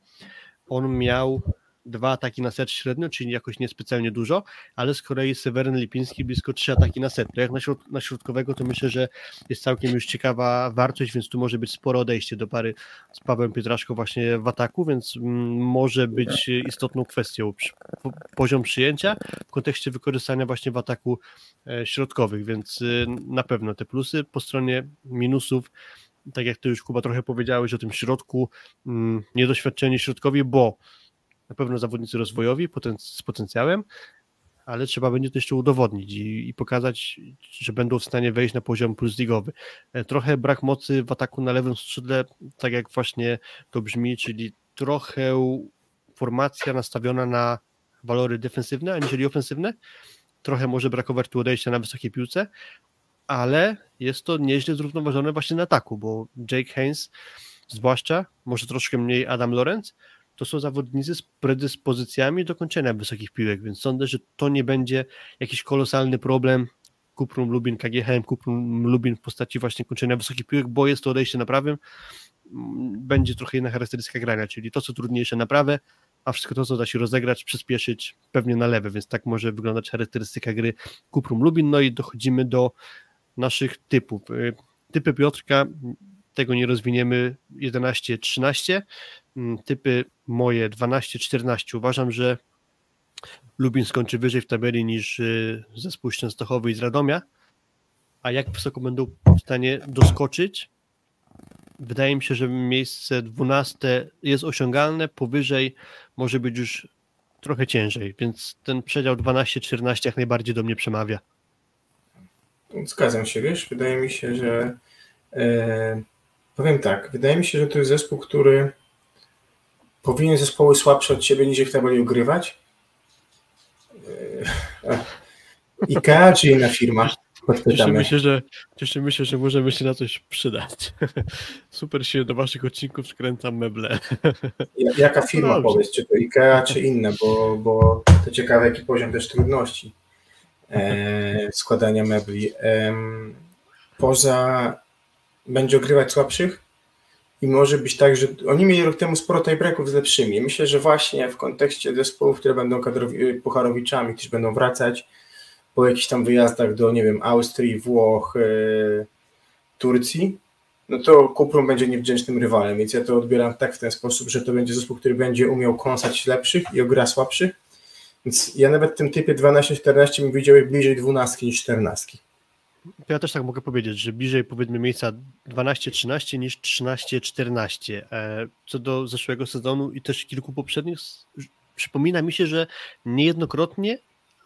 on miał dwa ataki na set średnio, czyli jakoś niespecjalnie dużo, ale z kolei Seweryn Lipiński blisko trzy ataki na set. To jak na, środ- na środkowego, to myślę, że jest całkiem już ciekawa wartość, więc tu może być spore odejście do pary z Pawłem Pietraszko właśnie w ataku, więc m- może być istotną kwestią przy- poziom przyjęcia w kontekście wykorzystania właśnie w ataku e, środkowych, więc y, na pewno te plusy. Po stronie minusów, tak jak ty już, Kuba, trochę powiedziałeś o tym środku, y, niedoświadczeni środkowi, bo na pewno zawodnicy rozwojowi poten- z potencjałem, ale trzeba będzie to jeszcze udowodnić i, i pokazać, że będą w stanie wejść na poziom plusligowy. Trochę brak mocy w ataku na lewym skrzydle, tak jak właśnie to brzmi, czyli trochę formacja nastawiona na walory defensywne, aniżeli ofensywne. Trochę może brakować tu odejścia na wysokiej piłce, ale jest to nieźle zrównoważone właśnie na ataku, bo Jake Haynes zwłaszcza, może troszkę mniej Adam Lorenz, to są zawodnicy z predyspozycjami do kończenia wysokich piłek, więc sądzę, że to nie będzie jakiś kolosalny problem Cuprum Lubin, K G H M Cuprum Lubin w postaci właśnie kończenia wysokich piłek, bo jest to odejście na prawym, będzie trochę inna charakterystyka grania, czyli to, co trudniejsze, naprawę, a wszystko to, co da się rozegrać, przyspieszyć pewnie na lewe, więc tak może wyglądać charakterystyka gry Cuprum Lubin. No i dochodzimy do naszych typów. Typy Piotrka, tego nie rozwiniemy, jedenaście trzynaście, typy moje dwanaście czternaście. Uważam, że Lubin skończy wyżej w tabeli niż zespół Częstochowy i z Radomia, a jak wysoko będą w stanie doskoczyć? Wydaje mi się, że miejsce dwunaste jest osiągalne, powyżej może być już trochę ciężej, więc ten przedział dwanaście czternaście jak najbardziej do mnie przemawia. Zgadzam się, wiesz, wydaje mi się, że e, powiem tak, wydaje mi się, że to jest zespół, który powinien zespoły słabsze od siebie niż ich w tabeli ugrywać. E, IKEA czy inna firma? Cieszymy się, że, cieszymy się, że możemy się na coś przydać. Super się do waszych odcinków skręcam meble. Jaka firma, powiedz, czy to IKEA, czy inne, bo, bo to ciekawe, jaki poziom też trudności e, składania mebli. E, poza będzie ogrywać słabszych i może być tak, że oni mieli rok temu sporo tiebreaków z lepszymi. Myślę, że właśnie w kontekście zespołów, które będą kadrowi- pucharowiczami, którzy będą wracać po jakichś tam wyjazdach do, nie wiem, Austrii, Włoch, yy, Turcji, no to Cuprum będzie niewdzięcznym rywalem, więc ja to odbieram tak w ten sposób, że to będzie zespół, który będzie umiał kąsać lepszych i ogra słabszych, więc ja nawet w tym typie dwanaście czternaście bym widział bliżej dwunastki niż czternastki. To ja też tak mogę powiedzieć, że bliżej, powiedzmy, miejsca dwanaście trzynaście niż trzynaście czternaście. Co do zeszłego sezonu i też kilku poprzednich, przypomina mi się, że niejednokrotnie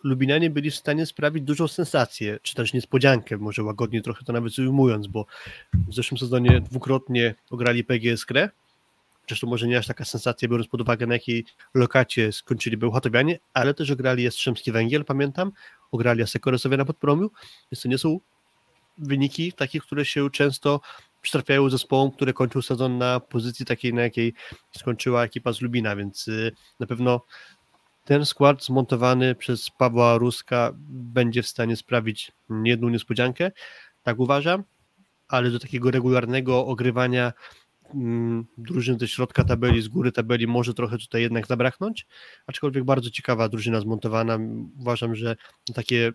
Lubinianie byli w stanie sprawić dużą sensację, czy też niespodziankę, może łagodnie trochę to nawet ujmując, bo w zeszłym sezonie dwukrotnie ograli P G S Krę, zresztą może nie aż taka sensacja, biorąc pod uwagę, na jakiej lokacie skończyli Bełchatowianie, ale też ograli Jastrzębski Węgiel, pamiętam, ograli Asekorę Sowiana pod Promiu, więc to nie są wyniki takich, które się często przytrafiają zespołom, które kończył sezon na pozycji takiej, na jakiej skończyła ekipa z Lubina, więc na pewno ten skład zmontowany przez Pawła Ruska będzie w stanie sprawić jedną niespodziankę, tak uważam, ale do takiego regularnego ogrywania mm, drużyn ze środka tabeli, z góry tabeli może trochę tutaj jednak zabraknąć, aczkolwiek bardzo ciekawa drużyna zmontowana. Uważam, że takie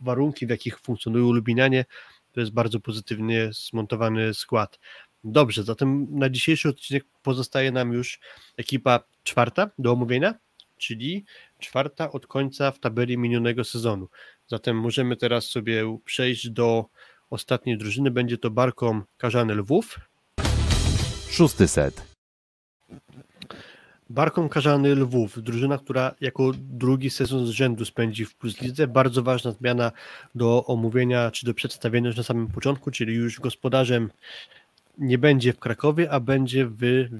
warunki, w jakich funkcjonują Lubinianie, to jest bardzo pozytywnie zmontowany skład. Dobrze, zatem na dzisiejszy odcinek pozostaje nam już ekipa czwarta do omówienia, czyli czwarta od końca w tabeli minionego sezonu. Zatem możemy teraz sobie przejść do ostatniej drużyny. Będzie to Barkom Karzany Lwów. Szósty set. Barkom Karzany Lwów, drużyna, która jako drugi sezon z rzędu spędzi w PlusLidze. Bardzo ważna zmiana do omówienia, czy do przedstawienia już na samym początku, czyli już gospodarzem nie będzie w Krakowie, a będzie w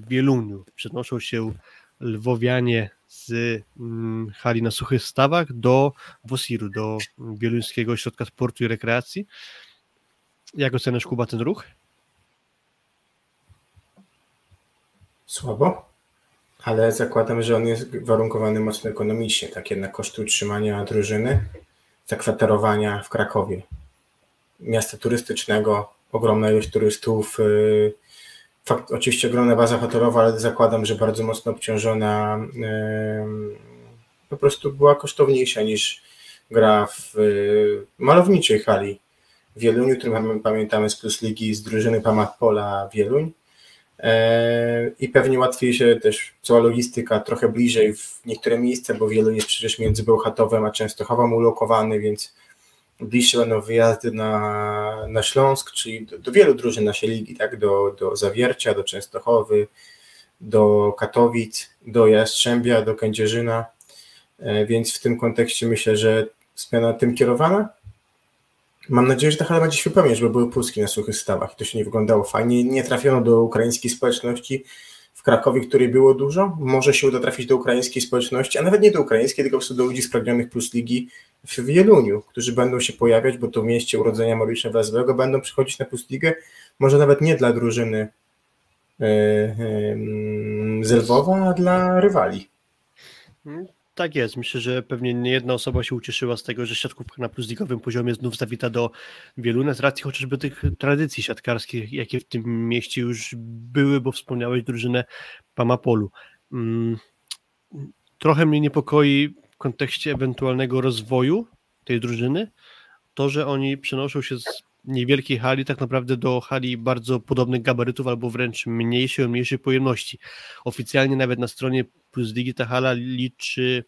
Wieluniu. Przenoszą się lwowianie z hali na Suchych Stawach do Wosiru, do Wieluńskiego Ośrodka Sportu i Rekreacji. Jak oceniasz, Kuba, ten ruch? Słabo, ale zakładam, że on jest warunkowany mocno ekonomicznie, tak jednak koszty utrzymania drużyny, zakwaterowania w Krakowie, miasta turystycznego, ogromna ilość turystów, yy, Fakt, oczywiście ogromna baza hotelowa, ale zakładam, że bardzo mocno obciążona, yy, po prostu była kosztowniejsza niż gra w yy, malowniczej hali w Wieluniu, którym pamiętamy z PlusLigi, z drużyny Pamatpola Wieluń. Yy, I pewnie łatwiej się też cała logistyka, trochę bliżej w niektóre miejsca, bo Wieluń jest przecież między Bełchatowem a Częstochową ulokowany, więc bliższe będą wyjazdy na, na Śląsk, czyli do, do wielu drużyn naszej ligi, tak? do, do Zawiercia, do Częstochowy, do Katowic, do Jastrzębia, do Kędzierzyna, e, więc w tym kontekście myślę, że zmiana tym kierowana. Mam nadzieję, że ta hala będzie się wypełniać, żeby były pustki na Suchych Stawach i to się nie wyglądało fajnie. Nie trafiono do ukraińskiej społeczności w Krakowie, której było dużo. Może się uda trafić do ukraińskiej społeczności, a nawet nie do ukraińskiej, tylko po prostu do ludzi spragnionych PlusLigi w Wieluniu, którzy będą się pojawiać, bo to w mieście urodzenia Mariusza Wezłego będą przychodzić na PlusLigę, może nawet nie dla drużyny yy, yy, z Lwowa, a dla rywali. Tak jest. Myślę, że pewnie nie jedna osoba się ucieszyła z tego, że siatkówka na plusligowym poziomie znów zawita do wielu, z racji chociażby tych tradycji siatkarskich, jakie w tym mieście już były, bo wspomniałeś drużynę Pamapolu. Trochę mnie niepokoi w kontekście ewentualnego rozwoju tej drużyny to, że oni przenoszą się z niewielkiej hali tak naprawdę do hali bardzo podobnych gabarytów albo wręcz mniejszej o mniejszej pojemności. Oficjalnie nawet na stronie PlusLigi ta hala liczy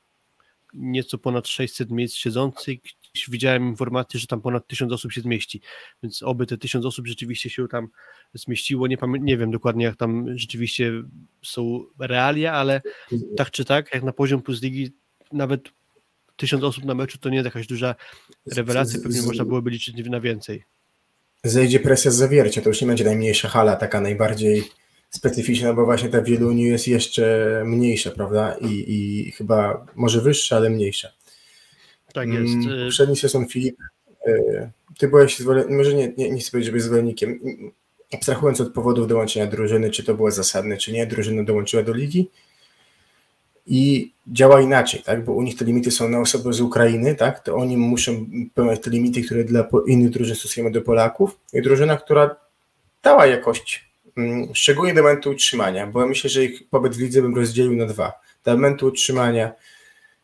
nieco ponad sześćset miejsc siedzących. Gdzieś widziałem informację, że tam ponad tysiąc osób się zmieści, więc oby te tysiąc osób rzeczywiście się tam zmieściło. Nie, pamię- nie wiem dokładnie, jak tam rzeczywiście są realia, ale tak czy tak, jak na poziom PlusLigi nawet tysiąc osób na meczu to nie jest jakaś duża rewelacja, pewnie można byłoby liczyć na więcej. Zejdzie presja z Zawiercia, to już nie będzie najmniejsza hala, taka najbardziej specyficzna, bo właśnie ta w Wieluniu jest jeszcze mniejsza, prawda? I, i chyba może wyższa, ale mniejsza. Tak jest. Poprzedni sezon, Filip, ty byłeś zwolennikiem, może nie, nie, nie chcę powiedzieć, że byłeś zwolennikiem, abstrahując od powodów dołączenia drużyny, czy to było zasadne, czy nie, drużyna dołączyła do ligi i działa inaczej, tak? Bo u nich te limity są na osoby z Ukrainy, tak? To oni muszą pełnić te limity, które dla innych drużyn stosujemy do Polaków. I drużyna, która dała jakość, szczególnie do momentu utrzymania, bo ja myślę, że ich pobyt w lidze bym rozdzielił na dwa. Do momentu utrzymania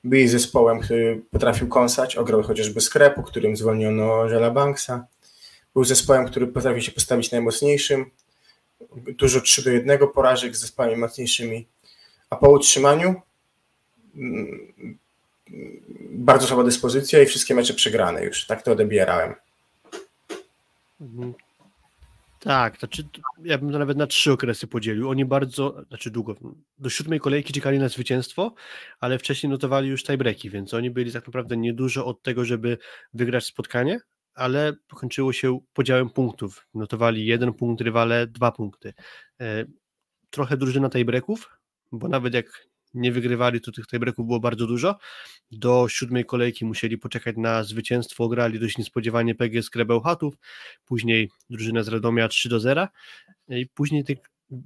byli zespołem, który potrafił kąsać, ograł chociażby skrepu, którym zwolniono Żela Banksa. Był zespołem, który potrafił się postawić najmocniejszym, dużo trzy do jednego porażek z zespołami mocniejszymi, a po utrzymaniu bardzo słaba dyspozycja i wszystkie mecze przegrane już. Tak to odebierałem. Tak, znaczy ja bym to nawet na trzy okresy podzielił. Oni bardzo, znaczy długo, do siódmej kolejki czekali na zwycięstwo, ale wcześniej notowali już tiebreaki, więc oni byli tak naprawdę niedużo od tego, żeby wygrać spotkanie, ale kończyło się podziałem punktów. Notowali jeden punkt, rywale dwa punkty. Trochę drużyna tiebreaków, bo nawet jak nie wygrywali, to tych tiebreaków było bardzo dużo. Do siódmej kolejki musieli poczekać na zwycięstwo, grali dość niespodziewanie P G S Krebełchatów, później drużyna z Radomia trzy do zera i później tych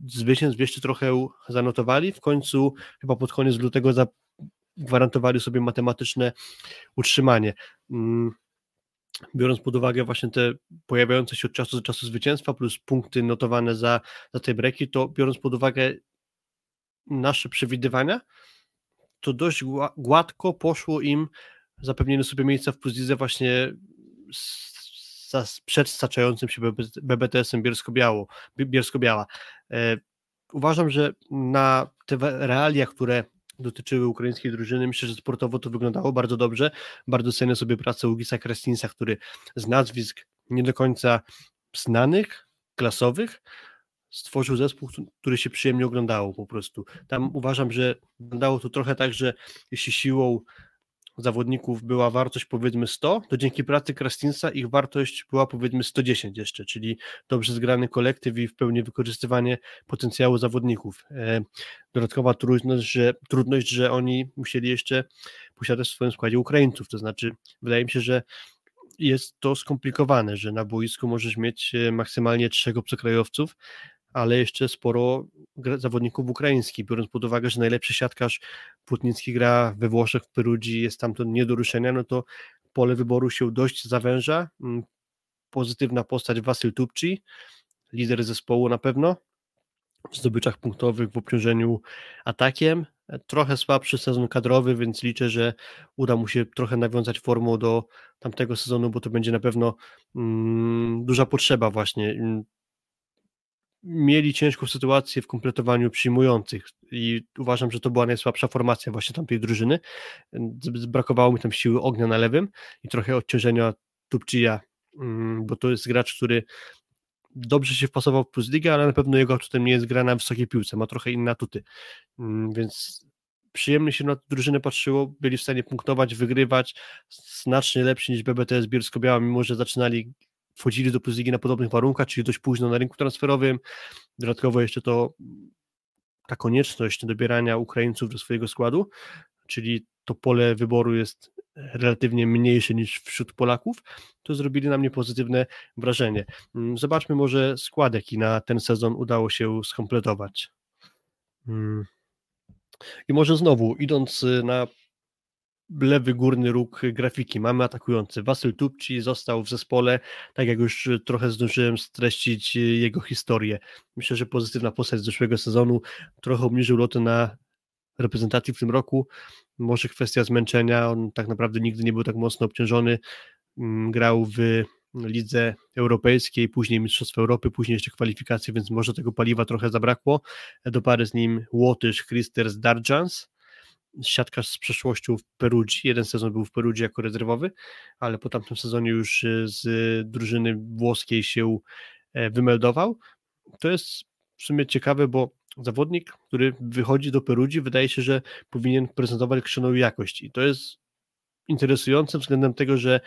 zwycięstw jeszcze trochę zanotowali. W końcu chyba pod koniec lutego zagwarantowali sobie matematyczne utrzymanie. Biorąc pod uwagę właśnie te pojawiające się od czasu do czasu zwycięstwa plus punkty notowane za, za tiebreaki, to biorąc pod uwagę nasze przewidywania, to dość gładko poszło im zapewnienie sobie miejsca w PlusLidze właśnie z, z przed staczającym się B B T S-em Bielsko-Białą, Bielsko-Biała. E, uważam, że na te realia, które dotyczyły ukraińskiej drużyny, myślę, że sportowo to wyglądało bardzo dobrze. Bardzo cenię sobie pracę Łukasza Krestinsa, który z nazwisk nie do końca znanych, klasowych, stworzył zespół, który się przyjemnie oglądało po prostu. Tam uważam, że wyglądało to trochę tak, że jeśli siłą zawodników była wartość powiedzmy sto, to dzięki pracy Krastinsa ich wartość była powiedzmy sto dziesięć jeszcze, czyli dobrze zgrany kolektyw i w pełni wykorzystywanie potencjału zawodników. Dodatkowa trudność, że, trudność, że oni musieli jeszcze posiadać w swoim składzie Ukraińców, to znaczy wydaje mi się, że jest to skomplikowane, że na boisku możesz mieć maksymalnie trzech obcokrajowców, ale jeszcze sporo zawodników ukraińskich, biorąc pod uwagę, że najlepszy siatkarz Płótnicki gra we Włoszech, w Perudzi, jest tamto nie do ruszenia, no to pole wyboru się dość zawęża. Pozytywna postać Wasyl Tupci, lider zespołu na pewno, w zdobyczach punktowych, w obciążeniu atakiem. Trochę słabszy sezon kadrowy, więc liczę, że uda mu się trochę nawiązać formą do tamtego sezonu, bo to będzie na pewno mm, duża potrzeba właśnie. Mieli ciężką sytuację w kompletowaniu przyjmujących i uważam, że to była najsłabsza formacja właśnie tamtej drużyny. Brakowało mi tam siły ognia na lewym i trochę odciążenia Tupcija, mm, bo to jest gracz, który dobrze się wpasował w PlusLigę, ale na pewno jego atutem nie jest gra na wysokiej piłce, ma trochę inne atuty, więc przyjemnie się na drużynę patrzyło, byli w stanie punktować, wygrywać, znacznie lepsi niż B B T S Bielsko-Biała, mimo że zaczynali, wchodzili do PlusLigi na podobnych warunkach, czyli dość późno na rynku transferowym, dodatkowo jeszcze to ta konieczność dobierania Ukraińców do swojego składu, czyli to pole wyboru jest relatywnie mniejsze niż wśród Polaków, to zrobili na mnie pozytywne wrażenie. Zobaczmy może skład, jaki na ten sezon udało się skompletować. I może znowu, idąc na lewy górny róg grafiki mamy atakujący. Wasyl Tupci został w zespole, tak jak już trochę zdążyłem streścić jego historię. Myślę, że pozytywna postać z zeszłego sezonu, trochę obniżył loty na reprezentacji w tym roku, może kwestia zmęczenia, on tak naprawdę nigdy nie był tak mocno obciążony, grał w Lidze Europejskiej, później Mistrzostw Europy, później jeszcze kwalifikacje, więc może tego paliwa trochę zabrakło. Do pary z nim Łotysz Christers Darjans, siatkarz z przeszłością w Perudzi, jeden sezon był w Perudzi jako rezerwowy, ale po tamtym sezonie już z drużyny włoskiej się wymeldował. To jest w sumie ciekawe, bo zawodnik, który wychodzi do Perudzi, wydaje się, że powinien prezentować krzoną jakość i to jest interesujące względem tego, że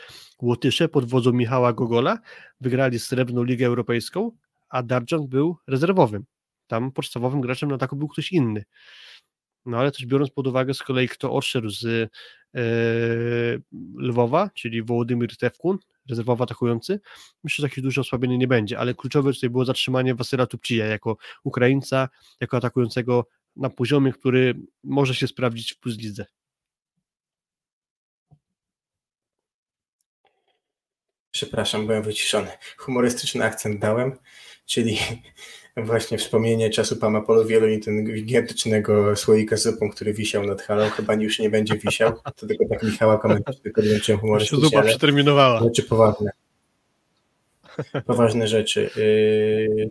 Łotysze pod wodzą Michała Gogola wygrali Srebrną Ligę Europejską, a Darjan był rezerwowym. Tam podstawowym graczem na ataku był ktoś inny. No ale też biorąc pod uwagę z kolei, kto odszedł z e, Lwowa, czyli Wołodymyr Tewkun, rezerwowy atakujący, myślę, że jakieś duże osłabienie nie będzie, ale kluczowe tutaj było zatrzymanie Wasyla Tupcija jako Ukraińca, jako atakującego na poziomie, który może się sprawdzić w plus lidze. Przepraszam, byłem wyciszony. Humorystyczny akcent dałem, czyli właśnie wspomnienie czasu Pamapolu wielogigantycznego słoika z zupą, który wisiał nad halą. Chyba już nie będzie wisiał. To tylko tak Michała komentuje, tylko dołączyłem humorystycznie. Zupa przeterminowała. Rzeczy poważne. Poważne rzeczy. Yy...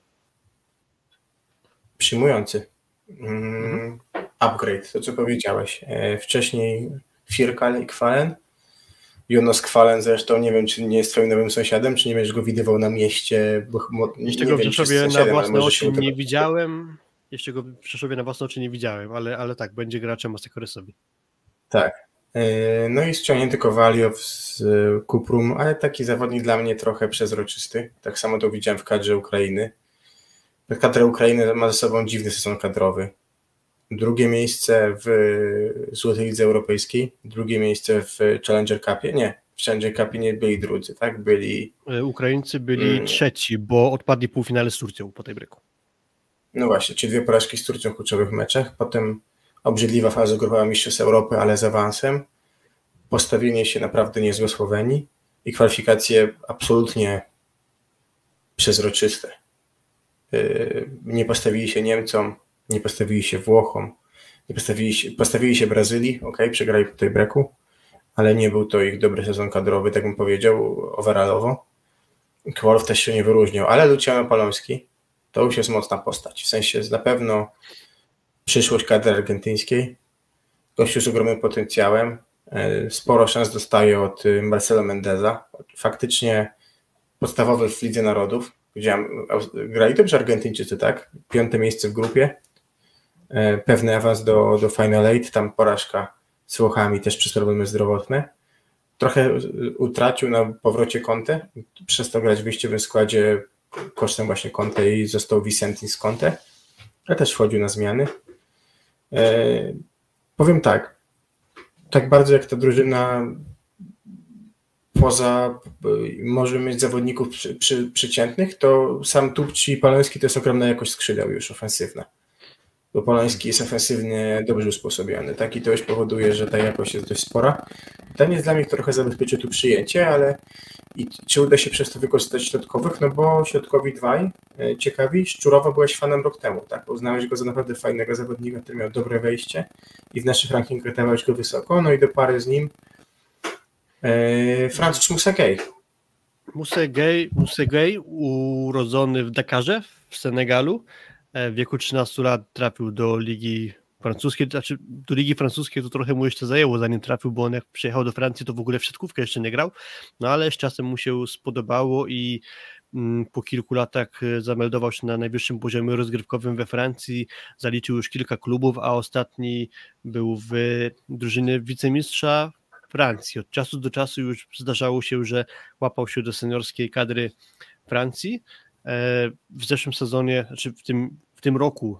Przyjmujący. Yy... Upgrade, to co powiedziałeś. Yy, wcześniej Firkal i Kwalen. Jonas Kwalen zresztą, nie wiem, czy nie jest twoim nowym sąsiadem, czy nie będziesz go widywał na mieście. Bo, jeszcze nie go wiem, w Rzeszowie na własne oczy nie tego... widziałem, jeszcze go w Rzeszowie na własne oczy nie widziałem, ale, ale tak, będzie graczem Asekoresowi. Tak, no i ściągnięty Kowaliow z Kuprum, ale taki zawodnik dla mnie trochę przezroczysty, tak samo to widziałem w kadrze Ukrainy. Kadra Ukrainy ma ze sobą dziwny sezon kadrowy. Drugie miejsce w Złotej Lidze Europejskiej, drugie miejsce w Challenger Cupie. Nie, w Challenger Cupie nie byli drudzy, tak? Byli... Ukraińcy byli hmm. trzeci, bo odpadli półfinale z Turcją po tej breaku. No właśnie, czyli dwie porażki z Turcją w kluczowych meczach, potem obrzydliwa faza grupowa Mistrzostw Europy, ale z awansem, postawienie się naprawdę niezłe Słowenii i kwalifikacje absolutnie przezroczyste. Nie postawili się Niemcom, nie postawili się Włochom, nie postawili się, postawili się Brazylii, ok, przegrali po tej breaku, ale nie był to ich dobry sezon kadrowy, tak bym powiedział, overallowo. Kowalów też się nie wyróżniał, ale Luciano Paloński to już jest mocna postać, w sensie na pewno przyszłość kadry argentyńskiej, gościu z ogromnym potencjałem, sporo szans dostaje od Marcelo Mendeza, faktycznie podstawowy w Lidze Narodów. Widziałem, grali dobrze Argentyńczycy, tak? Piąte miejsce w grupie, pewny awans do, do Final Eight, tam porażka z Włochami też przez problemy zdrowotne. Trochę utracił na powrocie Conte, przestał grać w wyjściowym składzie kosztem właśnie Conte i został Vicentin z Conte, ale też wchodził na zmiany. E, powiem tak, tak bardzo jak ta drużyna... Poza, może mieć zawodników przy, przy, przeciętnych, to sam Tupci i Paloński to jest ogromna jakość skrzydeł już ofensywna. Bo Paloński jest ofensywnie dobrze usposobiony, tak? I to już powoduje, że ta jakość jest dość spora. Tam jest dla mnie trochę zabezpieczy tu przyjęcie, ale i czy uda się przez to wykorzystać środkowych? No bo środkowi dwaj ciekawi. Szczurowa byłaś fanem rok temu, tak? Uznałeś go za naprawdę fajnego zawodnika, który miał dobre wejście i w naszych rankingach dawałeś go wysoko, no i do pary z nim Francuz Musekej. Musekej, Musekej, urodzony w Dakarze w Senegalu, w wieku trzynastu lat trafił do Ligi Francuskiej, znaczy do Ligi Francuskiej to trochę mu jeszcze zajęło, zanim trafił, bo on jak przyjechał do Francji, to w ogóle w siatkówkę jeszcze nie grał, no ale z czasem mu się spodobało i po kilku latach zameldował się na najwyższym poziomie rozgrywkowym we Francji, zaliczył już kilka klubów, a ostatni był w drużynie wicemistrza Francji. Od czasu do czasu już zdarzało się, że łapał się do seniorskiej kadry Francji. W zeszłym sezonie, znaczy w tym, w tym roku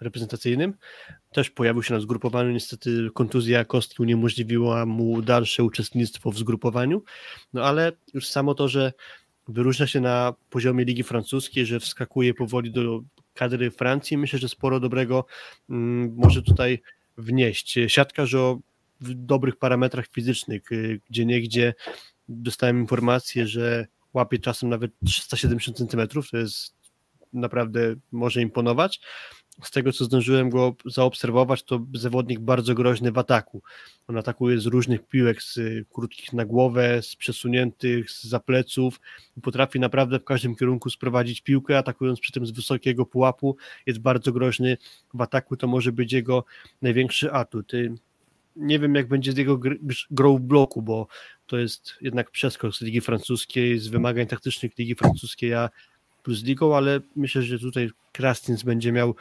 reprezentacyjnym też pojawił się na zgrupowaniu. Niestety kontuzja kostki uniemożliwiła mu dalsze uczestnictwo w zgrupowaniu. No ale już samo to, że wyróżnia się na poziomie Ligi Francuskiej, że wskakuje powoli do kadry Francji. Myślę, że sporo dobrego może tutaj wnieść. Siatkarz o w dobrych parametrach fizycznych, gdzieniegdzie dostałem informację, że łapie czasem nawet trzysta siedemdziesiąt centymetrów, to jest naprawdę, może imponować. Z tego, co zdążyłem go zaobserwować, to zawodnik bardzo groźny w ataku. On atakuje z różnych piłek, z krótkich na głowę, z przesuniętych, z zapleców. Potrafi naprawdę w każdym kierunku sprowadzić piłkę, atakując przy tym z wysokiego pułapu. Jest bardzo groźny w ataku, to może być jego największy atut. Nie wiem, jak będzie z jego grą w bloku, bo to jest jednak przeskok z Ligi Francuskiej, z wymagań taktycznych Ligi Francuskiej, a plus ligą, ale myślę, że tutaj Krastins będzie miał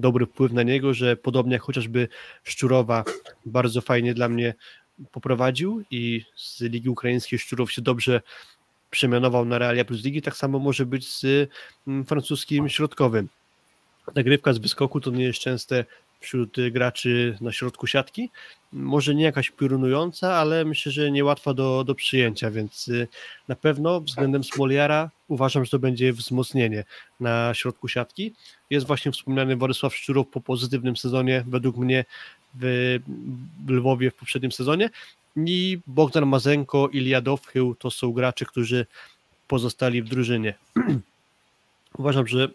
dobry wpływ na niego, że podobnie jak chociażby Szczurowa bardzo fajnie dla mnie poprowadził i z Ligi Ukraińskiej Szczurów się dobrze przemianował na realia plus ligi, tak samo może być z francuskim środkowym. Nagrywka z wyskoku to nie jest częste wśród graczy na środku siatki, może nie jakaś piorunująca, ale myślę, że niełatwa do, do przyjęcia, więc na pewno względem Smoljara uważam, że to będzie wzmocnienie na środku siatki. Jest właśnie wspomniany Władysław Szczurów po pozytywnym sezonie, według mnie w Lwowie w poprzednim sezonie, i Bogdan Mazenko, Ilja Dowchył to są gracze, którzy pozostali w drużynie. Uważam, że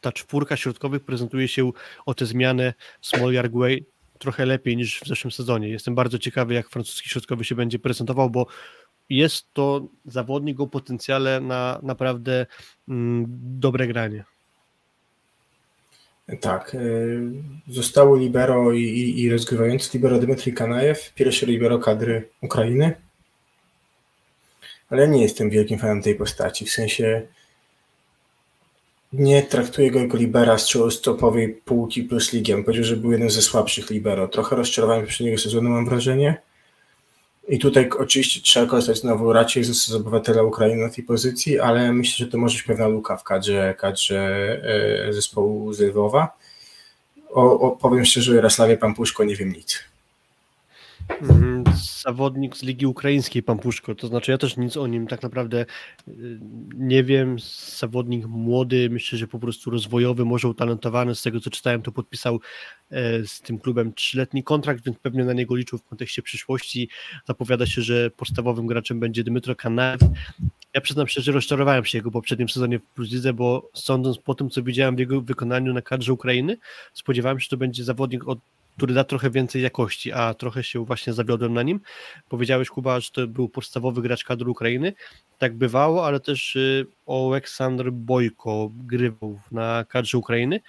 ta czwórka środkowych prezentuje się o tę zmianę Smoljar-Gueye trochę lepiej niż w zeszłym sezonie. Jestem bardzo ciekawy, jak francuski środkowy się będzie prezentował, bo jest to zawodnik o potencjale na naprawdę mm, dobre granie. Tak, zostało libero i, i, i rozgrywający libero Dmytryj Kanajew, pierwszy libero kadry Ukrainy, ale ja nie jestem wielkim fanem tej postaci, w sensie nie traktuję go jako libera z topowej półki plus ligi. On powiedział, że był jeden ze słabszych libero. Trochę rozczarowałem poprzedniego sezonu, mam wrażenie. I tutaj oczywiście trzeba korzystać znowu raczej z, z obywatela Ukrainy na tej pozycji, ale myślę, że to może być pewna luka w kadrze, kadrze yy, zespołu z Lwowa. O, o, powiem szczerze, o Jarosławie Pampuszko nie wiem nic. Zawodnik z Ligi Ukraińskiej Pampuszko, to znaczy ja też nic o nim tak naprawdę nie wiem. Zawodnik młody, myślę, że po prostu rozwojowy, może utalentowany, z tego co czytałem to podpisał z tym klubem trzyletni kontrakt, więc pewnie na niego liczył w kontekście przyszłości. Zapowiada się, że podstawowym graczem będzie Dmytro Kanajew. Ja przyznam szczerze, że rozczarowałem się jego poprzednim sezonie w Plus Lidze, bo sądząc po tym, co widziałem w jego wykonaniu na kadrze Ukrainy, spodziewałem się, że to będzie zawodnik od który da trochę więcej jakości, a trochę się właśnie zawiodłem na nim. Powiedziałeś, Kuba, że to był podstawowy gracz kadry Ukrainy. Tak bywało, ale też Oleksandr Bojko grywał na kadrze Ukrainy,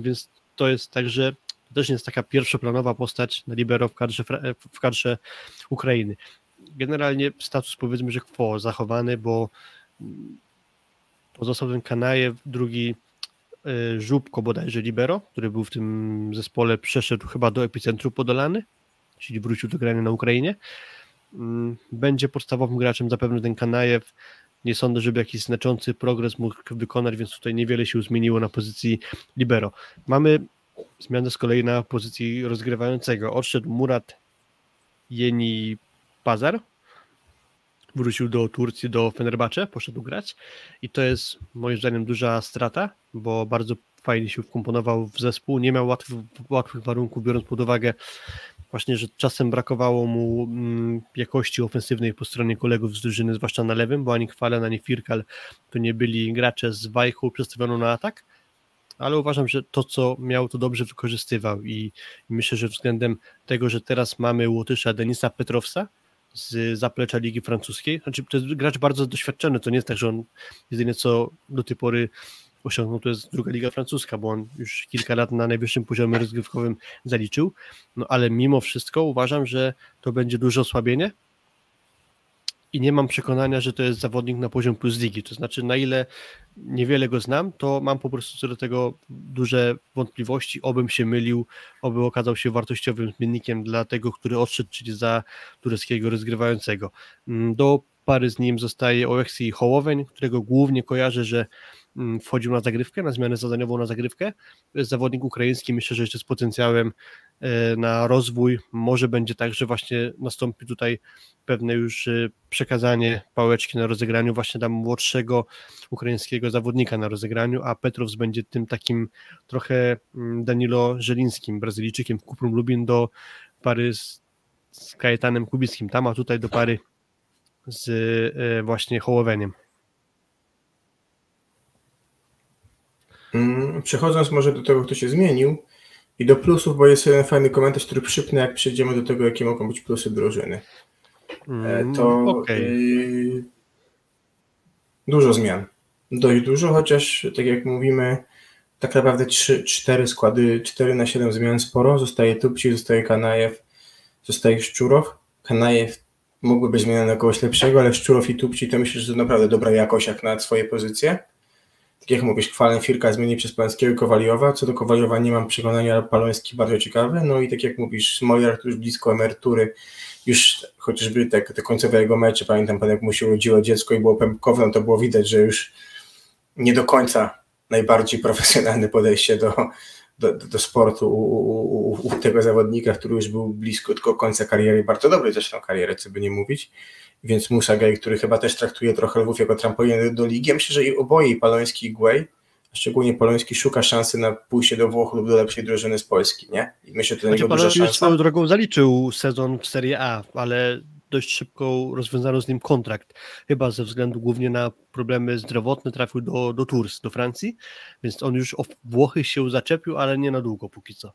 więc to jest tak, że to też nie jest taka pierwszoplanowa postać na libero w kadrze, w kadrze Ukrainy. Generalnie status, powiedzmy, że quo zachowany, bo pozostał ten Kanajew, drugi Żubko bodajże libero, który był w tym zespole, przeszedł chyba do Epicentru Podolany, czyli wrócił do grania na Ukrainie. Będzie podstawowym graczem zapewne ten Kanajew. Nie sądzę, żeby jakiś znaczący progres mógł wykonać, więc tutaj niewiele się zmieniło na pozycji libero. Mamy zmianę z kolei na pozycji rozgrywającego. Odszedł Murat Yenipazar, wrócił do Turcji, do Fenerbahce, poszedł grać i to jest moim zdaniem duża strata, bo bardzo fajnie się wkomponował w zespół, nie miał łatwych, łatwych warunków, biorąc pod uwagę właśnie, że czasem brakowało mu jakości ofensywnej po stronie kolegów z drużyny, zwłaszcza na lewym, bo ani Kwalen, ani Firkal to nie byli gracze z wajchą przestawioną na atak, ale uważam, że to, co miał, to dobrze wykorzystywał i myślę, że względem tego, że teraz mamy Łotysza Denisa Petrowsa z zaplecza Ligi Francuskiej. Znaczy, to jest gracz bardzo doświadczony, to nie jest tak, że on jedynie co do tej pory osiągnął, to jest druga Liga Francuska, bo on już kilka lat na najwyższym poziomie rozgrywkowym zaliczył, no ale mimo wszystko uważam, że to będzie duże osłabienie i nie mam przekonania, że to jest zawodnik na poziom plus ligi, to znaczy na ile niewiele go znam, to mam po prostu co do tego duże wątpliwości, obym się mylił, oby okazał się wartościowym zmiennikiem dla tego, który odszedł, czyli za tureckiego rozgrywającego. Do pary z nim zostaje Oleksii Hołoweń, którego głównie kojarzę, że wchodził na zagrywkę, na zmianę zadaniową na zagrywkę. To jest zawodnik ukraiński, myślę, że jeszcze z potencjałem na rozwój. Może będzie tak, że właśnie nastąpi tutaj pewne już przekazanie pałeczki na rozegraniu właśnie dla młodszego ukraińskiego zawodnika na rozegraniu, a Petrows będzie tym takim trochę Danilo Żelińskim, Brazylijczykiem w Cuprum Lubin do pary z, z Kajetanem Kubickim tam, a tutaj do pary z e, właśnie Hołoweniem. Przechodząc może do tego, kto się zmienił i do plusów, bo jest jeden fajny komentarz, który przypnę, jak przejdziemy do tego, jakie mogą być plusy drużyny. E, to okay. e, dużo zmian. Dość dużo, chociaż tak jak mówimy, tak naprawdę trzy, cztery składy, cztery na siedem zmian sporo. Zostaje Tupci, zostaje Kanajew, zostaje Szczurow. Kanajew mógłby być zmieniony na kogoś lepszego, ale Szczurow i Tupci to myślę, że to naprawdę dobra jakość jak na swoje pozycje. Tak jak mówisz, Kwalenfirka zmieni przez Palońskiego i Kowaliowa. Co do Kowaliowa nie mam przekonania, ale Paloński bardzo ciekawy. No i tak jak mówisz, Mojar już blisko emerytury, już chociażby te, te końcowe jego mecze, pamiętam, pan jak mu się urodziło dziecko i było pępkowe, no to było widać, że już nie do końca najbardziej profesjonalne podejście do, do, do sportu u, u, u tego zawodnika, który już był blisko tylko końca kariery, bardzo dobrej zresztą kariery, co by nie mówić. Więc Musagaj, który chyba też traktuje trochę Lwów jako trampolinę do ligi. Ja myślę, że i oboje, i Paloński, i Guej, a szczególnie Paloński szuka szansy na pójście do Włoch lub do lepszej drużyny z Polski, nie? I myślę, że to niego duża szansa. Już swoją drogą zaliczył sezon w Serie A, ale dość szybko rozwiązano z nim kontrakt. Chyba ze względu głównie na problemy zdrowotne trafił do, do Tours, do Francji, więc on już o Włochy się zaczepił, ale nie na długo póki co.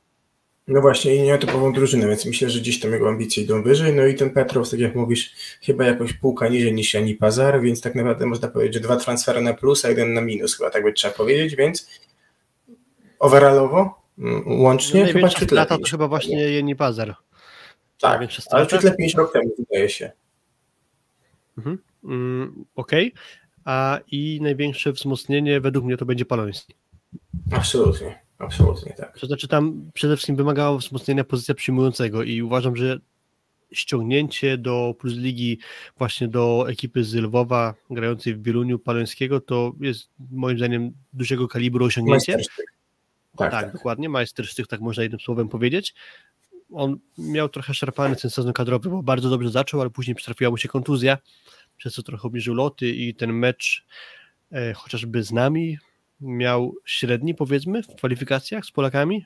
No właśnie, i nie o typową drużynę, więc myślę, że gdzieś tam jego ambicje idą wyżej. No i ten Petrow, tak jak mówisz, chyba jakoś półka niżej niż Jani Pazar, więc tak naprawdę można powiedzieć, że dwa transfery na plus, a jeden na minus, chyba tak by trzeba powiedzieć, więc overallowo, łącznie no chyba ciut lata to chyba właśnie Jani Pazar. Tak, ale ciut lepiej niż rok temu, wydaje się. Mhm. Mm, Okej, okay. A i największe wzmocnienie według mnie to będzie Paloński. Absolutnie. Absolutnie tak. To znaczy tam przede wszystkim wymagało wzmocnienia pozycja przyjmującego i uważam, że ściągnięcie do Plus Ligi właśnie do ekipy z Lwowa grającej w Wieluniu Palońskiego to jest moim zdaniem dużego kalibru osiągnięcie. Majstersztyk. Tak, tak, tak, dokładnie. Majstersztyk, tak można jednym słowem powiedzieć. On miał trochę szarpany ten sezon kadrowy, bo bardzo dobrze zaczął, ale później przytrafiła mu się kontuzja, przez co trochę obniżył loty i ten mecz e, chociażby z nami miał średni, powiedzmy, w kwalifikacjach z Polakami.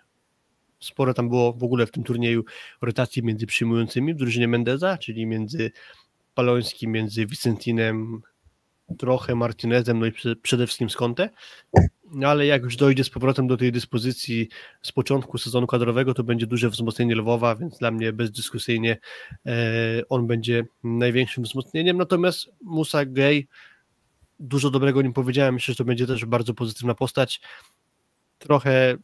Sporo tam było w ogóle w tym turnieju rotacji między przyjmującymi w drużynie Mendeza, czyli między Palońskim, między Vicentinem, trochę Martinezem, no i przede wszystkim Sconte. Ale jak już dojdzie z powrotem do tej dyspozycji z początku sezonu kadrowego, to będzie duże wzmocnienie Lwowa, więc dla mnie bezdyskusyjnie on będzie największym wzmocnieniem. Natomiast Musa Gay, dużo dobrego o nim powiedziałem, myślę, że to będzie też bardzo pozytywna postać. Trochę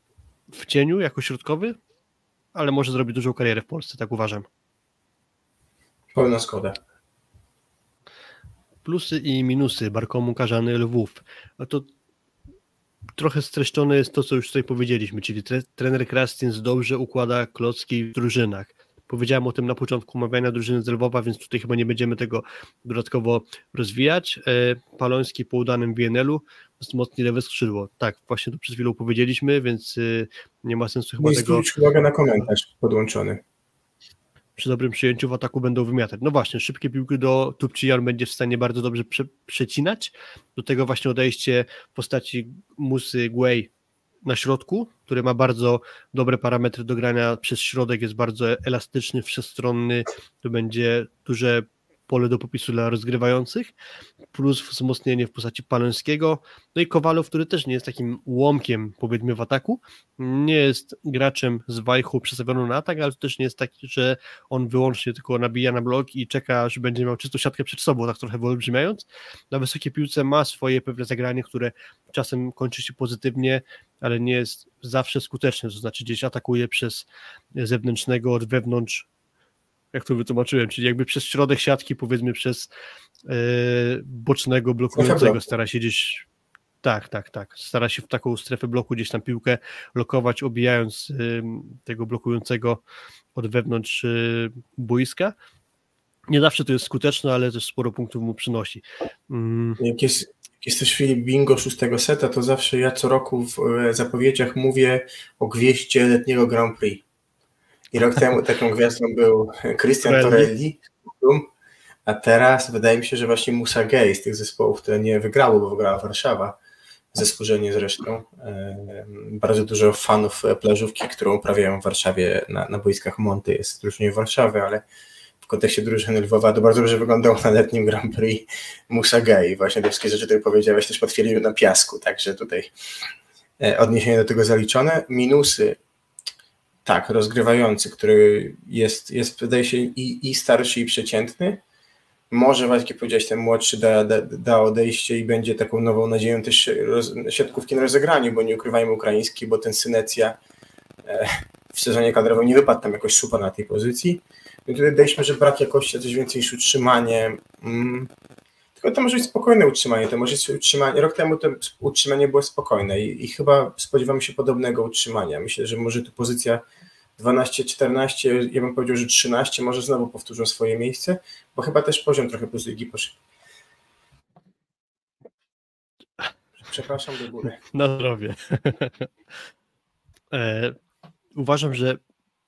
w cieniu, jako środkowy, ale może zrobić dużą karierę w Polsce, tak uważam. Pełna zgoda. Plusy i minusy Barkomu Karzany Lwów. No to trochę streszczone jest to, co już tutaj powiedzieliśmy, czyli tre- trener Krastins dobrze układa klocki w drużynach. Powiedziałem o tym na początku omawiania drużyny z Lwowa, więc tutaj chyba nie będziemy tego dodatkowo rozwijać. Paloński po udanym W N L-u wzmocni lewe skrzydło. Tak, właśnie to przez chwilę powiedzieliśmy, więc nie ma sensu chyba tego... Jest uwaga na komentarz podłączony. Przy dobrym przyjęciu w ataku będą wymiatać. No właśnie, szybkie piłki do Tupci, on będzie w stanie bardzo dobrze prze- przecinać. Do tego właśnie odejście w postaci Musy Guay na środku, który ma bardzo dobre parametry do grania przez środek, jest bardzo elastyczny, wszechstronny, to będzie duże pole do popisu dla rozgrywających, plus wzmocnienie w postaci Palońskiego, no i Kowalow, który też nie jest takim łomkiem, powiedzmy, w ataku, nie jest graczem z wajchu przestawionym na atak, ale to też nie jest taki, że on wyłącznie tylko nabija na blok i czeka, aż będzie miał czystą siatkę przed sobą, tak trochę wyolbrzymiając. Na wysokiej piłce ma swoje pewne zagranie, które czasem kończy się pozytywnie, ale nie jest zawsze skuteczne, to znaczy gdzieś atakuje przez zewnętrznego, od wewnątrz, jak to wytłumaczyłem, czyli jakby przez środek siatki, powiedzmy przez yy, bocznego blokującego stara się gdzieś, tak, tak, tak, stara się w taką strefę bloku gdzieś tam piłkę lokować, obijając yy, tego blokującego od wewnątrz yy, boiska. Nie zawsze to jest skuteczne, ale też sporo punktów mu przynosi. Mm. Jak jest, jak jest też film bingo szóstego seta, to zawsze ja co roku w zapowiedziach mówię o gwieździe letniego Grand Prix. I rok temu taką gwiazdą był Christian Torelli, a teraz wydaje mi się, że właśnie Musa Gay z tych zespołów, które nie wygrało, bo wygrała Warszawa, zaskoczeni zresztą. Bardzo dużo fanów plażówki, którą uprawiają w Warszawie na, na boiskach Monty, jest drużynie Warszawy, ale w kontekście drużyny Lwowa to bardzo dobrze wyglądało na letnim Grand Prix Musagai. Właśnie te wszystkie rzeczy, które powiedziałeś, też potwierdził na piasku, także tutaj odniesienie do tego zaliczone. Minusy, tak, rozgrywający, który jest, jest wydaje się, i, i starszy, i przeciętny. Może, właśnie jak powiedziałeś, ten młodszy da, da, da odejście i będzie taką nową nadzieją też roz, siatkówki na rozegraniu, bo nie ukrywajmy ukraiński, bo ten Synecja e, w sezonie kadrowym nie wypadł tam jakoś super na tej pozycji. No tutaj daliśmy, że brak jakości, coś więcej niż utrzymanie. Mm, tylko to może być spokojne utrzymanie, to może być utrzymanie. Rok temu to utrzymanie było spokojne i, i chyba spodziewamy się podobnego utrzymania. Myślę, że może tu pozycja dwanaście, czternaście, ja bym powiedział, że trzynaście, może znowu powtórzą swoje miejsce, bo chyba też poziom trochę plus ligi poszedł. Przepraszam, do góry. Na zdrowie. e, uważam, że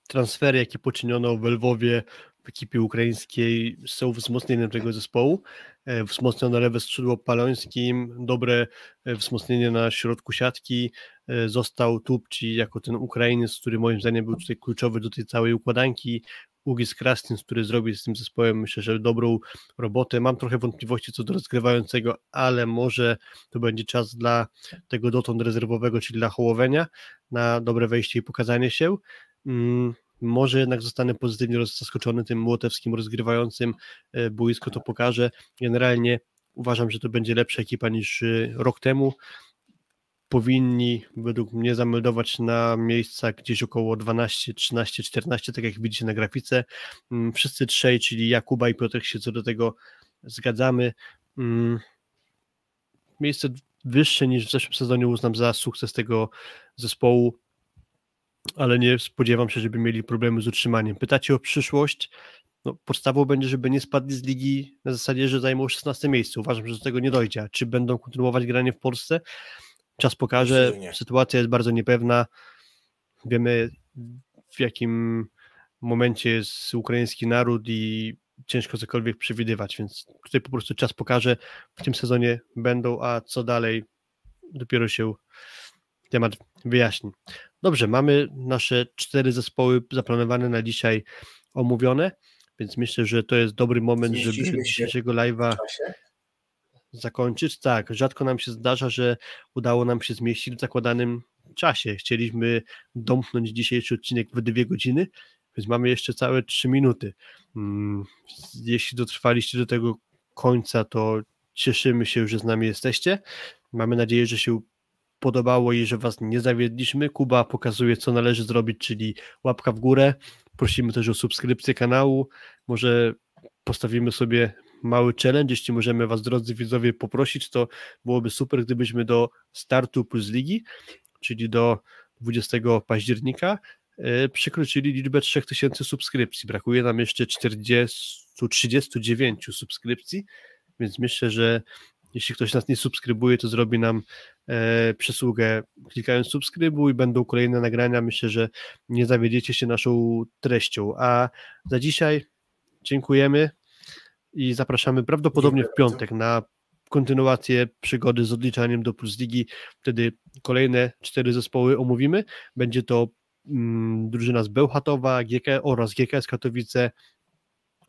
transfery, jakie poczyniono w Lwowie w ekipie ukraińskiej, są wzmocnieniem tego zespołu. E, wzmocnione lewe skrzydło Palońskim, dobre wzmocnienie na środku siatki. E, został Tupci jako ten Ukrainiec, który moim zdaniem był tutaj kluczowy do tej całej układanki. Ugis Krasnyc, który zrobił z tym zespołem, myślę, że dobrą robotę. Mam trochę wątpliwości co do rozgrywającego, ale może to będzie czas dla tego dotąd rezerwowego, czyli dla Hołowenia, na dobre wejście i pokazanie się. Mm, może jednak zostanę pozytywnie zaskoczony tym młotewskim rozgrywającym, boisko to pokaże. Generalnie uważam, że to będzie lepsza ekipa niż rok temu. Powinni według mnie zameldować na miejsca gdzieś około dwanaście, trzynaście, czternaście, tak jak widzicie na grafice. Wszyscy trzej, czyli ja, Kuba i Piotrek, się co do tego zgadzamy. Miejsce wyższe niż w zeszłym sezonie uznam za sukces tego zespołu, ale nie spodziewam się, żeby mieli problemy z utrzymaniem. Pytacie o przyszłość? No, podstawą będzie, żeby nie spadli z ligi na zasadzie, że zajmą szesnaste miejsce. Uważam, że do tego nie dojdzie. Czy będą kontynuować granie w Polsce? Czas pokaże, sytuacja jest bardzo niepewna, wiemy w jakim momencie jest ukraiński naród i ciężko cokolwiek przewidywać, więc tutaj po prostu czas pokaże, w tym sezonie będą, a co dalej dopiero się temat wyjaśni. Dobrze, mamy nasze cztery zespoły zaplanowane na dzisiaj omówione, więc myślę, że to jest dobry moment, żeby dzisiejszego live'a zakończyć. Tak, rzadko nam się zdarza, że udało nam się zmieścić w zakładanym czasie. Chcieliśmy domknąć dzisiejszy odcinek w dwie godziny, więc mamy jeszcze całe trzy minuty. Jeśli dotrwaliście do tego końca, to cieszymy się, że z nami jesteście. Mamy nadzieję, że się podobało i że was nie zawiedliśmy. Kuba pokazuje, co należy zrobić, czyli łapka w górę. Prosimy też o subskrypcję kanału. Może postawimy sobie mały challenge, jeśli możemy was, drodzy widzowie, poprosić, to byłoby super, gdybyśmy do startu Plus Ligi, czyli do dwudziestego października, yy, przekroczyli liczbę trzy tysiące subskrypcji. Brakuje nam jeszcze czterdzieści, trzydzieści dziewięć subskrypcji, więc myślę, że jeśli ktoś nas nie subskrybuje, to zrobi nam e, przysługę klikając subskrybuj, będą kolejne nagrania. Myślę, że nie zawiedziecie się naszą treścią, a za dzisiaj dziękujemy i zapraszamy prawdopodobnie w piątek na kontynuację przygody z odliczaniem do Plus Ligi. Wtedy kolejne cztery zespoły omówimy. Będzie to mm, drużyna z Bełchatowa G K oraz G K S Katowice,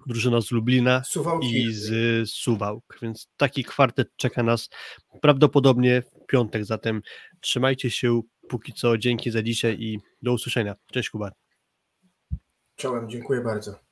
drużyna z Lublina Suwałki i z y, Suwałk. Więc taki kwartet czeka nas prawdopodobnie w piątek. Zatem trzymajcie się póki co. Dzięki za dzisiaj i do usłyszenia. Cześć, Kuba. Czołem, dziękuję bardzo.